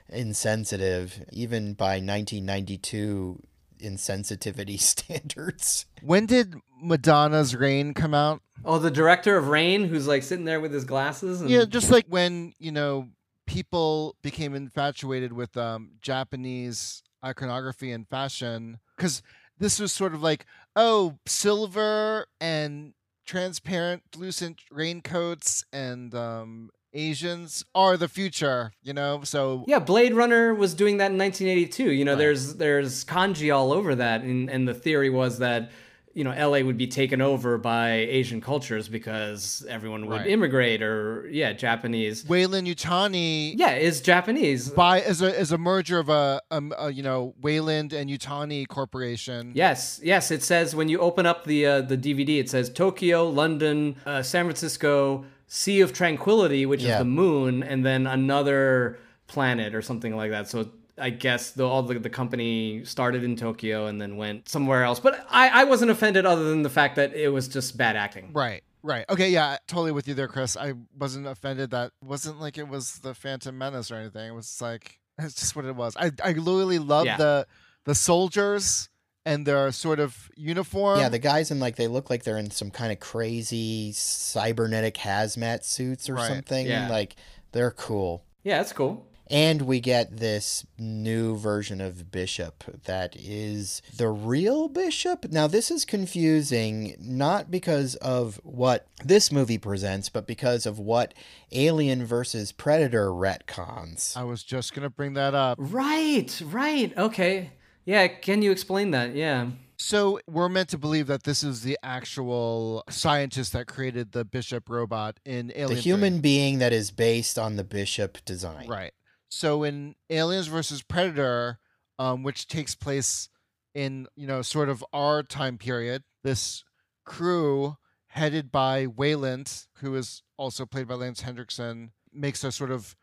insensitive, even by nineteen ninety-two insensitivity standards. When did Madonna's Rain come out? Oh, the director of Rain, who's like sitting there with his glasses? And... Yeah, just like when, you know, people became infatuated with um, Japanese iconography and fashion, because this was sort of like, oh, silver and transparent lucent raincoats and um Asians are the future, you know. So yeah, Blade Runner was doing that in nineteen eighty-two, you know. Right. there's there's kanji all over that, and and the theory was that, you know, L A would be taken over by Asian cultures because everyone would right. immigrate, or yeah, Japanese. Weyland-Yutani, yeah, is Japanese by as a as a merger of a, a, a you know, Weyland and Yutani Corporation. Yes, yes. It says when you open up the uh, the D V D, it says Tokyo, London, uh, San Francisco, Sea of Tranquility, which yeah. is the moon, and then another planet or something like that. So I guess the, all the, the company started in Tokyo and then went somewhere else. But I, I wasn't offended other than the fact that it was just bad acting. Right. Right. Okay. Yeah. Totally with you there, Chris. I wasn't offended. That wasn't like it was the Phantom Menace or anything. It was like, it's just what it was. I, I literally love yeah. the, the soldiers and their sort of uniform. Yeah. The guys in like, they look like they're in some kind of crazy cybernetic hazmat suits or right. something. Yeah. Like they're cool. Yeah. That's cool. And we get this new version of Bishop that is the real Bishop. Now, this is confusing, not because of what this movie presents, but because of what Alien versus Predator retcons. I was just going to bring that up. Right, right. Okay. Yeah, can you explain that? Yeah. So we're meant to believe that this is the actual scientist that created the Bishop robot in Alien. The human three. Being that is based on the Bishop design. Right. So in Aliens versus Predator, um, which takes place in, you know, sort of our time period, this crew headed by Weyland, who is also played by Lance Henriksen, makes a sort of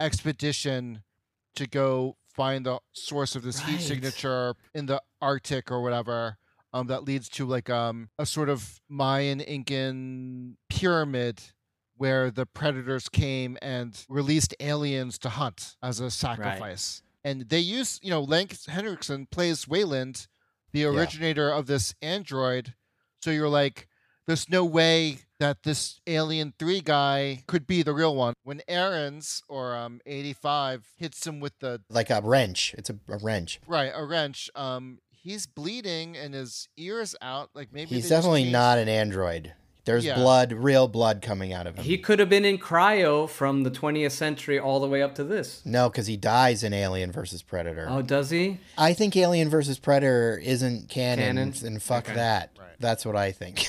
expedition to go find the source of this right. heat signature in the Arctic or whatever, um, that leads to like um, a sort of Mayan Incan pyramid where the predators came and released aliens to hunt as a sacrifice. Right. And they use, you know, Lance Henriksen plays Weyland, the originator yeah. of this android. So you're like, there's no way that this Alien three guy could be the real one. When Aaron's, or um, eighty-five, hits him with the... Like a wrench. It's a, a wrench. Right, a wrench. Um, he's bleeding and his ear's out. Like maybe He's definitely not an android. There's yeah. blood, real blood coming out of him. He could have been in cryo from the twentieth century all the way up to this. No, because he dies in Alien versus Predator. Oh, does he? I think Alien versus Predator isn't canon, canon? and fuck okay. that. Right. That's what I think.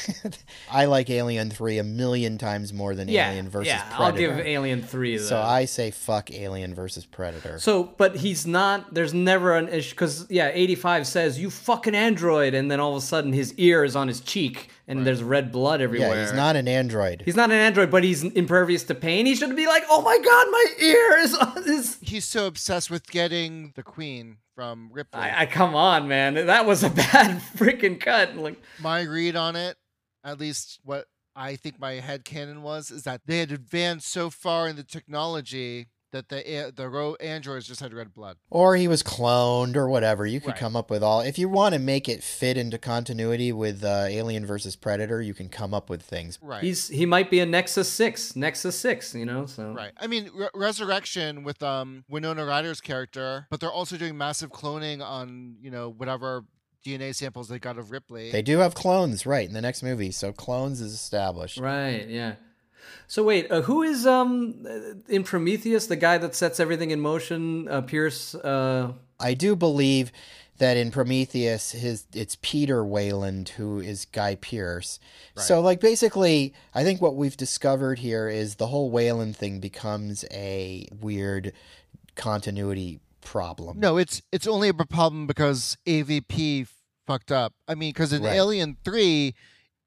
I like Alien three a million times more than yeah, Alien versus yeah, Predator. Yeah, I'll give Alien three that. So I say fuck Alien versus Predator. So, but he's not, there's never an issue, because, yeah, eighty-five says, you fucking android, and then all of a sudden his ear is on his cheek. And right. there's red blood everywhere. Yeah, he's not an android. He's not an android, but he's impervious to pain. He should be like, oh my God, my ear is on this. He's so obsessed with getting the queen from Ripley. I, I come on, man. That was a bad freaking cut. Like my read on it, at least what I think my headcanon was, is that they had advanced so far in the technology that the the androids just had red blood. Or he was cloned or whatever. You could right. come up with all... If you want to make it fit into continuity with uh, Alien versus Predator, you can come up with things. Right. He's He might be a Nexus six, Nexus six, you know? So Right. I mean, Re- Resurrection with um, Winona Ryder's character, but they're also doing massive cloning on, you know, whatever D N A samples they got of Ripley. They do have clones, right, in the next movie. So clones is established. Right, yeah. So wait, uh, who is um in Prometheus, the guy that sets everything in motion, uh, Pierce? Uh... I do believe that in Prometheus, his it's Peter Weyland who is Guy Pierce. Right. So like basically, I think what we've discovered here is the whole Weyland thing becomes a weird continuity problem. No, it's it's only a problem because A V P fucked up. I mean, because in right. Alien three...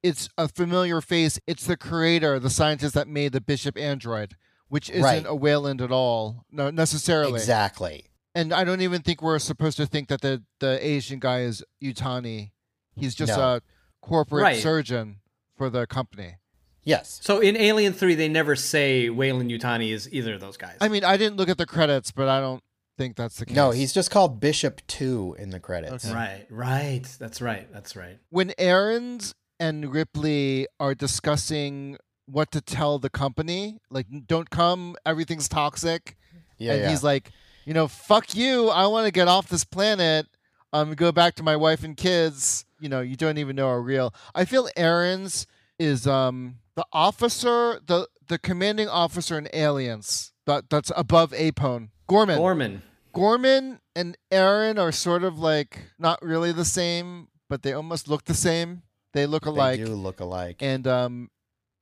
It's a familiar face. It's the creator, the scientist that made the Bishop android, which isn't right. a Weyland at all, no, necessarily. Exactly. And I don't even think we're supposed to think that the, the Asian guy is Yutani. He's just no. a corporate right. surgeon for the company. Yes. So in Alien three, they never say Weyland-Yutani is either of those guys. I mean, I didn't look at the credits, but I don't think that's the case. No, he's just called Bishop two in the credits. Okay. Right, right. That's right, that's right. When Aaron's and Ripley are discussing what to tell the company. Like, don't come, everything's toxic. Yeah, and yeah. he's like, you know, fuck you, I want to get off this planet, um, go back to my wife and kids. You know, you don't even know are real. I feel Aaron's is um the officer, the, the commanding officer in Aliens, that, that's above Apone. Gorman. Gorman. Gorman and Aaron are sort of like, not really the same, but they almost look the same. They look alike. They do look alike. And um,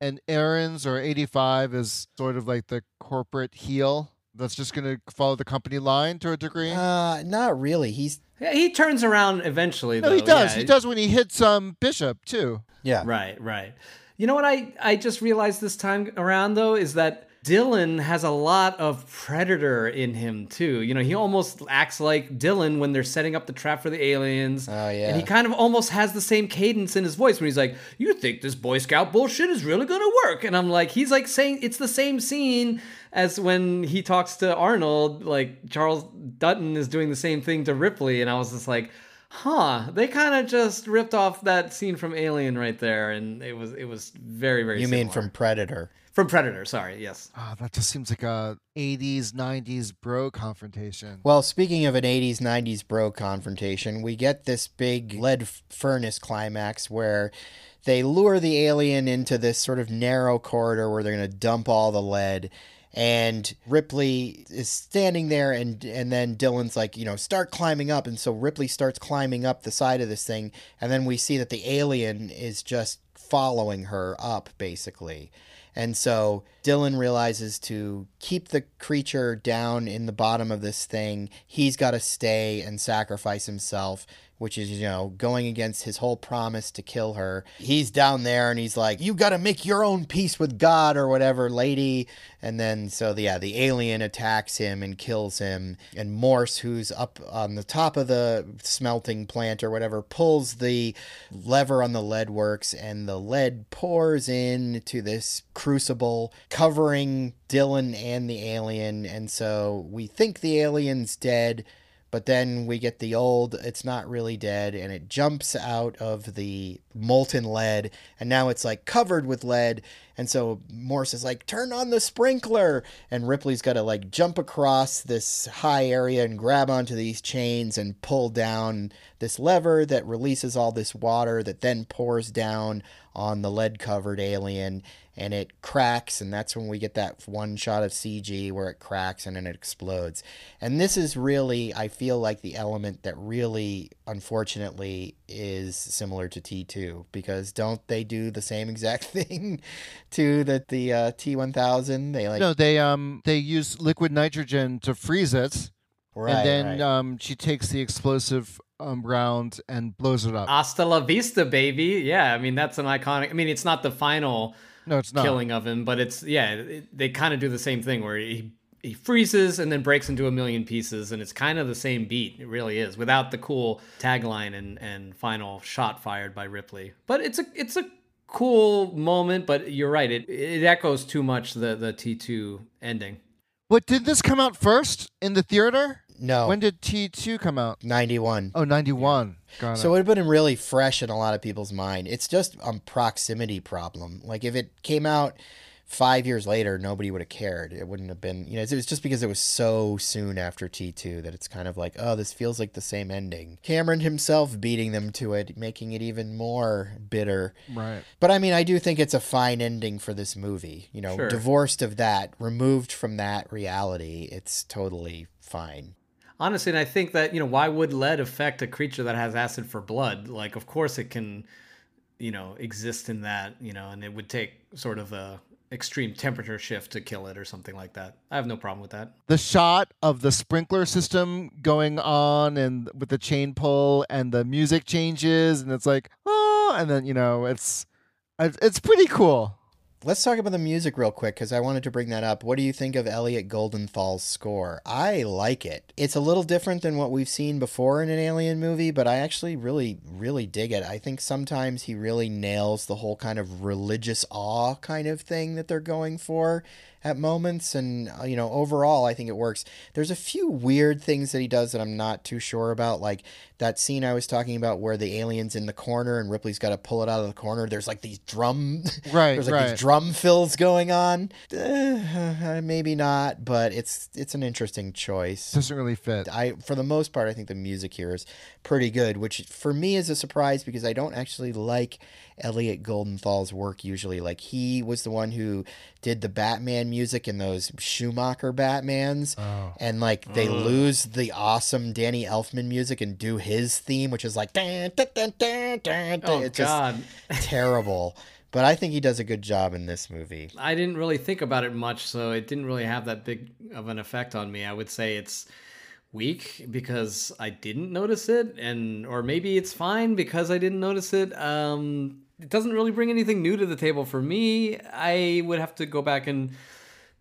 and Aaron's or eighty-five is sort of like the corporate heel that's just going to follow the company line to a degree. Uh, not really. He's yeah, he turns around eventually. No, though. he does. Yeah. He does when he hits um Bishop too. Yeah. Right. Right. You know what I, I just realized this time around, though, is that Dylan has a lot of Predator in him, too. You know, he almost acts like Dylan when they're setting up the trap for the aliens. Oh, yeah. And he kind of almost has the same cadence in his voice when he's like, you think this Boy Scout bullshit is really going to work? And I'm like, he's like saying it's the same scene as when he talks to Arnold. Like, Charles Dutton is doing the same thing to Ripley. And I was just like, huh, they kind of just ripped off that scene from Alien right there. And it was, it was very, very similar. You mean from Predator? From Predator, sorry, yes. Oh, that just seems like a eighties, nineties bro confrontation. Well, speaking of an eighties, nineties bro confrontation, we get this big lead furnace climax where they lure the alien into this sort of narrow corridor where they're going to dump all the lead. And Ripley is standing there, and and then Dylan's like, you know, start climbing up. And so Ripley starts climbing up the side of this thing. And then we see that the alien is just following her up, basically. And so Dylan realizes to keep the creature down in the bottom of this thing, he's got to stay and sacrifice himself, which is, you know, going against his whole promise to kill her. He's down there and he's like, you got to make your own peace with God or whatever, lady. And then so, the, yeah, the alien attacks him and kills him. And Morse, who's up on the top of the smelting plant or whatever, pulls the lever on the lead works, and the lead pours into this crucible, covering Dylan and the alien. And so we think the alien's dead. But then we get the old, it's not really dead, and it jumps out of the molten lead, and now it's like covered with lead. And so Morse is like, turn on the sprinkler. And Ripley's got to like jump across this high area and grab onto these chains and pull down this lever that releases all this water that then pours down on the lead covered alien, and it cracks. And that's when we get that one shot of C G where it cracks and then it explodes. And this is really, I feel like, the element that really, unfortunately, is similar to T two, because don't they do the same exact thing to the, the uh, T one thousand? They like, no, they um they use liquid nitrogen to freeze it. Right, and then right. um, she takes the explosive um, round and blows it up. Hasta la vista, baby. Yeah, I mean, that's an iconic... I mean, it's not the final no, it's not. killing of him, but it's... Yeah, it, they kind of do the same thing where he, he freezes and then breaks into a million pieces, and it's kind of the same beat. It really is, without the cool tagline and, and final shot fired by Ripley. But it's a it's a cool moment, but you're right. It, it echoes too much the, the T two ending. But did this come out first in the theater? No. When did T two come out? ninety-one. Oh, ninety-one. Got it. So it would have been really fresh in a lot of people's mind. It's just a proximity problem. Like, if it came out five years later, nobody would have cared. It wouldn't have been, you know, it was just because it was so soon after T two that it's kind of like, oh, this feels like the same ending. Cameron himself beating them to it, making it even more bitter. Right. But I mean, I do think it's a fine ending for this movie. You know, sure. Divorced of that, removed from that reality, it's totally fine. Honestly, and I think that, you know, why would lead affect a creature that has acid for blood? Like, of course it can, you know, exist in that, you know, and it would take sort of a extreme temperature shift to kill it or something like that. I have no problem with that. The shot of the sprinkler system going on and with the chain pull and the music changes, and it's like, oh, and then, you know, it's it's pretty cool. Let's talk about the music real quick, because I wanted to bring that up. What do you think of Elliot Goldenthal's score? I like it. It's a little different than what we've seen before in an Alien movie, but I actually really, really dig it. I think sometimes he really nails the whole kind of religious awe kind of thing that they're going for at moments. And, you know, overall, I think it works. There's a few weird things that he does that I'm not too sure about, like that scene I was talking about where the alien's in the corner and Ripley's got to pull it out of the corner. There's like these drum... Right, There's like right. these drum fills going on. Uh, maybe not, but it's it's an interesting choice. Doesn't really fit. I, for the most part, I think the music here is pretty good, which for me is a surprise because I don't actually like Elliot Goldenthal's work usually. Like, he was the one who did the Batman music in those Schumacher Batmans. Oh. And like they mm. lose the awesome Danny Elfman music and do his theme, which is like, dun, dun, dun, dun, dun, dun. Oh, it's God. Just terrible. But I think he does a good job in this movie. I didn't really think about it much, so it didn't really have that big of an effect on me. I would say it's weak because I didn't notice it, and or maybe it's fine because I didn't notice it. Um, it doesn't really bring anything new to the table for me. I would have to go back and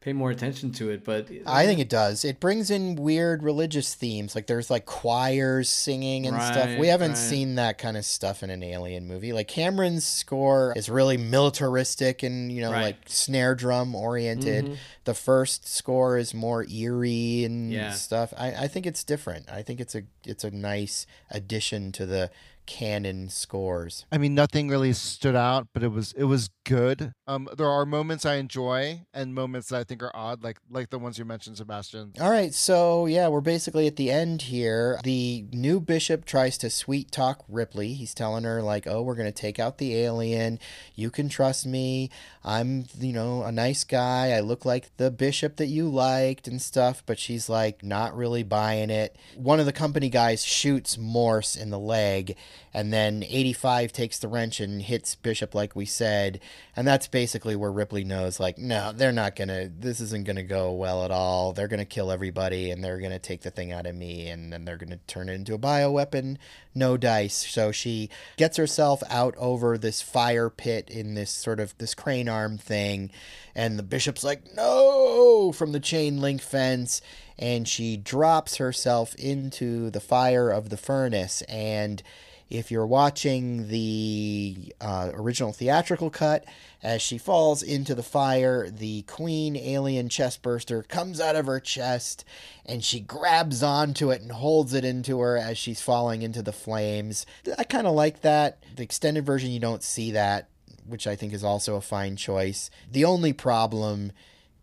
pay more attention to it, but I think it does. It brings in weird religious themes, like there's like choirs singing and right, stuff. We haven't right. seen that kind of stuff in an Alien movie. Like Cameron's score is really militaristic and, you know, right. like snare drum oriented. Mm-hmm. The first score is more eerie and yeah. stuff. I, I think it's different. I think it's a it's a nice addition to the canon scores. I mean, nothing really stood out, but it was it was good. Um, there are moments I enjoy and moments that I think are odd, like like the ones you mentioned, Sebastian. All right, so yeah, we're basically at the end here. The new bishop tries to sweet talk Ripley. He's telling her like, "Oh, we're gonna take out the alien. You can trust me. I'm, you know, a nice guy. I look like the bishop that you liked and stuff." But she's like, not really buying it. One of the company guys shoots Morse in the leg. And then eighty-five takes the wrench and hits Bishop, like we said. And that's basically where Ripley knows, like, no, they're not going to, this isn't going to go well at all. They're going to kill everybody, and they're going to take the thing out of me, and then they're going to turn it into a bioweapon. No dice. So she gets herself out over this fire pit in this sort of, this crane arm thing. And the Bishop's like, no, from the chain link fence. And she drops herself into the fire of the furnace. And if you're watching the uh, original theatrical cut, as she falls into the fire, the queen alien chestburster comes out of her chest, and she grabs onto it and holds it into her as she's falling into the flames. I kind of like that. The extended version, you don't see that, which I think is also a fine choice. The only problem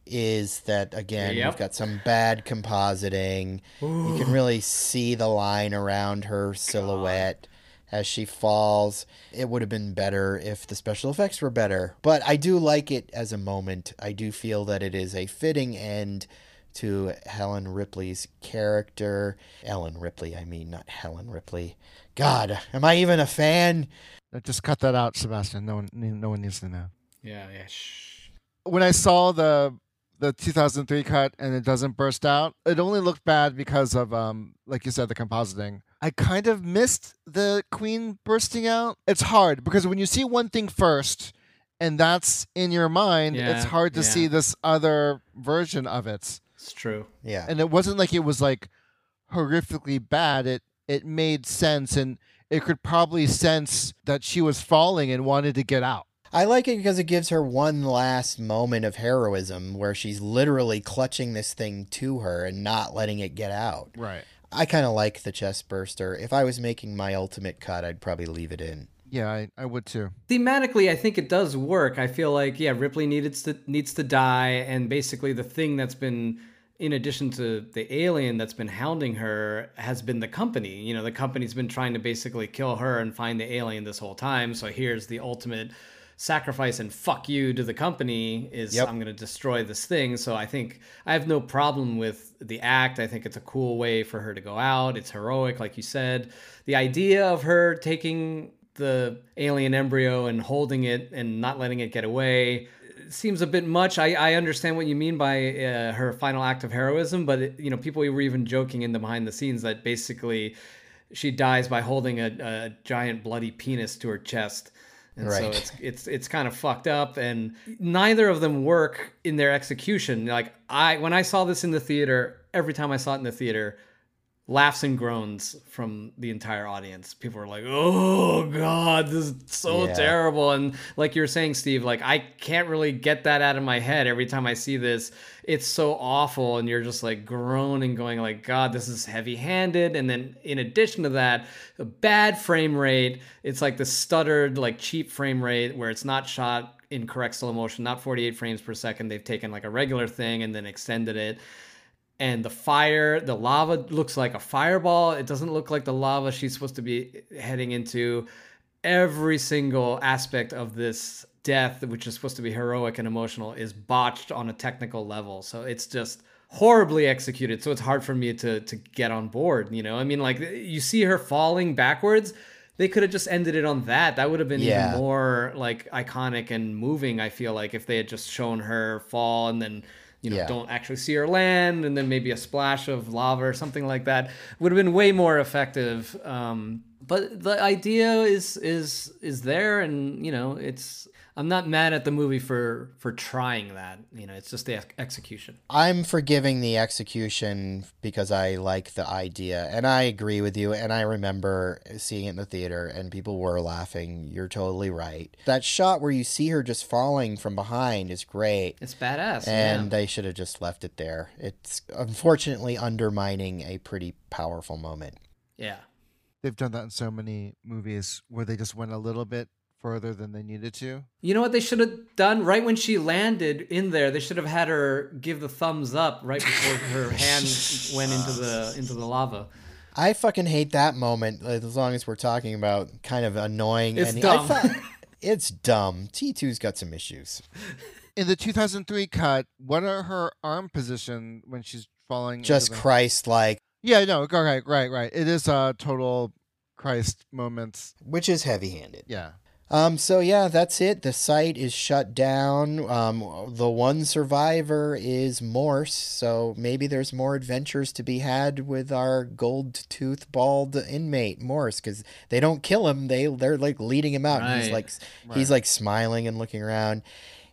is that, again, yep. we've got some bad compositing. Ooh. You can really see the line around her silhouette. God. As she falls. It would have been better if the special effects were better. But I do like it as a moment. I do feel that it is a fitting end to Helen Ripley's character. Ellen Ripley, I mean, not Helen Ripley. God, am I even a fan? Just cut that out, Sebastian. No one, no one needs to know. Yeah, yeah. Shh. When I saw the the two thousand three cut and it doesn't burst out, it only looked bad because of, um, like you said, the compositing. I kind of missed the queen bursting out. It's hard because when you see one thing first and that's in your mind, yeah, it's hard to yeah. see this other version of it. It's true. Yeah. And it wasn't like it was like horrifically bad. It it made sense, and it could probably sense that she was falling and wanted to get out. I like it because it gives her one last moment of heroism where she's literally clutching this thing to her and not letting it get out. Right. I kind of like the chest burster. If I was making my ultimate cut, I'd probably leave it in. Yeah, I, I would too. Thematically, I think it does work. I feel like, yeah, Ripley needs to, needs to die, and basically the thing that's been, in addition to the alien that's been hounding her, has been the company. You know, the company's been trying to basically kill her and find the alien this whole time, so here's the ultimate sacrifice and fuck you to the company is yep. I'm going to destroy this thing. So I think I have no problem with the act. I think it's a cool way for her to go out. It's heroic, like you said. The idea of her taking the alien embryo and holding it and not letting it get away seems a bit much. I, I understand what you mean by uh, her final act of heroism, but it, you know, people were even joking in the behind the scenes that basically she dies by holding a, a giant bloody penis to her chest. And right. so it's it's it's kind of fucked up, and neither of them work in their execution. Like I, when I saw this in the theater, every time I saw it in the theater, laughs and groans from the entire audience. People were like, "Oh God, this is so yeah. terrible!" And like you're saying, Steve, like I can't really get that out of my head every time I see this. It's so awful, and you're just like groaning, going like, "God, this is heavy-handed." And then in addition to that, a bad frame rate. It's like the stuttered, like cheap frame rate where it's not shot in correct slow motion, not forty-eight frames per second. They've taken like a regular thing and then extended it. And the fire, the lava looks like a fireball. It doesn't look like the lava she's supposed to be heading into. Every single aspect of this death, which is supposed to be heroic and emotional, is botched on a technical level. So it's just horribly executed. So it's hard for me to to get on board, you know? I mean, like, you see her falling backwards. They could have just ended it on that. That would have been yeah. even more, like, iconic and moving, I feel like, if they had just shown her fall and then... You know, yeah. don't actually see her land, and then maybe a splash of lava or something like that would have been way more effective. Um, but the idea is is is there, and you know, it's I'm not mad at the movie for for trying that. You know, it's just the execution. I'm forgiving the execution because I like the idea, and I agree with you. And I remember seeing it in the theater, and people were laughing. You're totally right. That shot where you see her just falling from behind is great. It's badass. And yeah. They should have just left it there. It's unfortunately undermining a pretty powerful moment. Yeah. They've done that in so many movies where they just went a little bit further than they needed to. You know what they should have done? Right when she landed in there, they should have had her give the thumbs up right before her hand went into the into the lava. I fucking hate that moment, as long as we're talking about kind of annoying. It's any- dumb. I thought, it's dumb. T two's got some issues. In the two thousand three cut, what are her arm position when she's falling? Just the- Christ-like. Yeah, no, right, right, right. It is uh, total Christ moments. Which is heavy-handed. Yeah. Um. So, yeah, that's it. The site is shut down. Um. The one survivor is Morse, so maybe there's more adventures to be had with our gold-toothed, bald inmate, Morse, because they don't kill him. They, they're, like, leading him out. Right. And he's, like, right. he's, like, smiling and looking around.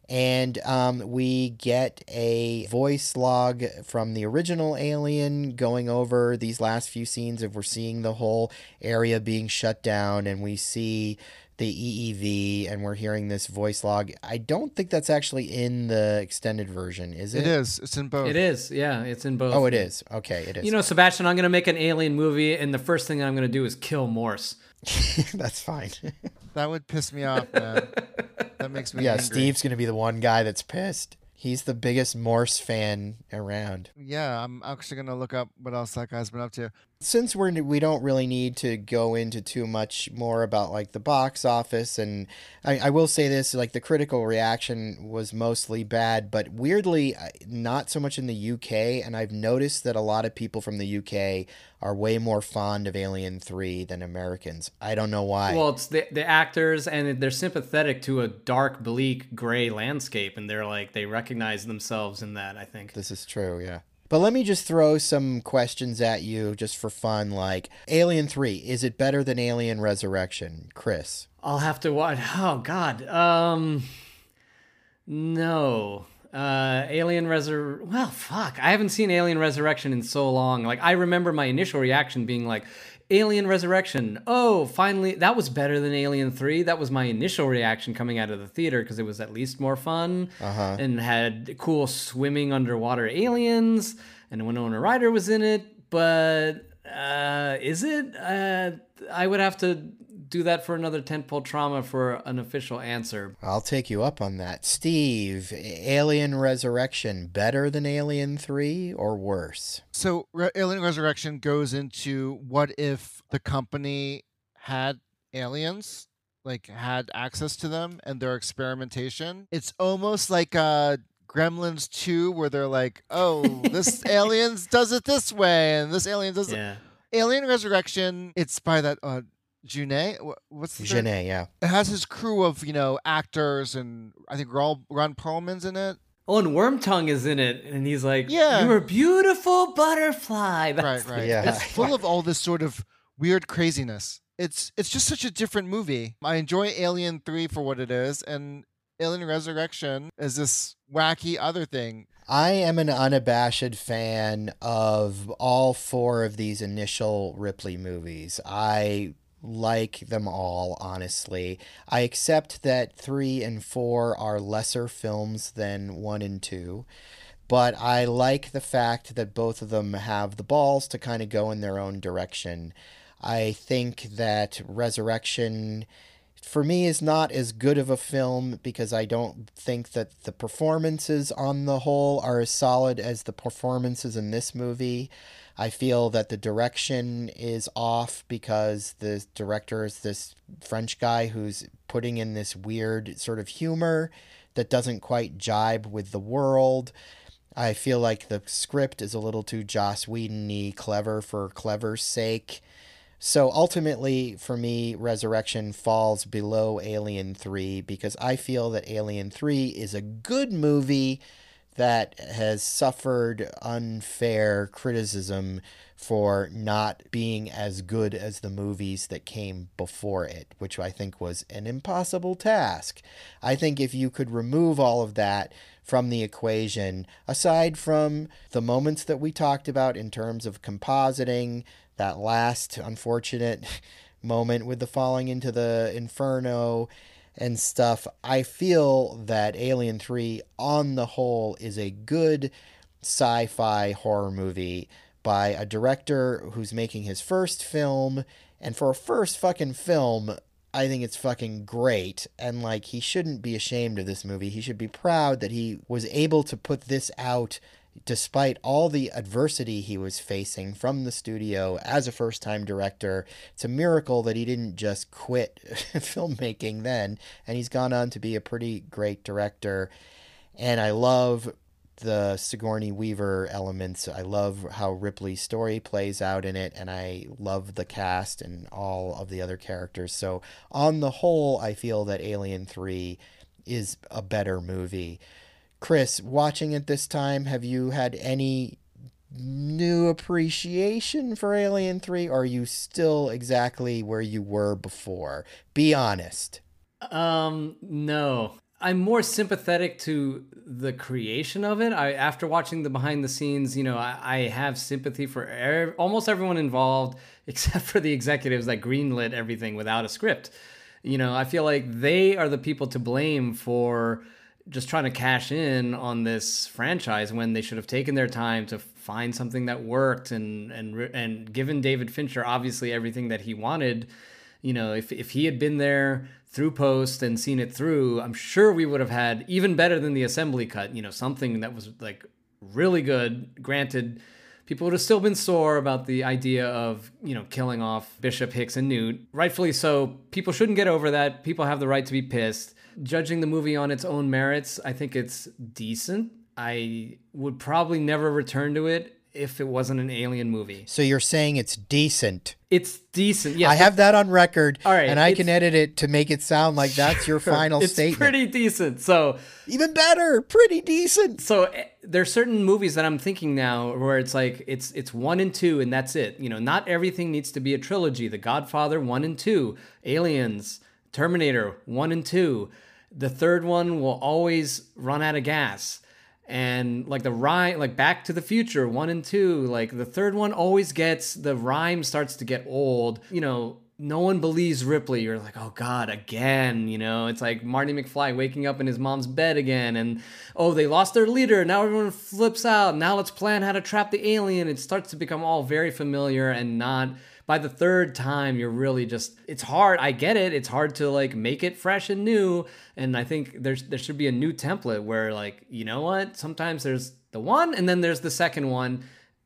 And um, we get a voice log from the original Alien going over these last few scenes of we're seeing the whole area being shut down, and we see the E E V, and we're hearing this voice log. I don't think that's actually in the extended version, is it? It is. It's in both. It is. Yeah, it's in both. Oh, it is. Okay, it is. You know, Sebastian, I'm going to make an Alien movie, and the first thing I'm going to do is kill Morse. That's fine. That would piss me off, man. That makes me yeah, angry. Steve's going to be the one guy that's pissed. He's the biggest Morse fan around. Yeah, I'm actually going to look up what else that guy's been up to. Since we're, we don't really need to go into too much more about, like, the box office, and I, I will say this, like, the critical reaction was mostly bad, but weirdly, not so much in the U K, and I've noticed that a lot of people from the U K are way more fond of Alien three than Americans. I don't know why. Well, it's the, the actors, and they're sympathetic to a dark, bleak, gray landscape, and they're like, they recognize themselves in that, I think. This is true, yeah. But let me just throw some questions at you just for fun, like, Alien three, is it better than Alien Resurrection? Chris? I'll have to watch. Oh, God. Um, no. Uh, Alien Resur... Well, fuck. I haven't seen Alien Resurrection in so long. Like, I remember my initial reaction being like, Alien Resurrection. Oh, finally. That was better than Alien three. That was my initial reaction coming out of the theater because it was at least more fun uh-huh. and had cool swimming underwater aliens, and Winona Ryder was in it. But uh, is it? Uh, I would have to do that for another Tentpole Trauma for an official answer. I'll take you up on that. Steve, Alien Resurrection, better than Alien three or worse? So Re- Alien Resurrection goes into what if the company had aliens, like had access to them and their experimentation. It's almost like a Gremlins two where they're like, oh, this alien does it this way and this alien does yeah. it. Alien Resurrection, it's by that... Uh, Junet, what's the Junet, name? Yeah. It has his crew of, you know, actors, and I think Ron, Ron Perlman's in it. Oh, and Wormtongue is in it, and he's like, yeah. you were beautiful butterfly. That's right, right. Yeah. It's full of all this sort of weird craziness. It's it's just such a different movie. I enjoy Alien three for what it is, and Alien Resurrection is this wacky other thing. I am an unabashed fan of all four of these initial Ripley movies. I... like them all, honestly. I accept that three and four are lesser films than one and two, but I like the fact that both of them have the balls to kind of go in their own direction. I think that Resurrection, for me, is not as good of a film because I don't think that the performances on the whole are as solid as the performances in this movie. I feel that the direction is off because the director is this French guy who's putting in this weird sort of humor that doesn't quite jibe with the world. I feel like the script is a little too Joss Whedon-y, clever for clever's sake. So ultimately, for me, Resurrection falls below Alien three because I feel that Alien three is a good movie that has suffered unfair criticism for not being as good as the movies that came before it, which I think was an impossible task. I think if you could remove all of that from the equation, aside from the moments that we talked about in terms of compositing, that last unfortunate moment with the falling into the inferno and stuff, I feel that Alien three on the whole is a good sci-fi horror movie by a director who's making his first film, and for a first fucking film, I think it's fucking great. And like, he shouldn't be ashamed of this movie. He should be proud that he was able to put this out despite all the adversity he was facing from the studio as a first-time director. It's a miracle that he didn't just quit filmmaking then, and he's gone on to be a pretty great director. And I love the Sigourney Weaver elements. I love how Ripley's story plays out in it, and I love the cast and all of the other characters. So on the whole, I feel that Alien three is a better movie. Chris, watching it this time, have you had any new appreciation for Alien three, or are you still exactly where you were before? Be honest. Um, no. I'm more sympathetic to the creation of it. I, after watching the behind the scenes, you know, I, I have sympathy for er- almost everyone involved, except for the executives that greenlit everything without a script. You know, I feel like they are the people to blame for just trying to cash in on this franchise when they should have taken their time to find something that worked and and and given David Fincher obviously everything that he wanted. You know, if if he had been there through post and seen it through, I'm sure we would have had even better than the assembly cut, you know, something that was like really good. Granted, people would have still been sore about the idea of, you know, killing off Bishop, Hicks, and Newt. Rightfully so. People shouldn't get over that. People have the right to be pissed. Judging the movie on its own merits, I think it's decent. I would probably never return to it if it wasn't an Alien movie. So you're saying it's decent? It's decent, yes. I have that on record, all right, and I can edit it to make it sound like that's your final it's statement. It's pretty decent, so... Even better, pretty decent. So there are certain movies that I'm thinking now where it's like, it's it's one and two, and that's it. You know, not everything needs to be a trilogy. The Godfather, one and two. Aliens, Terminator one and two. The third one will always run out of gas. And like the rhyme, like Back to the Future one and two, like the third one always gets, the rhyme starts to get old. You know, no one believes Ripley. You're like, oh God, again. You know, it's like Marty McFly waking up in his mom's bed again. And oh, they lost their leader. Now everyone flips out. Now let's plan how to trap the alien. It starts to become all very familiar and not... By the third time, you're really just, it's hard. I get it. It's hard to like make it fresh and new. And I think there's there should be a new template where like, you know what? Sometimes there's the one and then there's the second one,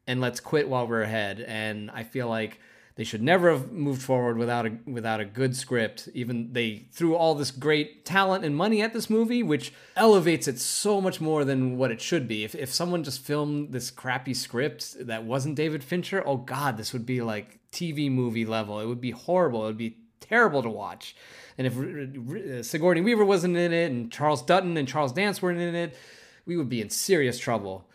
and let's quit while we're ahead. And I feel like they should never have moved forward without a without a good script. Even they threw all this great talent and money at this movie, which elevates it so much more than what it should be. If if someone just filmed this crappy script that wasn't David Fincher, oh God, this would be like T V movie level. It would be horrible. It would be terrible to watch. And if Sigourney Weaver wasn't in it and Charles Dutton and Charles Dance weren't in it, we would be in serious trouble.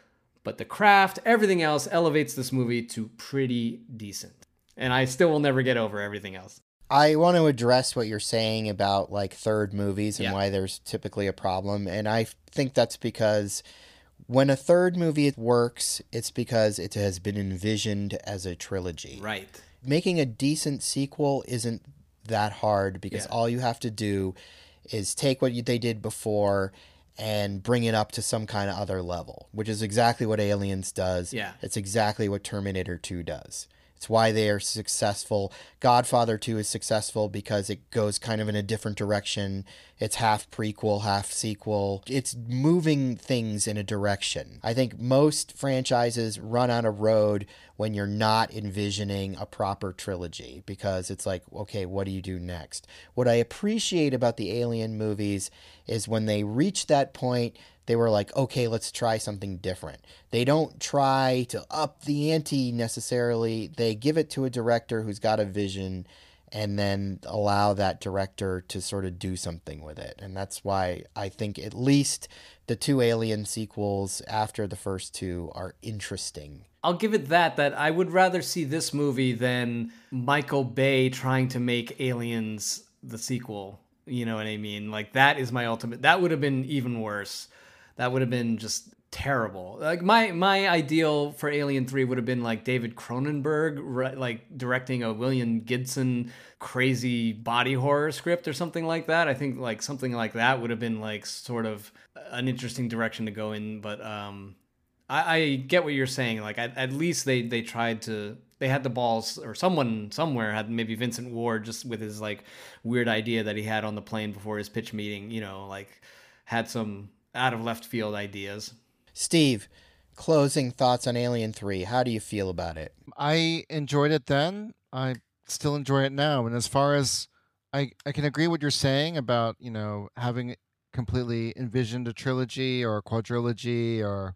But the craft, everything else elevates this movie to pretty decent. And I still will never get over everything else. I want to address what you're saying about like third movies and yeah. why there's typically a problem. And I think that's because when a third movie works, it's because it has been envisioned as a trilogy. Right. Making a decent sequel isn't that hard because yeah. all you have to do is take what you, they did before and bring it up to some kind of other level, which is exactly what Aliens does. Yeah. It's exactly what Terminator two does. It's why they are successful. Godfather two is successful because it goes kind of in a different direction. It's half prequel, half sequel. It's moving things in a direction. I think most franchises run on a road when you're not envisioning a proper trilogy because it's like, okay, what do you do next? What I appreciate about the Alien movies is when they reach that point, they were like, okay, let's try something different. They don't try to up the ante necessarily. They give it to a director who's got a vision and then allow that director to sort of do something with it. And that's why I think at least the two Alien sequels after the first two are interesting. I'll give it that, that I would rather see this movie than Michael Bay trying to make Aliens the sequel. You know what I mean? Like, that is my ultimate... That would have been even worse. That would have been just... terrible. Like my my ideal for Alien three would have been like David Cronenberg, right, like directing a William Gibson crazy body horror script or something like that. I think like something like that would have been like sort of an interesting direction to go in. But um, I, I get what you're saying. Like at, at least they they tried to. They had the balls, or someone somewhere had, maybe Vincent Ward, just with his like weird idea that he had on the plane before his pitch meeting. You know, like had some out of left field ideas. Steve, closing thoughts on Alien three. How do you feel about it? I enjoyed it then. I still enjoy it now. And as far as I, I can agree what you're saying about, you know, having completely envisioned a trilogy or a quadrilogy or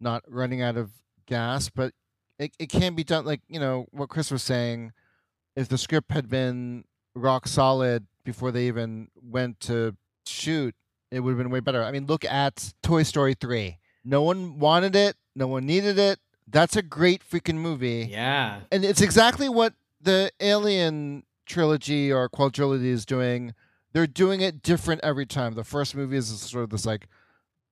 not running out of gas, but it, it can be done. Like, you know, what Chris was saying, if the script had been rock solid before they even went to shoot, it would have been way better. I mean, look at Toy Story three. No one wanted it. No one needed it. That's a great freaking movie. Yeah. And it's exactly what the Alien trilogy or quadrilogy is doing. They're doing it different every time. The first movie is sort of this like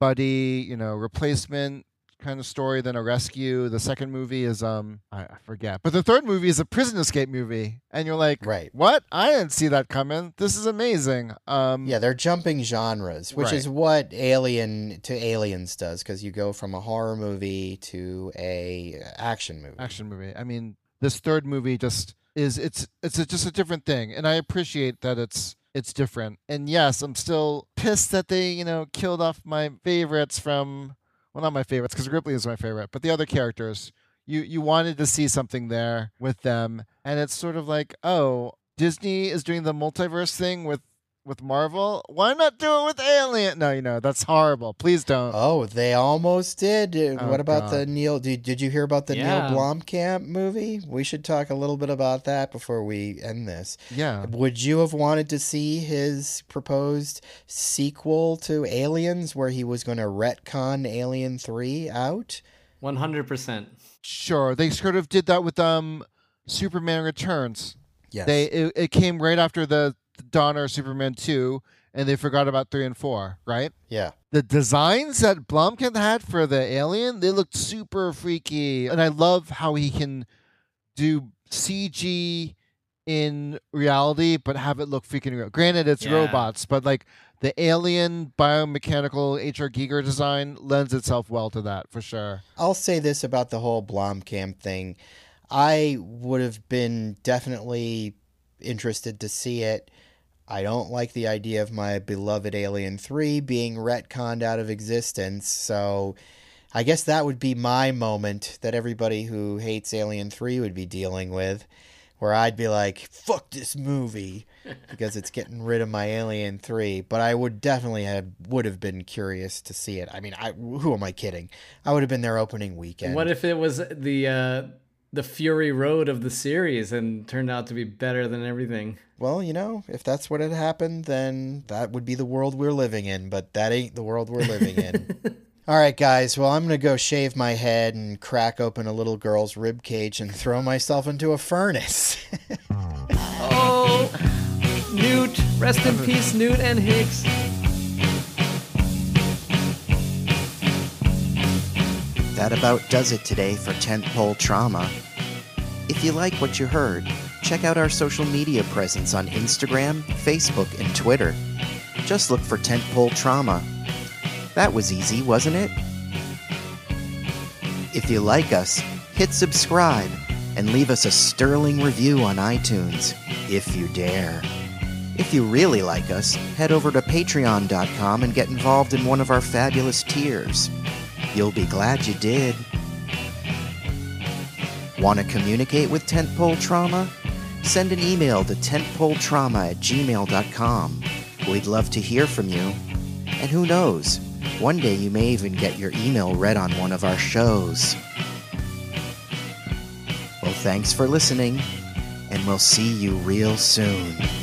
buddy, you know, replacement kind of story, then a rescue. The second movie is, um, I forget. But the third movie is a prison escape movie. And you're like, right. What? I didn't see that coming. This is amazing. Um, yeah, they're jumping genres, which right. is what Alien to Aliens does, because you go from a horror movie to a action movie. Action movie. I mean, this third movie just is, it's it's a, just a different thing. And I appreciate that it's it's different. And yes, I'm still pissed that they, you know, killed off my favorites from... Well, not my favorites, because Ripley is my favorite, but the other characters, you you wanted to see something there with them. And it's sort of like, oh, Disney is doing the multiverse thing with, with Marvel. Why not do it with Alien? No, you know, that's horrible. Please don't. Oh, they almost did. Oh, what about God. the Neil? Did, did you hear about the yeah. Neil Blomkamp movie? We should talk a little bit about that before we end this. Yeah. Would you have wanted to see his proposed sequel to Aliens where he was going to retcon Alien three out? one hundred percent. Sure. They sort of did that with um, Superman Returns. Yes. They, it, it came right after the Donner Superman two, and they forgot about three and four, right? Yeah. The designs that Blomkamp had for the Alien, they looked super freaky. And I love how he can do C G in reality, but have it look freaking real. Granted, it's yeah. robots, but like the alien biomechanical H R Giger design lends itself well to that for sure. I'll say this about the whole Blomkamp thing. I would have been definitely interested to see it. I don't like the idea of my beloved Alien three being retconned out of existence, so I guess that would be my moment that everybody who hates Alien three would be dealing with, where I'd be like, fuck this movie, because it's getting rid of my Alien three. But I would definitely have, would have been curious to see it. I mean, I, who am I kidding? I would have been there opening weekend. What if it was the... Uh... the Fury Road of the series and turned out to be better than everything? Well, you know, if that's what had happened, then that would be the world we're living in, but that ain't the world we're living in. All right, guys. Well, I'm going to go shave my head and crack open a little girl's rib cage and throw myself into a furnace. Oh, Newt. Rest in peace, Newt and Hicks. That about does it today for Tentpole Trauma. If you like what you heard, check out our social media presence on Instagram, Facebook, and Twitter. Just look for Tentpole Trauma. That was easy, wasn't it? If you like us, hit subscribe and leave us a sterling review on iTunes, if you dare. If you really like us, head over to patreon dot com and get involved in one of our fabulous tiers. You'll be glad you did. Want to communicate with Tentpole Trauma? Send an email to tentpole trauma at gmail dot com. We'd love to hear from you. And who knows, one day you may even get your email read on one of our shows. Well, thanks for listening. and we'll see you real soon.